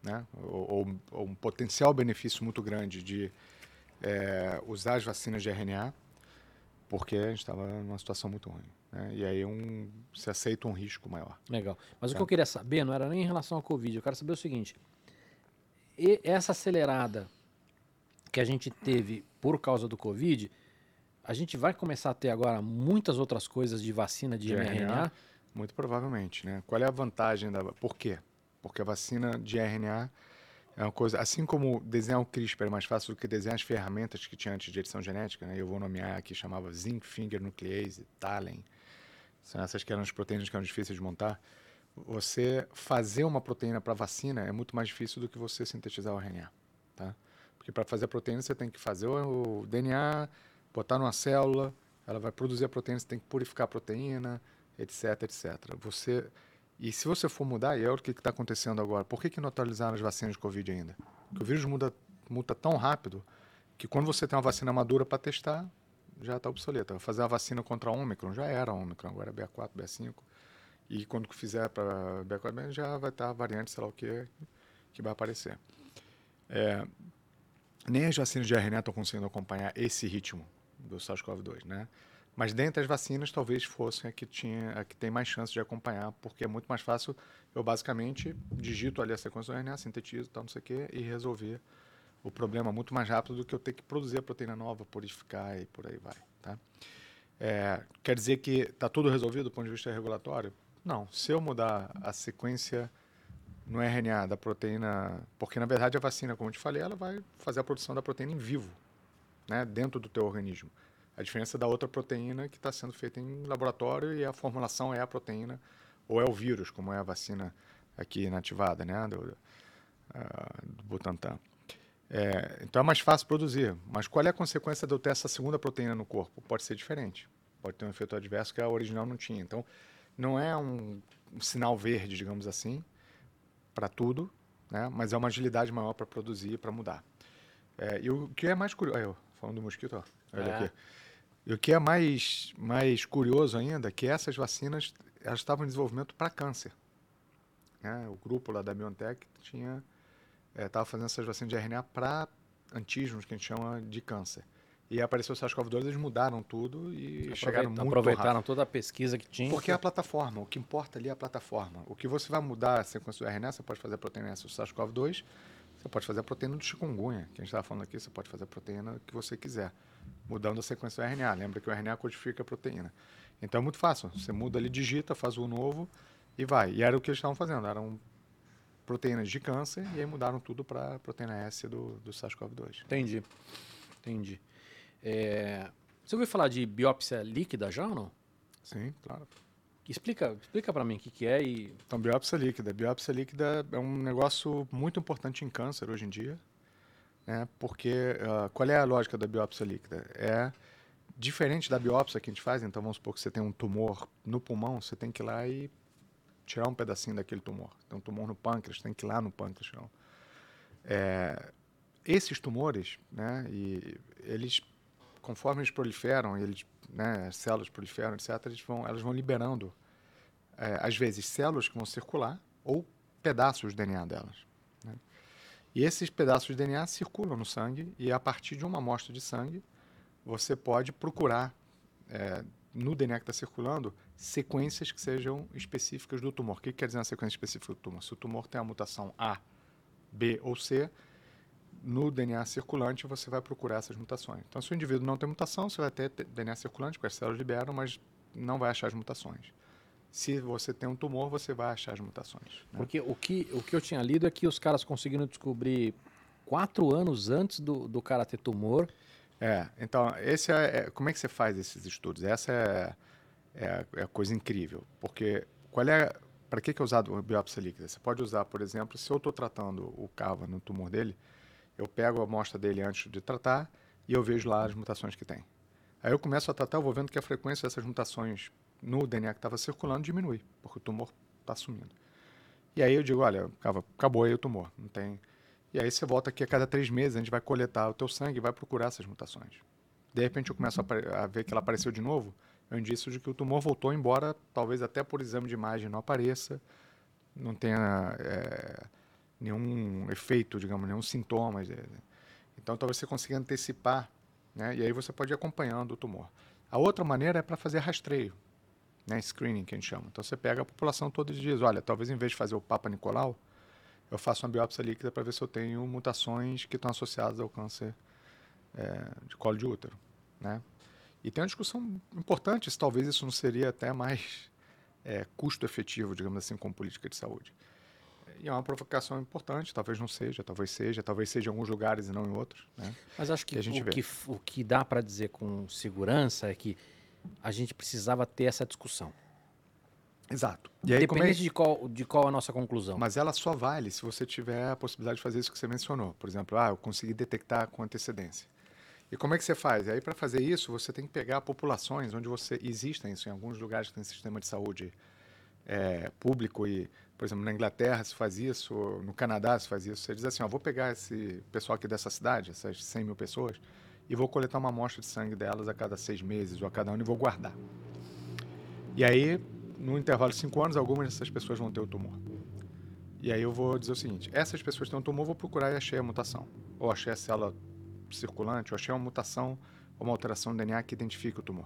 né? Ou um potencial benefício muito grande de usar as vacinas de RNA, porque a gente estava numa situação muito ruim, né? E aí se aceita um risco maior. Legal. Mas o que eu queria saber não era nem em relação ao Covid. Eu quero saber o seguinte. E essa acelerada que a gente teve por causa do Covid... A gente vai começar a ter agora muitas outras coisas de vacina de mRNA? Muito provavelmente, né? Qual é a vantagem da... Por quê? Porque a vacina de RNA é uma coisa... Assim como desenhar o CRISPR é mais fácil do que desenhar as ferramentas que tinha antes de edição genética, né? Eu vou nomear aqui, chamava Zinc Finger Nuclease, Talen. São essas que eram as proteínas que eram difíceis de montar. Você fazer uma proteína para vacina é muito mais difícil do que você sintetizar o RNA, tá? Porque para fazer a proteína você tem que fazer o DNA... botar numa célula, ela vai produzir a proteína, você tem que purificar a proteína, etc, etc. E se você for mudar, e é o que está acontecendo agora, por que não atualizaram as vacinas de Covid ainda? Porque o vírus muda tão rápido que quando você tem uma vacina madura para testar, já está obsoleta. Fazer uma vacina contra a Ômicron, já era a Ômicron, agora é BA4, BA5, e quando fizer para BA4, BA5, já vai estar a variante, sei lá o que vai aparecer. Nem as vacinas de RNA estão conseguindo acompanhar esse ritmo do SARS-CoV-2, né? Mas dentre as vacinas, talvez fossem a que tem mais chance de acompanhar, porque é muito mais fácil, eu basicamente digito ali a sequência do RNA, sintetizo, tal, não sei o quê, e resolver o problema muito mais rápido do que eu ter que produzir a proteína nova, purificar e por aí vai, tá? Quer dizer que está tudo resolvido do ponto de vista regulatório? Não. Se eu mudar a sequência no RNA da proteína, porque na verdade a vacina, como eu te falei, ela vai fazer a produção da proteína em vivo, né, dentro do teu organismo. A diferença da outra proteína que está sendo feita em laboratório e a formulação é a proteína ou é o vírus, como é a vacina aqui inativada, né, do Butantan. Então é mais fácil produzir, mas qual é a consequência de eu ter essa segunda proteína no corpo? Pode ser diferente, pode ter um efeito adverso que a original não tinha. Então não é um sinal verde, digamos assim, para tudo, né, mas é uma agilidade maior para produzir e para mudar. E o que é mais curioso... Falando do mosquito, ó, olha aqui. E o que é mais curioso ainda é que essas vacinas, elas estavam em desenvolvimento para câncer, né? O grupo lá da BioNTech estava fazendo essas vacinas de RNA para antígenos, que a gente chama de câncer. E apareceu o SARS-CoV-2, eles mudaram tudo e chegaram muito rápido. Aproveitaram toda a pesquisa que tinha. Porque é a plataforma, o que importa ali é a plataforma. O que você vai mudar, a sequência do RNA, você pode fazer a proteína do SARS-CoV-2, você pode fazer a proteína do chikungunya, que a gente estava falando aqui, você pode fazer a proteína que você quiser, mudando a sequência do RNA. Lembra que o RNA codifica a proteína. Então é muito fácil, você muda ali, digita, faz o novo e vai. E era o que eles estavam fazendo, eram proteínas de câncer e aí mudaram tudo para a proteína S do SARS-CoV-2. Entendi. Você ouviu falar de biópsia líquida já ou não? Sim, claro. Explica para mim o que é e... Então, biópsia líquida. Biópsia líquida é um negócio muito importante em câncer hoje em dia, né? Porque qual é a lógica da biópsia líquida? É diferente da biópsia que a gente faz, então vamos supor que você tem um tumor no pulmão, você tem que ir lá e tirar um pedacinho daquele tumor. Tem um tumor no pâncreas, tem que ir lá no pâncreas. Não. Esses tumores, né, eles conforme eles proliferam, eles, né, as células proliferam, etc., elas vão liberando, às vezes, células que vão circular ou pedaços de DNA delas. Né? E esses pedaços de DNA circulam no sangue e, a partir de uma amostra de sangue, você pode procurar, no DNA que está circulando, sequências que sejam específicas do tumor. O que quer dizer uma sequência específica do tumor? Se o tumor tem a mutação A, B ou C, no DNA circulante você vai procurar essas mutações. Então, se o indivíduo não tem mutação, você vai ter DNA circulante, porque as células liberam, mas não vai achar as mutações. Se você tem um tumor, você vai achar as mutações. Né? Porque o que eu tinha lido é que os caras conseguiram descobrir 4 anos antes do cara ter tumor. Então, como é que você faz esses estudos? Essa é a coisa incrível, porque para que é usado a biópsia líquida? Você pode usar, por exemplo, se eu estou tratando o cava no tumor dele, eu pego a amostra dele antes de tratar e eu vejo lá as mutações que tem. Aí eu começo a tratar, eu vou vendo que a frequência dessas mutações no DNA que estava circulando diminui, porque o tumor está sumindo. E aí eu digo, olha, cava, acabou aí o tumor, não tem... E aí você volta aqui a cada 3 meses, a gente vai coletar o teu sangue e vai procurar essas mutações. De repente eu começo a ver que ela apareceu de novo, é um indício de que o tumor voltou, embora talvez até por exame de imagem não apareça, não tenha nenhum efeito, digamos, nenhum sintoma. Então talvez você consiga antecipar, né? E aí você pode ir acompanhando o tumor. A outra maneira é para fazer rastreio, né? Screening, que a gente chama. Então você pega a população todos os dias, olha, talvez em vez de fazer o Papa Nicolau, eu faço uma biópsia líquida para ver se eu tenho mutações que estão associadas ao câncer de colo de útero, né? E tem uma discussão importante se talvez isso não seria até mais custo-efetivo, digamos assim, como política de saúde. E é uma provocação importante, talvez não seja, talvez seja em alguns lugares e não em outros, né? Mas acho que o que dá para dizer com segurança é que a gente precisava ter essa discussão. Exato. E aí, dependente de qual a nossa conclusão. Mas ela só vale se você tiver a possibilidade de fazer isso que você mencionou. Por exemplo, eu consegui detectar com antecedência. E como é que você faz? E aí, para fazer isso, você tem que pegar populações onde existem isso. Em alguns lugares que tem sistema de saúde público. E, por exemplo, na Inglaterra se faz isso, no Canadá se faz isso. Você diz assim, vou pegar esse pessoal aqui dessa cidade, essas 100 mil pessoas, e vou coletar uma amostra de sangue delas a cada 6 meses ou a cada ano e vou guardar. E aí... No intervalo de 5 anos, algumas dessas pessoas vão ter o tumor. E aí eu vou dizer o seguinte, essas pessoas que têm um tumor, vou procurar e achei a mutação. Ou achei a célula circulante, ou achei uma mutação, ou uma alteração do DNA que identifica o tumor.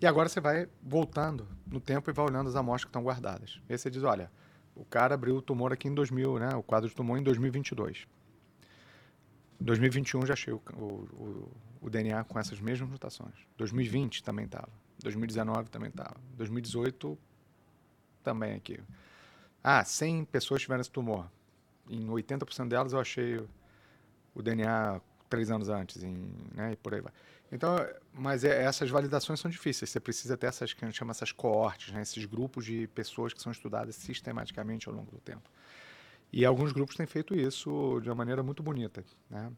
E agora você vai voltando no tempo e vai olhando as amostras que estão guardadas. E aí você diz, olha, o cara abriu o tumor aqui em 2000, né? O quadro de tumor em 2022. Em 2021 já achei o DNA com essas mesmas mutações. 2020 também estava. 2019 também estava. 2018... também aqui. 100 pessoas tiveram esse tumor. Em 80% delas eu achei o DNA 3 anos antes, né, e por aí vai. Então, mas essas validações são difíceis. Você precisa ter essas, que a gente chama essas coortes, né, esses grupos de pessoas que são estudadas sistematicamente ao longo do tempo. E alguns grupos têm feito isso de uma maneira muito bonita, né?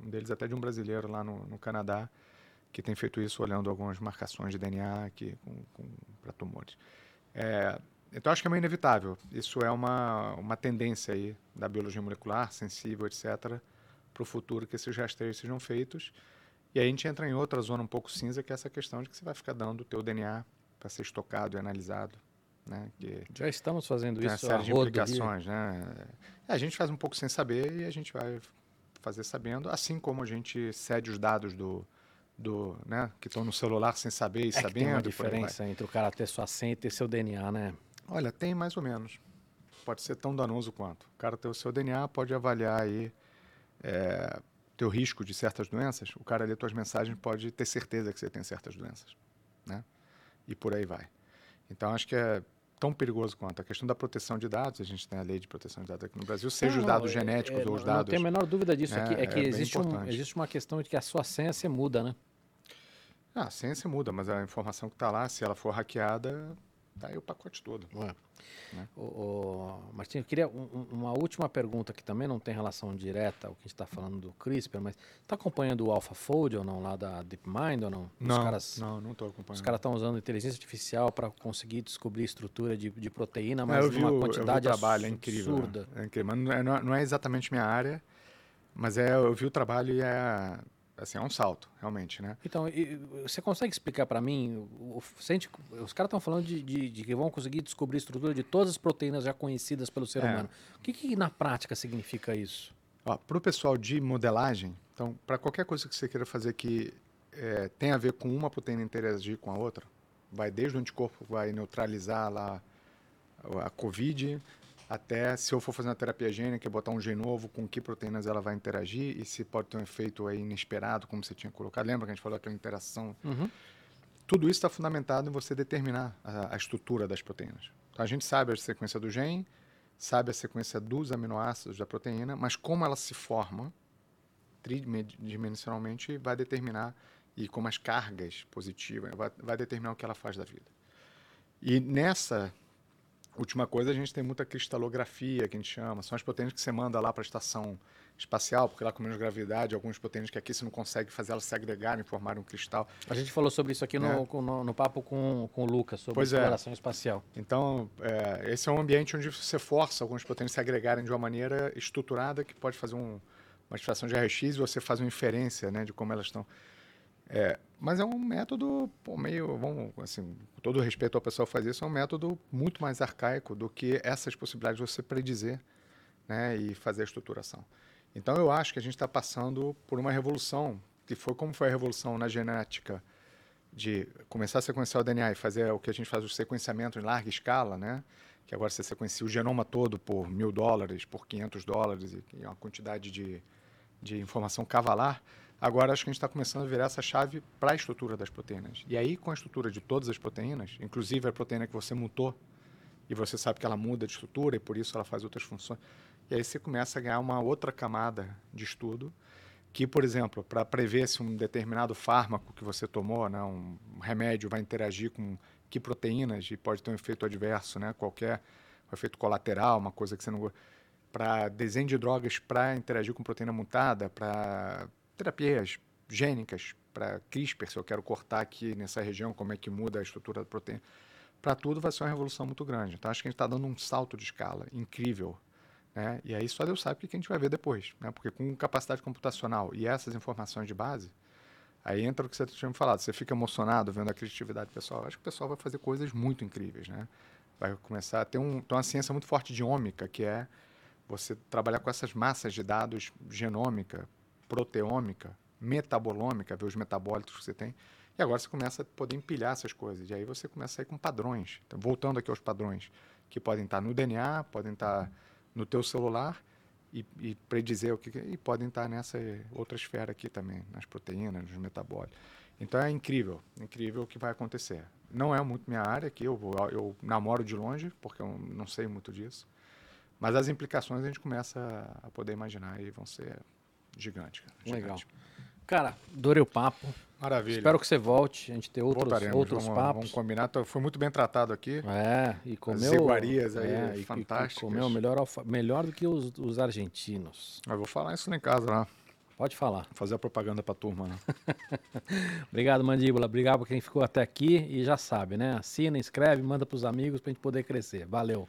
Um deles até de um brasileiro lá no Canadá, que tem feito isso olhando algumas marcações de DNA para tumores. Então, acho que é meio inevitável. Isso é uma tendência aí da biologia molecular, sensível, etc., para o futuro, que esses rastreios sejam feitos. E aí a gente entra em outra zona um pouco cinza, que é essa questão de que você vai ficar dando o teu DNA para ser estocado e analisado, né? Que já estamos fazendo isso. Tem uma série de implicações, né? A gente faz um pouco sem saber e a gente vai fazer sabendo, assim como a gente cede os dados né, que estão no celular sem saber e sabendo. Tem uma diferença entre o cara ter sua senha e ter seu DNA, né? Olha, tem mais ou menos. Pode ser tão danoso quanto. O cara ter o seu DNA pode avaliar aí teu risco de certas doenças. O cara ler tuas mensagens pode ter certeza que você tem certas doenças, né? E por aí vai. Então, acho que é tão perigoso quanto a questão da proteção de dados. A gente tem a lei de proteção de dados aqui no Brasil, seja os dados genéticos ou os dados... Não tenho a menor dúvida disso. É que existe uma questão de que a sua senha se muda, né? A ciência muda, mas a informação que está lá, se ela for hackeada, está aí o pacote todo. Né? Martim, eu queria uma última pergunta que também não tem relação direta ao que a gente está falando do CRISPR, mas está acompanhando o AlphaFold ou não, lá da DeepMind ou não? Não estou acompanhando. Os caras estão usando inteligência artificial para conseguir descobrir estrutura de proteína, mas uma quantidade absurda. É incrível. Né? É incrível. Não é exatamente minha área, mas eu vi o trabalho e assim, é um salto, realmente, né? Então, você consegue explicar para mim, os caras estão falando de que vão conseguir descobrir a estrutura de todas as proteínas já conhecidas pelo ser humano. O que na prática significa isso? Para o pessoal de modelagem, então, para qualquer coisa que você queira fazer que tem a ver com uma proteína interagir com a outra, vai desde o anticorpo, vai neutralizar lá a Covid, até se eu for fazer uma terapia gênica, botar um gene novo, com que proteínas ela vai interagir e se pode ter um efeito aí inesperado, como você tinha colocado. Lembra que a gente falou daquela interação? Uhum. Tudo isso está fundamentado em você determinar a estrutura das proteínas. Então, a gente sabe a sequência do gene, sabe a sequência dos aminoácidos da proteína, mas como ela se forma tridimensionalmente vai determinar, e como as cargas positivas, vai determinar o que ela faz da vida. E nessa última coisa, a gente tem muita cristalografia, que a gente chama. São as proteínas que você manda lá para a estação espacial, porque lá com menos gravidade, algumas proteínas que aqui você não consegue fazer elas se agregarem e formarem um cristal. A gente falou sobre isso aqui no papo com o Lucas, sobre a exploração espacial. Então, esse é um ambiente onde você força algumas proteínas se agregarem de uma maneira estruturada, que pode fazer uma extração de RX e você faz uma inferência, né, de como elas estão. Mas é um método com todo respeito ao pessoal que faz isso, é um método muito mais arcaico do que essas possibilidades de você predizer, né, e fazer a estruturação. Então, eu acho que a gente está passando por uma revolução, que foi como foi a revolução na genética, de começar a sequenciar o DNA e fazer o que a gente faz, o sequenciamento em larga escala, né, que agora você sequencia o genoma todo por $1.000, por $500, e uma quantidade de informação cavalar. Agora, acho que a gente está começando a virar essa chave para a estrutura das proteínas. E aí, com a estrutura de todas as proteínas, inclusive a proteína que você mutou, e você sabe que ela muda de estrutura e, por isso, ela faz outras funções. E aí você começa a ganhar uma outra camada de estudo que, por exemplo, para prever se um determinado fármaco que você tomou, né, um remédio, vai interagir com que proteínas e pode ter um efeito adverso, né, qualquer um efeito colateral, uma coisa que você não... Para desenho de drogas para interagir com proteína mutada, para terapias gênicas, para CRISPR, se eu quero cortar aqui nessa região, como é que muda a estrutura da proteína. Para tudo vai ser uma revolução muito grande. Então, acho que a gente está dando um salto de escala incrível, né? E aí só Deus sabe o que a gente vai ver depois, né? Porque com capacidade computacional e essas informações de base, aí entra o que você tinha me falado. Você fica emocionado vendo a criatividade do pessoal. Acho que o pessoal vai fazer coisas muito incríveis, né? Vai começar a ter uma ciência muito forte de ômica, que é você trabalhar com essas massas de dados genômica, proteômica, metabolômica, ver os metabólitos que você tem, e agora você começa a poder empilhar essas coisas, e aí você começa a ir com padrões. Então, voltando aqui aos padrões, que podem estar no DNA, podem estar no teu celular, e predizer o que... E podem estar nessa outra esfera aqui também, nas proteínas, nos metabólicos. Então, é incrível o que vai acontecer. Não é muito minha área aqui, eu namoro de longe, porque eu não sei muito disso, mas as implicações a gente começa a poder imaginar e vão ser... Gigante, cara. Legal. Cara, adorei o papo. Maravilha. Espero que você volte, a gente ter outros papos. Vamos combinar. Foi muito bem tratado aqui. E comeu... As iguarias aí, fantásticas. Comeu melhor do que os argentinos. Eu vou falar isso lá em casa, lá. Pode falar. Vou fazer a propaganda pra turma, né? Obrigado, Mandíbula. Obrigado pra quem ficou até aqui e já sabe, né? Assina, inscreve, manda pros amigos pra gente poder crescer. Valeu.